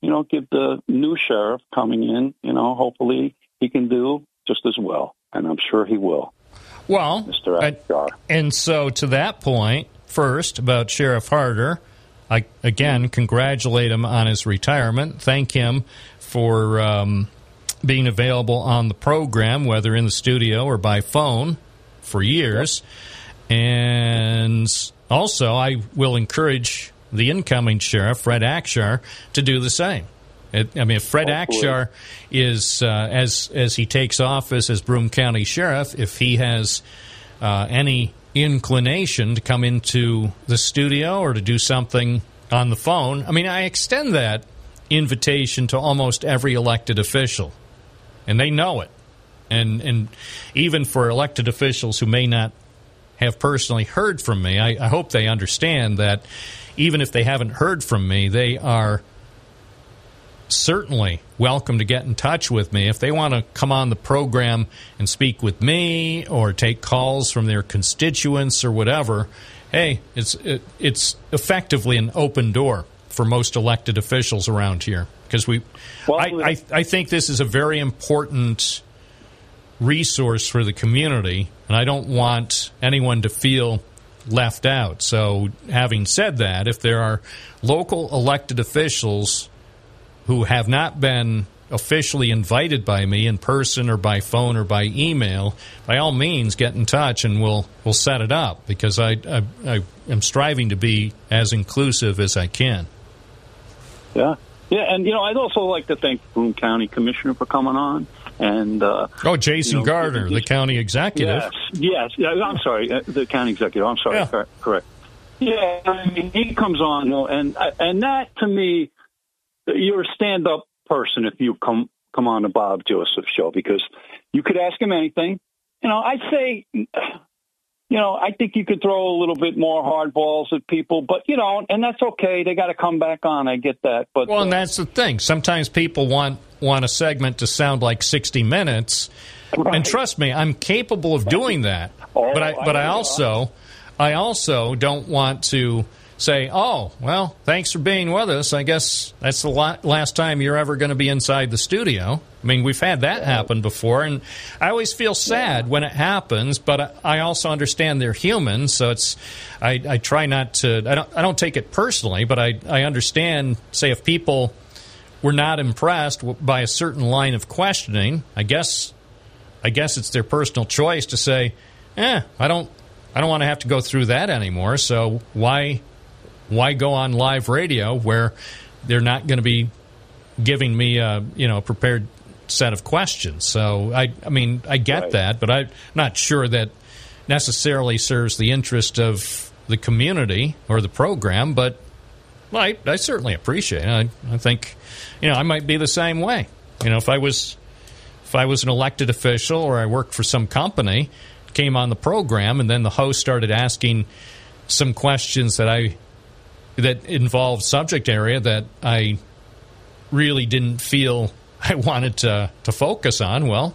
you know, give the new sheriff coming in, you know, hopefully he can do just as well, and I'm sure he will. Well, Mister Akshar. And so to that point, first, about Sheriff Harder, I, again, congratulate him on his retirement. Thank him for um, being available on the program, whether in the studio or by phone, for years. And also, I will encourage the incoming sheriff, Fred Akshar, to do the same. It, I mean, if Fred Hopefully. Akshar is, uh, as as he takes office as Broome County Sheriff, if he has uh, any inclination to come into the studio or to do something on the phone, I mean, I extend that invitation to almost every elected official, and they know it. And and even for elected officials who may not have personally heard from me, I, I hope they understand that even if they haven't heard from me, they are certainly welcome to get in touch with me. If they want to come on the program and speak with me or take calls from their constituents or whatever, hey, it's it, it's effectively an open door for most elected officials around here. Because we, well, I, I, I think this is a very important resource for the community, and I don't want anyone to feel left out. So having said that, if there are local elected officials who have not been officially invited by me in person or by phone or by email, by all means, get in touch and we'll we'll set it up, because I, I, I am striving to be as inclusive as I can. Yeah. Yeah, and, you know, I'd also like to thank the Broome County Commissioner for coming on. And uh, Oh, Jason you know, Gardner, the county executive. Yes, yes. I'm sorry, the county executive. I'm sorry, yeah. correct, correct. Yeah, I mean, he comes on, you know, and and that, to me, you're a stand-up person if you come, come on the Bob Joseph show, because you could ask him anything. You know, I'd say, you know, I think you could throw a little bit more hard balls at people, but, you know, and that's okay. They got to come back on. I get that. But Well, and that's the thing. Sometimes people want want a segment to sound like sixty minutes, right. And trust me, I'm capable of doing that. Oh, but I, I but I also, I also don't want to say, oh, well, thanks for being with us. I guess that's the last time you're ever going to be inside the studio. I mean, we've had that happen before, and I always feel sad when it happens, but I also understand they're human, so it's I, I try not to I don't I don't take it personally, but I, I understand, say, if people were not impressed by a certain line of questioning, I guess I guess it's their personal choice to say, eh, I don't I don't want to have to go through that anymore, so why Why go on live radio where they're not going to be giving me a, you know, a prepared set of questions? So, I I mean, I get right. that, but I'm not sure that necessarily serves the interest of the community or the program, but well, I, I certainly appreciate it. I, I think, you know, I might be the same way. You know, if I was if I was an elected official or I worked for some company, came on the program, and then the host started asking some questions that I... that involved subject area that I really didn't feel I wanted to, to focus on. Well,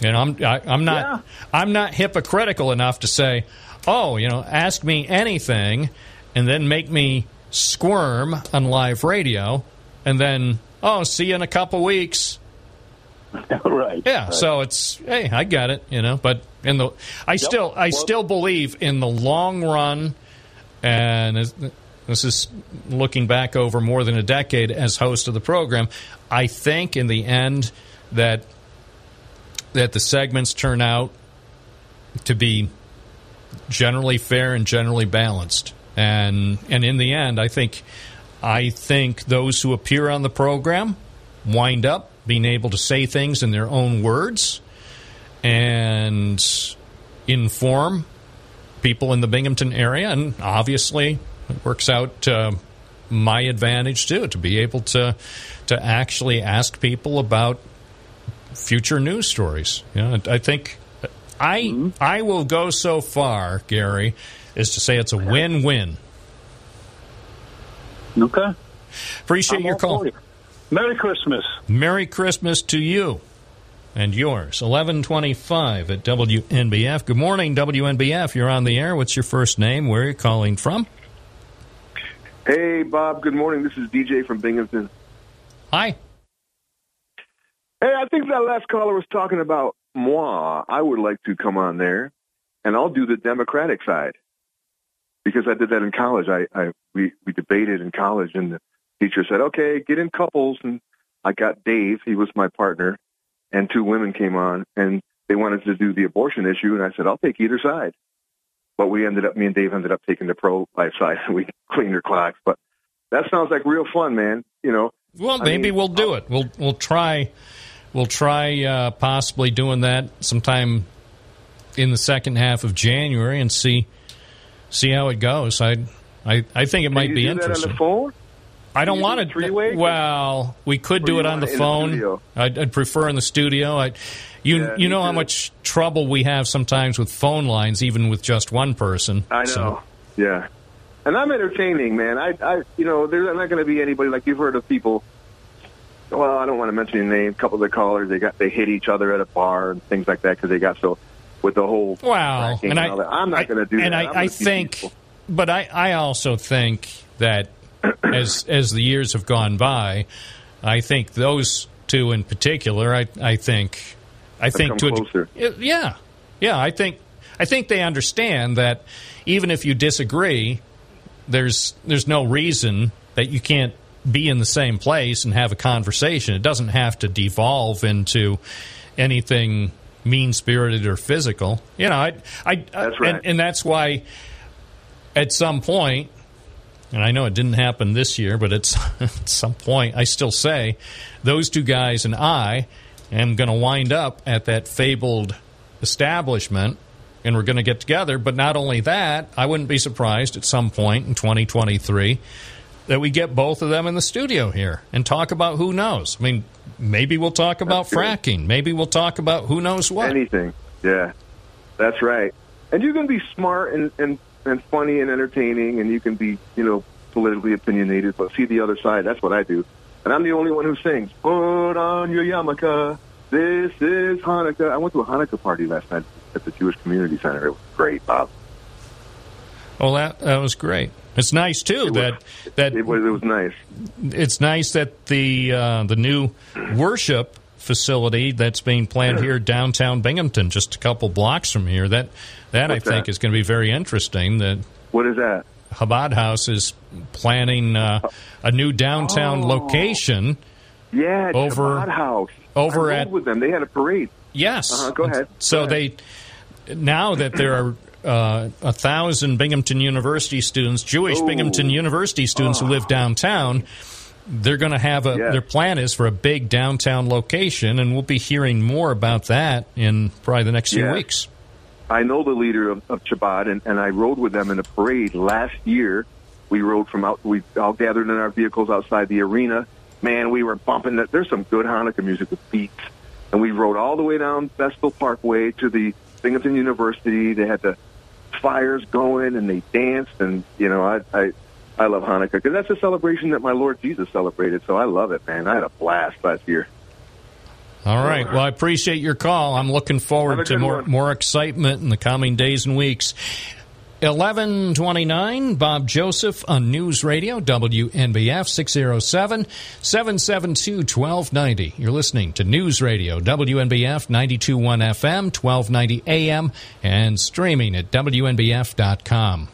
you know, I'm I, I'm not yeah. I'm not hypocritical enough to say, oh, you know, ask me anything, and then make me squirm on live radio, and then oh, see you in a couple weeks. right. Yeah. Right. So it's hey, I got it, you know. But in the I yep. still I well, still believe in the long run, and as, this is looking back over more than a decade as host of the program, I think in the end that that the segments turn out to be generally fair and generally balanced. And and in the end, I think I think those who appear on the program wind up being able to say things in their own words and inform people in the Binghamton area, and obviously it works out uh, my advantage too, to be able to to actually ask people about future news stories. You know, I think I mm-hmm. I will go so far, Gary, is to say it's a win-win. Okay. Appreciate I'm your call. forty Merry Christmas. Merry Christmas to you and yours. eleven twenty-five at W N B F. Good morning, W N B F. You're on the air. What's your first name? Where are you calling from? Hey, Bob. Good morning. This is D J from Binghamton. Hi. Hey, I think that last caller was talking about moi. I would like to come on there, and I'll do the Democratic side, because I did that in college. I, I we, we debated in college, and the teacher said, okay, get in couples, and I got Dave. He was my partner. And two women came on, and they wanted to do the abortion issue, and I said, I'll take either side. But we ended up, me and Dave ended up taking the pro-life side, and we cleaned their clocks. But that sounds like real fun, man. You know. Well, maybe I mean, we'll do it. We'll we'll try, we'll try uh, possibly doing that sometime in the second half of January and see see how it goes. I I, I think it might you be do interesting. That on the phone? I don't want to. Well, we could do it on the phone. I'd, I'd prefer in the studio. I, You yeah, you know too. How much trouble we have sometimes with phone lines, even with just one person. I know. So. Yeah. And I'm entertaining, man. I, I you know, there's not going to be anybody like you've heard of people. Well, I don't want to mention your name. A couple of the callers, they got they hit each other at a bar and things like that because they got so with the whole. Wow. And, and I, all that. I'm not going to do and that. And I, I think, people. but I, I also think that as as the years have gone by, I think those two in particular, I I think, I think to closer. yeah, yeah, I think I think they understand that even if you disagree, there's there's no reason that you can't be in the same place and have a conversation. It doesn't have to devolve into anything mean-spirited or physical. You know, I, I, that's right. and, and that's why at some point, and I know it didn't happen this year, but it's, at some point I still say those two guys and I am going to wind up at that fabled establishment and we're going to get together. But not only that, I wouldn't be surprised at some point in twenty twenty-three that we get both of them in the studio here and talk about who knows. I mean, maybe we'll talk about fracking. Maybe we'll talk about who knows what. Anything. Yeah, that's right. And you can be smart and, and, and funny and entertaining, and you can be, you know, politically opinionated, but see the other side. That's what I do. And I'm the only one who sings, put on your yarmulke, this is Hanukkah. I went to a Hanukkah party last night at the Jewish Community Center. It was great, Bob. Well, that, that was great. It's nice too it that was, that it was, it was nice. It's nice that the uh, the new worship facility that's being planned here downtown Binghamton, just a couple blocks from here. That that What's I think that? is going to be very interesting. That what is that? Chabad House is planning uh, a new downtown oh. location. Yeah, over Chabad House. Over I at with them, they had a parade. Yes, uh-huh. go ahead. So go ahead. they now that there are. Uh, a thousand Binghamton University students, Jewish oh. Binghamton University students oh. who live downtown, they're going to have a. Yes. Their plan is for a big downtown location, and we'll be hearing more about that in probably the next yeah. few weeks. I know the leader of, of Chabad, and, and I rode with them in a parade last year. We rode from out. We all gathered in our vehicles outside the arena. Man, we were bumping. The, there's some good Hanukkah music with beats, and we rode all the way down Vestal Parkway to the Binghamton University. They had the fires going, and they danced, and you know, I I, I love Hanukkah because that's a celebration that my Lord Jesus celebrated. So I love it, man. I had a blast last year. All right. Well, I appreciate your call. I'm looking forward to more one. more excitement in the coming days and weeks. eleven twenty-nine, Bob Joseph on News Radio, W N B F six oh seven, seven seven two, one two nine oh. You're listening to News Radio, W N B F ninety-two point one F M, twelve ninety A M, and streaming at W N B F dot com.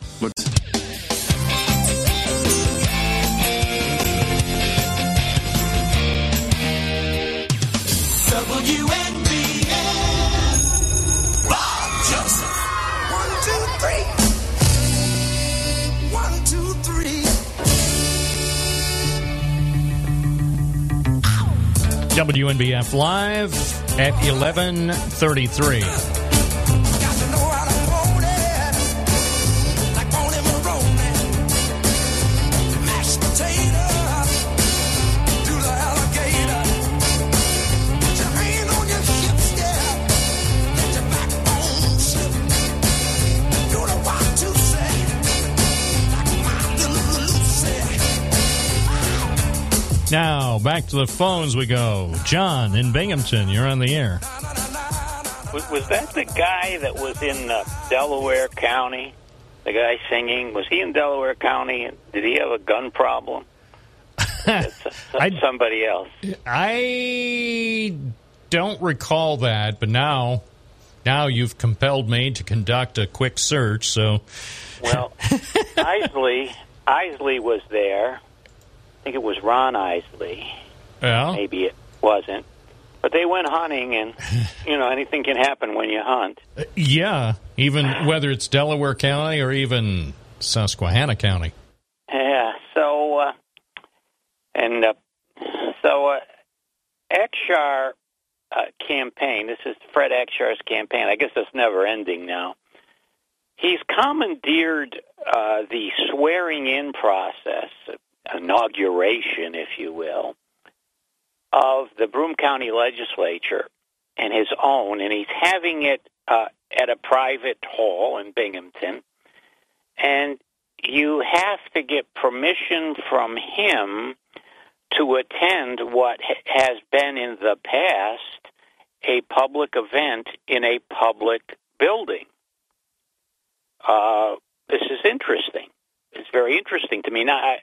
W N B F Live at eleven thirty-three. Now, back to the phones we go. John in Binghamton, you're on the air. Was, was that the guy that was in uh, Delaware County? The guy singing? Was he in Delaware County? Did he have a gun problem? Somebody else. I don't recall that, but now, now you've compelled me to conduct a quick search, so... Well, Isley, Isley was there. I think it was Ron Isley. Yeah. Maybe it wasn't. But they went hunting, and, you know, anything can happen when you hunt. Uh, yeah, even whether it's Delaware County or even Susquehanna County. Yeah, so, uh, and uh, so uh, Akshar uh, campaign, this is Fred Akshar's campaign, I guess that's never ending now. He's commandeered uh, the swearing-in process, inauguration, if you will, of the Broome County Legislature and his own, and he's having it uh, at a private hall in Binghamton, and you have to get permission from him to attend what has been in the past a public event in a public building. Uh, this is interesting. It's very interesting to me. Now, I,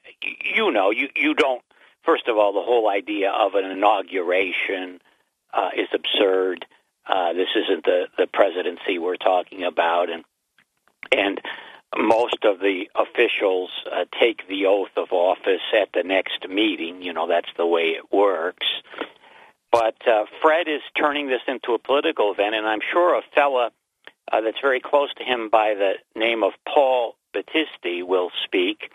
you know, you, you don't, first of all, the whole idea of an inauguration uh, is absurd. Uh, this isn't the, the presidency we're talking about, and and most of the officials uh, take the oath of office at the next meeting. You know, that's the way it works. But uh, Fred is turning this into a political event, and I'm sure a fella uh, that's very close to him by the name of Paul Battisti will speak.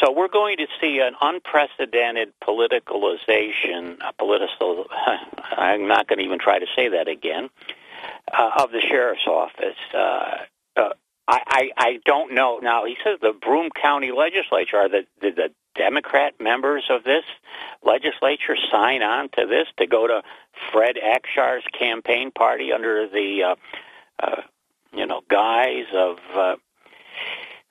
So we're going to see an unprecedented politicalization, a political, I'm not going to even try to say that again, uh, of the sheriff's office. Uh, uh, I, I, I don't know. Now, he says the Broome County legislature, are the, the, the Democrat members of this legislature sign on to this to go to Fred Akshar's campaign party under the, uh, uh, you know, guise of... Uh,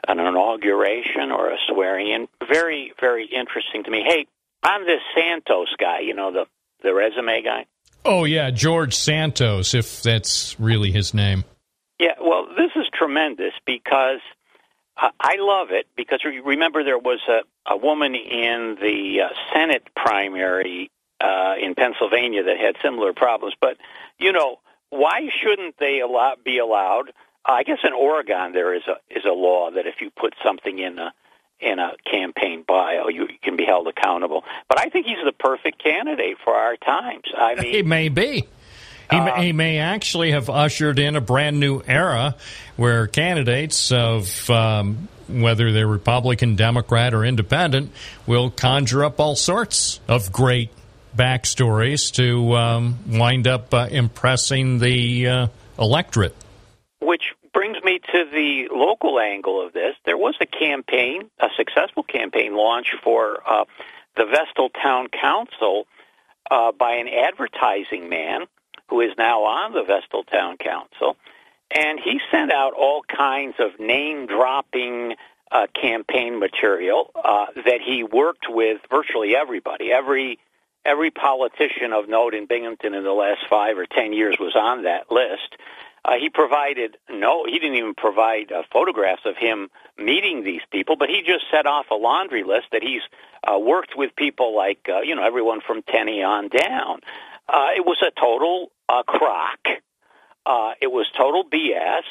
an inauguration or a swearing-in. Very, very interesting to me. Hey, I'm this Santos guy, you know, the, the resume guy. Oh, yeah, George Santos, if that's really his name. Yeah, well, this is tremendous because uh, I love it because remember there was a, a woman in the uh, Senate primary uh, in Pennsylvania that had similar problems. But, you know, why shouldn't they allow, be allowed... I guess in Oregon there is a is a law that if you put something in a in a campaign bio, you can be held accountable. But I think he's the perfect candidate for our times. I mean, he may be. He, uh, may, he may actually have ushered in a brand new era where candidates of um, whether they're Republican, Democrat, or Independent will conjure up all sorts of great backstories to um, wind up uh, impressing the uh, electorate. Which brings me to the local angle of this. There was a campaign, a successful campaign launch for uh, the Vestal Town Council uh, by an advertising man who is now on the Vestal Town Council. And he sent out all kinds of name-dropping uh, campaign material uh, that he worked with virtually everybody. Every every politician of note in Binghamton in the last five or ten years was on that list. Uh, he provided no, he didn't even provide uh, photographs of him meeting these people, but he just set off a laundry list that he's uh, worked with people like, uh, you know, everyone from Tenney on down. Uh, it was a total uh, crock. Uh, it was total B S.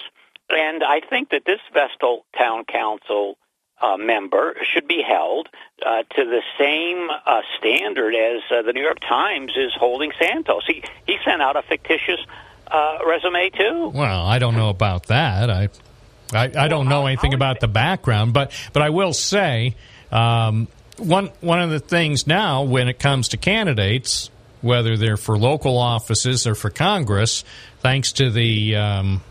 And I think that this Vestal Town Council uh, member should be held uh, to the same uh, standard as uh, the New York Times is holding Santos. He, he sent out a fictitious Uh, resume too. Well, I don't know about that. I, I, I don't know anything about the background, but but I will say um, one one of the things now when it comes to candidates, whether they're for local offices or for Congress, thanks to the um,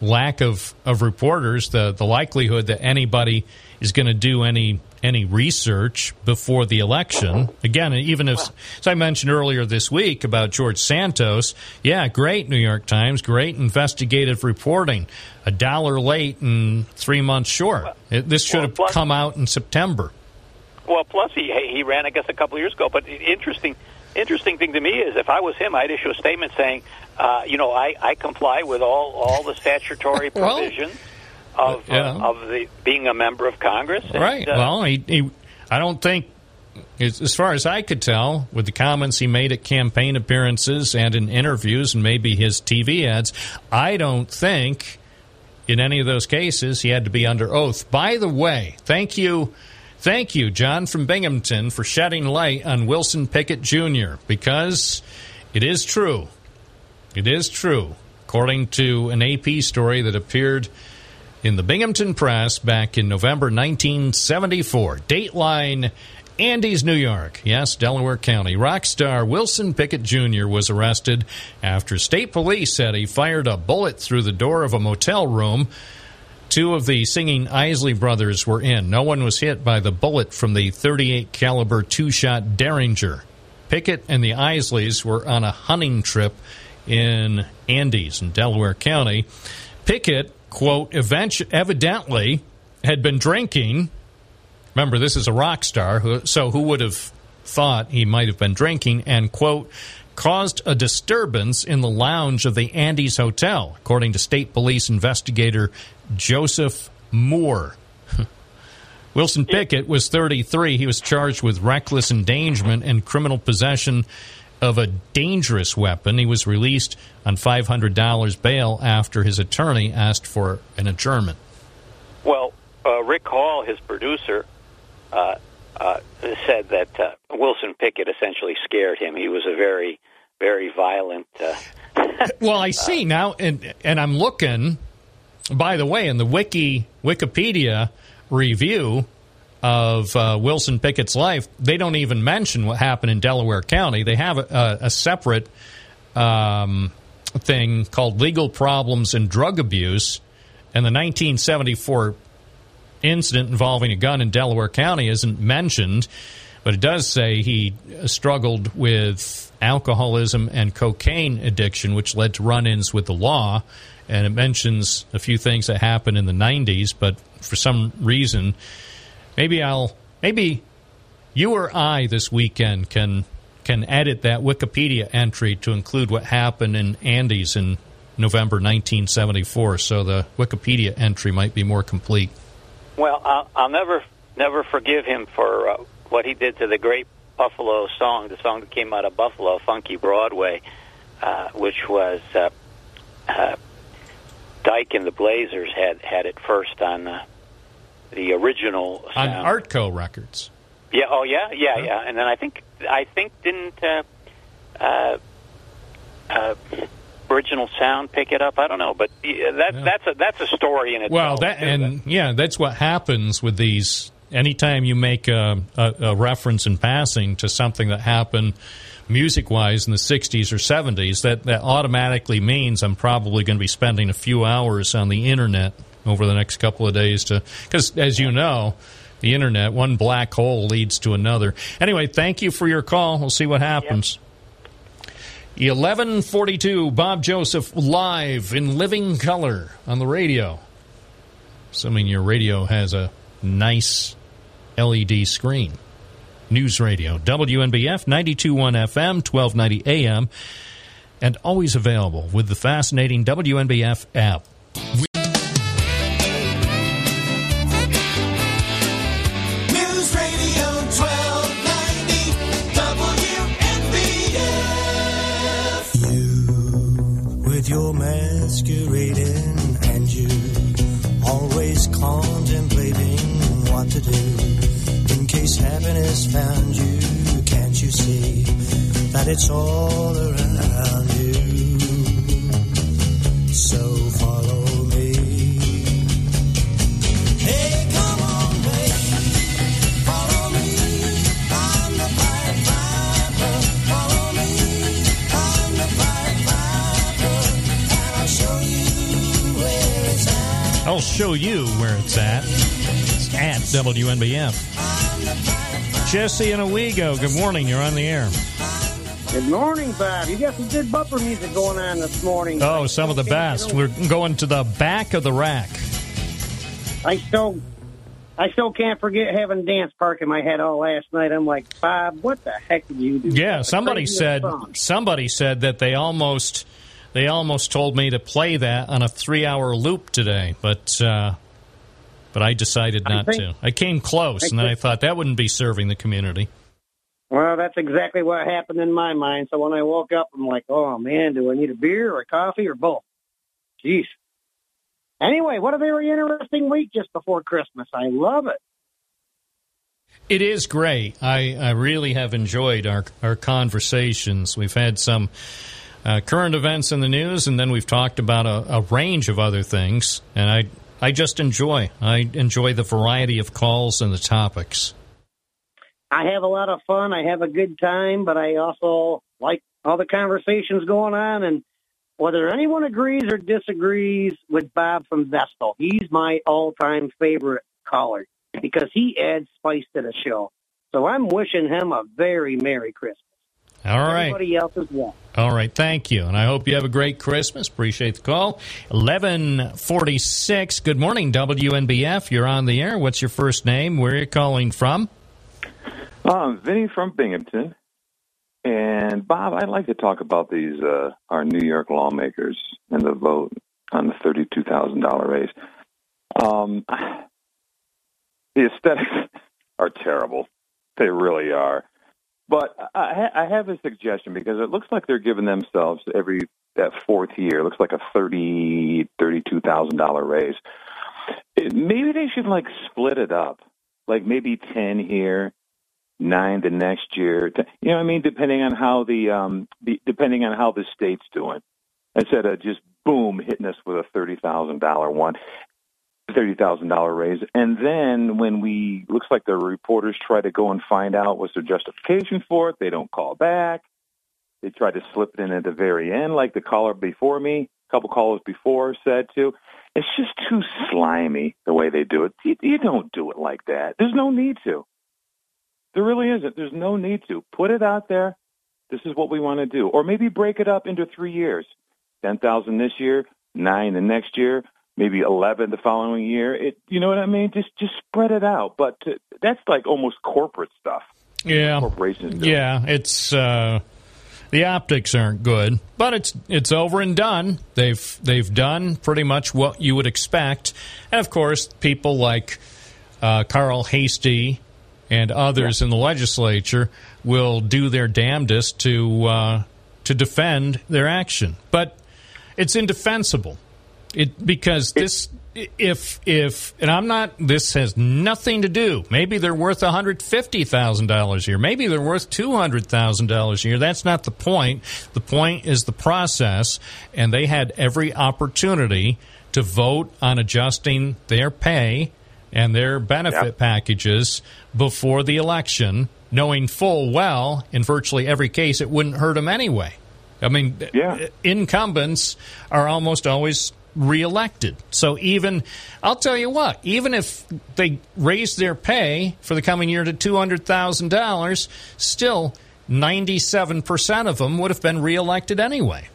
lack of, of reporters, the the likelihood that anybody is going to do any any research before the election. Again, even if, as I mentioned earlier this week about George Santos, yeah, great New York Times, great investigative reporting, a dollar late and three months short. It, this should well, have plus, come out in September. Well, plus he he ran, I guess, a couple of years ago. But interesting interesting thing to me is if I was him, I'd issue a statement saying, uh, you know, I, I comply with all, all the statutory provisions. Well, Of, yeah. uh, of the being a member of Congress. And, right. Uh, well, he, he, I don't think, as far as I could tell, with the comments he made at campaign appearances and in interviews and maybe his T V ads, I don't think in any of those cases he had to be under oath. By the way, thank you, thank you, John from Binghamton, for shedding light on Wilson Pickett Junior, because it is true. It is true. According to an A P story that appeared in the Binghamton Press back in November nineteen seventy-four, Dateline, Andes, New York. Yes, Delaware County. Rock star Wilson Pickett Junior was arrested after state police said he fired a bullet through the door of a motel room two of the singing Isley Brothers were in. No one was hit by the bullet from the thirty-eight caliber two-shot Derringer. Pickett and the Isleys were on a hunting trip in Andes in Delaware County. Pickett, quote, evidently had been drinking. Remember, this is a rock star, so who would have thought he might have been drinking, and, quote, caused a disturbance in the lounge of the Andes Hotel, according to state police investigator Joseph Moore. Wilson Pickett was thirty-three. He was charged with reckless endangerment and criminal possession of a dangerous weapon. He was released on five hundred dollars bail after his attorney asked for an adjournment. Well, uh, Rick Hall, his producer, uh, uh, said that uh, Wilson Pickett essentially scared him. He was a very, very violent... Uh, well, I see now, and and I'm looking, by the way, in the wiki Wikipedia... review of uh, Wilson Pickett's life, they don't even mention what happened in Delaware County. They have a, a separate um, thing called Legal Problems and Drug Abuse, and the nineteen seventy-four incident involving a gun in Delaware County isn't mentioned, but it does say he struggled with alcoholism and cocaine addiction, which led to run-ins with the law, and it mentions a few things that happened in the nineties, but for some reason, maybe I'll maybe you or I this weekend can can edit that Wikipedia entry to include what happened in Andes in November nineteen seventy-four. So the Wikipedia entry might be more complete. Well, I'll, I'll never never forgive him for uh, what he did to the great Buffalo song, the song that came out of Buffalo, "Funky Broadway," uh, which was uh, uh, Dyke and the Blazers had, had it first on. Uh, The original sound. On Artco Records. Yeah. Oh, yeah, yeah, yeah. And then I think I think didn't uh, uh, uh, Original Sound pick it up? I don't know, but that yeah. that's a that's a story in itself. Well, that and that. yeah, that's what happens with these. Anytime you make a, a, a reference in passing to something that happened music-wise in the sixties or seventies, that that automatically means I'm probably going to be spending a few hours on the internet over the next couple of days to, because as you know, the internet, one black hole leads to another. Anyway, thank you for your call. We'll see what happens. Yep. eleven forty-two, Bob Joseph live in living color on the radio. Assuming your radio has a nice L E D screen. News radio, W N B F, ninety-two point one F M, twelve ninety A M, and always available with the fascinating W N B F app. We- masquerading, and you always contemplating what to do in case happiness found you. Can't you see that it's all around you? So follow me. Hey, come on, babe, follow me. I'm the Pied Piper. Follow me. I'm the Pied Piper. I'll show you where it's at. It's at W N B F. Jesse and Owego, good morning. You're on the air. Good morning, Bob. You got some good bumper music going on this morning. Oh, some of the best. We're going to the back of the rack. I still, I still can't forget having Dance Park in my head all last night. I'm like, Bob, what the heck did you do? Yeah, somebody said, somebody said that they almost... They almost told me to play that on a three-hour loop today, but uh, but I decided not I think, to. I came close, I and then I thought that wouldn't be serving the community. Well, that's exactly what happened in my mind. So when I woke up, I'm like, oh, man, do I need a beer or a coffee or both? Jeez. Anyway, what a very interesting week just before Christmas. I love it. It is great. I, I really have enjoyed our, our conversations. We've had some... Uh, current events in the news, and then we've talked about a, a range of other things, and I I just enjoy. I enjoy the variety of calls and the topics. I have a lot of fun. I have a good time, but I also like all the conversations going on, and whether anyone agrees or disagrees with Bob from Vestal, he's my all-time favorite caller because he adds spice to the show. So I'm wishing him a very Merry Christmas. All right. Everybody else as well. All right. Thank you. And I hope you have a great Christmas. Appreciate the call. eleven forty-six. Good morning, W N B F. You're on the air. What's your first name? Where are you calling from? Um, Vinny from Binghamton. And, Bob, I'd like to talk about these, uh, our New York lawmakers and the vote on the thirty-two thousand dollars raise. Um, the aesthetics are terrible. They really are. But I, ha- I have a suggestion, because it looks like they're giving themselves every that fourth year. It looks like a thirty thirty-two thousand dollar raise. It, maybe they should like split it up, like maybe ten here, nine the next year. ten, you know what I mean? Depending on how the um, the, depending on how the state's doing, instead of just boom hitting us with a thirty thousand dollar one. thirty thousand dollars raise, and then when we looks like the reporters try to go and find out what's their justification for it, they don't call back. They try to slip it in at the very end, like the caller before me, a couple callers before said to. It's just too slimy the way they do it. You, you don't do it like that. There's no need to. There really isn't. There's no need to. Put it out there. This is what we want to do. Or maybe break it up into three years. ten thousand dollars this year, nine the next year, maybe eleven the following year. It, you know what I mean? Just just spread it out. But to, that's like almost corporate stuff. Yeah. Corporations. Yeah, it's uh, the optics aren't good, but it's it's over and done. They've they've done pretty much what you would expect. And of course, people like uh, Carl Heastie and others yeah. in the legislature will do their damnedest to uh, to defend their action, but it's indefensible. It because this if if and I'm not this has nothing to do. Maybe they're worth one hundred fifty thousand dollars a year. Maybe they're worth two hundred thousand dollars a year. That's not the point. The point is the process, and they had every opportunity to vote on adjusting their pay and their benefit yep. packages before the election, knowing full well in virtually every case it wouldn't hurt them anyway. I mean, yeah. incumbents are almost always reelected. So even, I'll tell you what, even if they raise their pay for the coming year to two hundred thousand dollars, still ninety-seven percent of them would have been reelected anyway.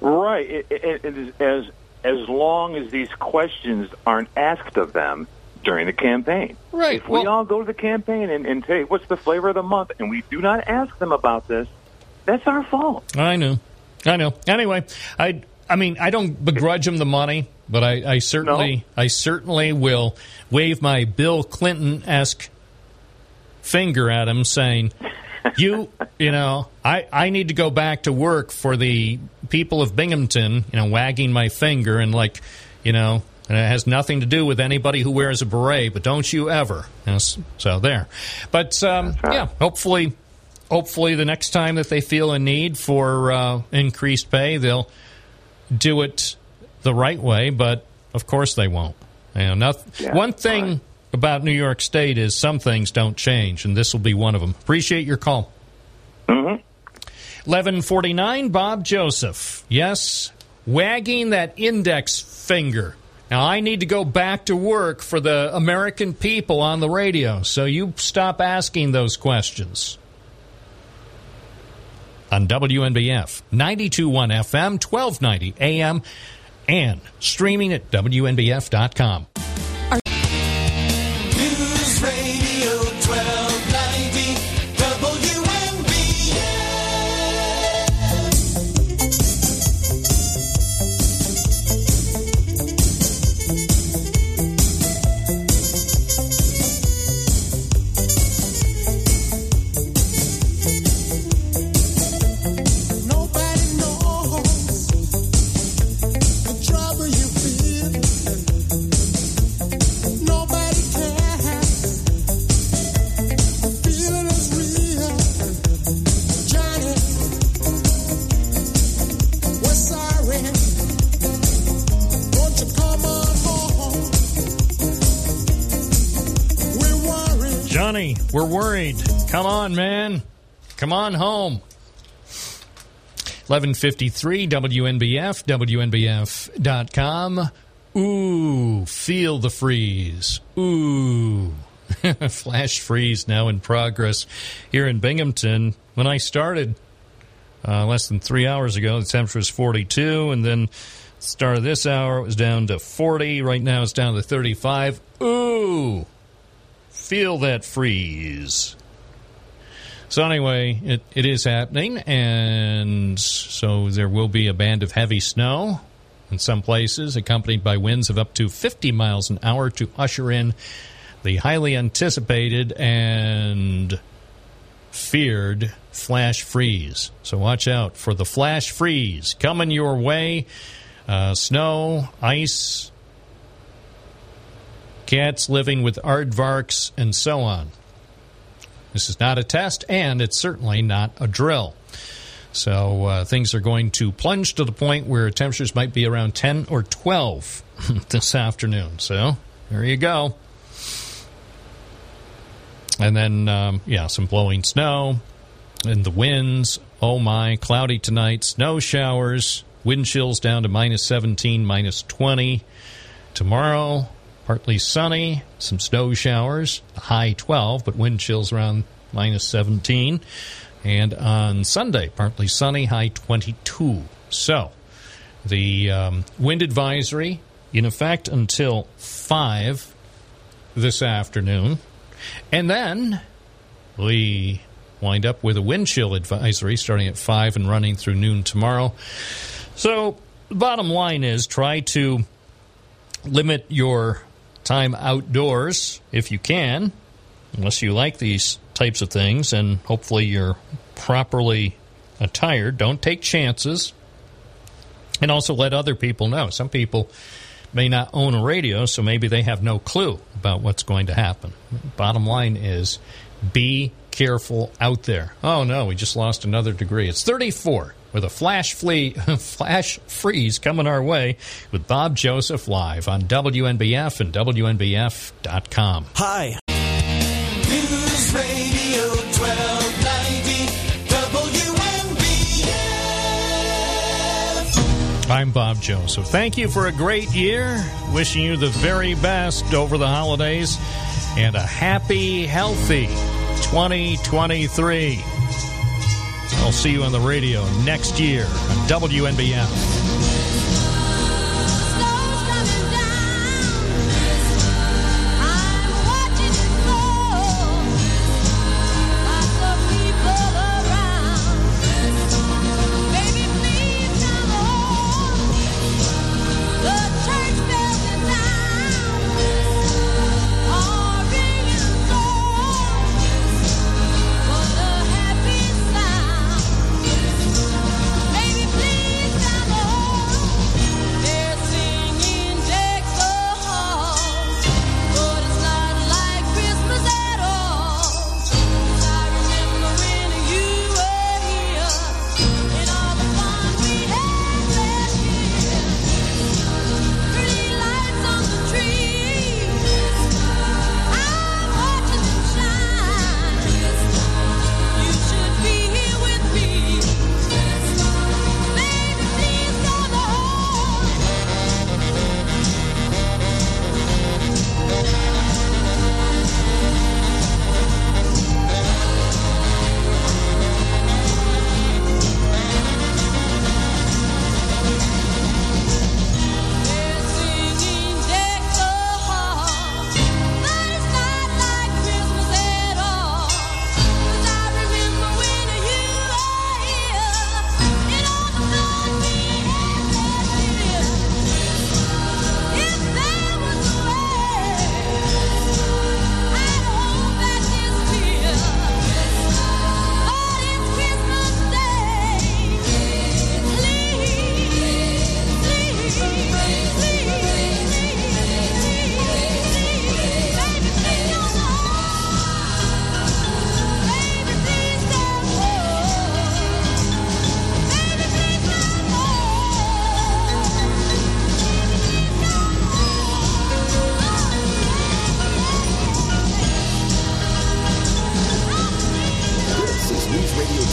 Right. It, it, it is, as, as long as these questions aren't asked of them during the campaign. Right. If we well, all go to the campaign and, and say, what's the flavor of the month, and we do not ask them about this, that's our fault. I know. I know. Anyway, I... I mean, I don't begrudge them the money, but I, I certainly no. I certainly will wave my Bill Clinton-esque finger at him saying, you you know, I, I need to go back to work for the people of Binghamton, you know, wagging my finger and like, you know, and it has nothing to do with anybody who wears a beret, but don't you ever. You know, so there. But, um, right. yeah, hopefully, hopefully the next time that they feel a need for uh, increased pay, they'll do it the right way, but of course they won't. You know, nothing, yeah, one thing right. about New York State is some things don't change, and this will be one of them. Appreciate your call. Mm-hmm. eleven forty-nine, Bob Joseph. Yes, wagging that index finger. Now, I need to go back to work for the American people on the radio, so you stop asking those questions. On W N B F, ninety-two point one F M, twelve ninety A M, and streaming at W N B F dot com. News Radio twelve ninety. We're worried. Come on, man. Come on home. eleven fifty-three, W N B F, W N B F dot com. Ooh, feel the freeze. Ooh, Flash freeze now in progress here in Binghamton. When I started uh, less than three hours ago, the temperature was forty-two, and then start of this hour, it was down to forty. Right now, it's down to thirty-five. Ooh! Feel that freeze. So anyway, it, it is happening, and so there will be a band of heavy snow in some places, accompanied by winds of up to fifty miles an hour to usher in the highly anticipated and feared flash freeze. So watch out for the flash freeze coming your way. Uh, snow, ice, cats living with aardvarks, and so on. This is not a test, and it's certainly not a drill. So uh, things are going to plunge to the point where temperatures might be around ten or twelve this afternoon. So there you go. And then, um, yeah, some blowing snow and the winds. Oh, my. Cloudy tonight. Snow showers. Wind chills down to minus seventeen, minus twenty. Tomorrow, partly sunny, some snow showers, high twelve, but wind chills around minus seventeen. And on Sunday, partly sunny, high twenty-two. So the um, wind advisory in effect until five this afternoon. And then we wind up with a wind chill advisory starting at five and running through noon tomorrow. So the bottom line is try to limit your time outdoors if you can, unless you like these types of things, and hopefully you're properly attired. Don't take chances. And also let other people know. Some people may not own a radio, so maybe they have no clue about what's going to happen. Bottom line is be careful out there. Oh, no, we just lost another degree. It's thirty-four with a flash flee, flash freeze coming our way with Bob Joseph live on W N B F and W N B F dot com. Hi. News Radio twelve ninety W N B F. I'm Bob Joseph. Thank you for a great year. Wishing you the very best over the holidays and a happy, healthy twenty twenty-three. I'll see you on the radio next year on W N B F.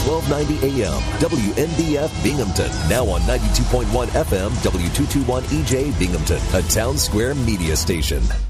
twelve ninety A M, W N B F Binghamton, now on ninety-two point one F M, W two twenty-one E J Binghamton, a Town Square media station.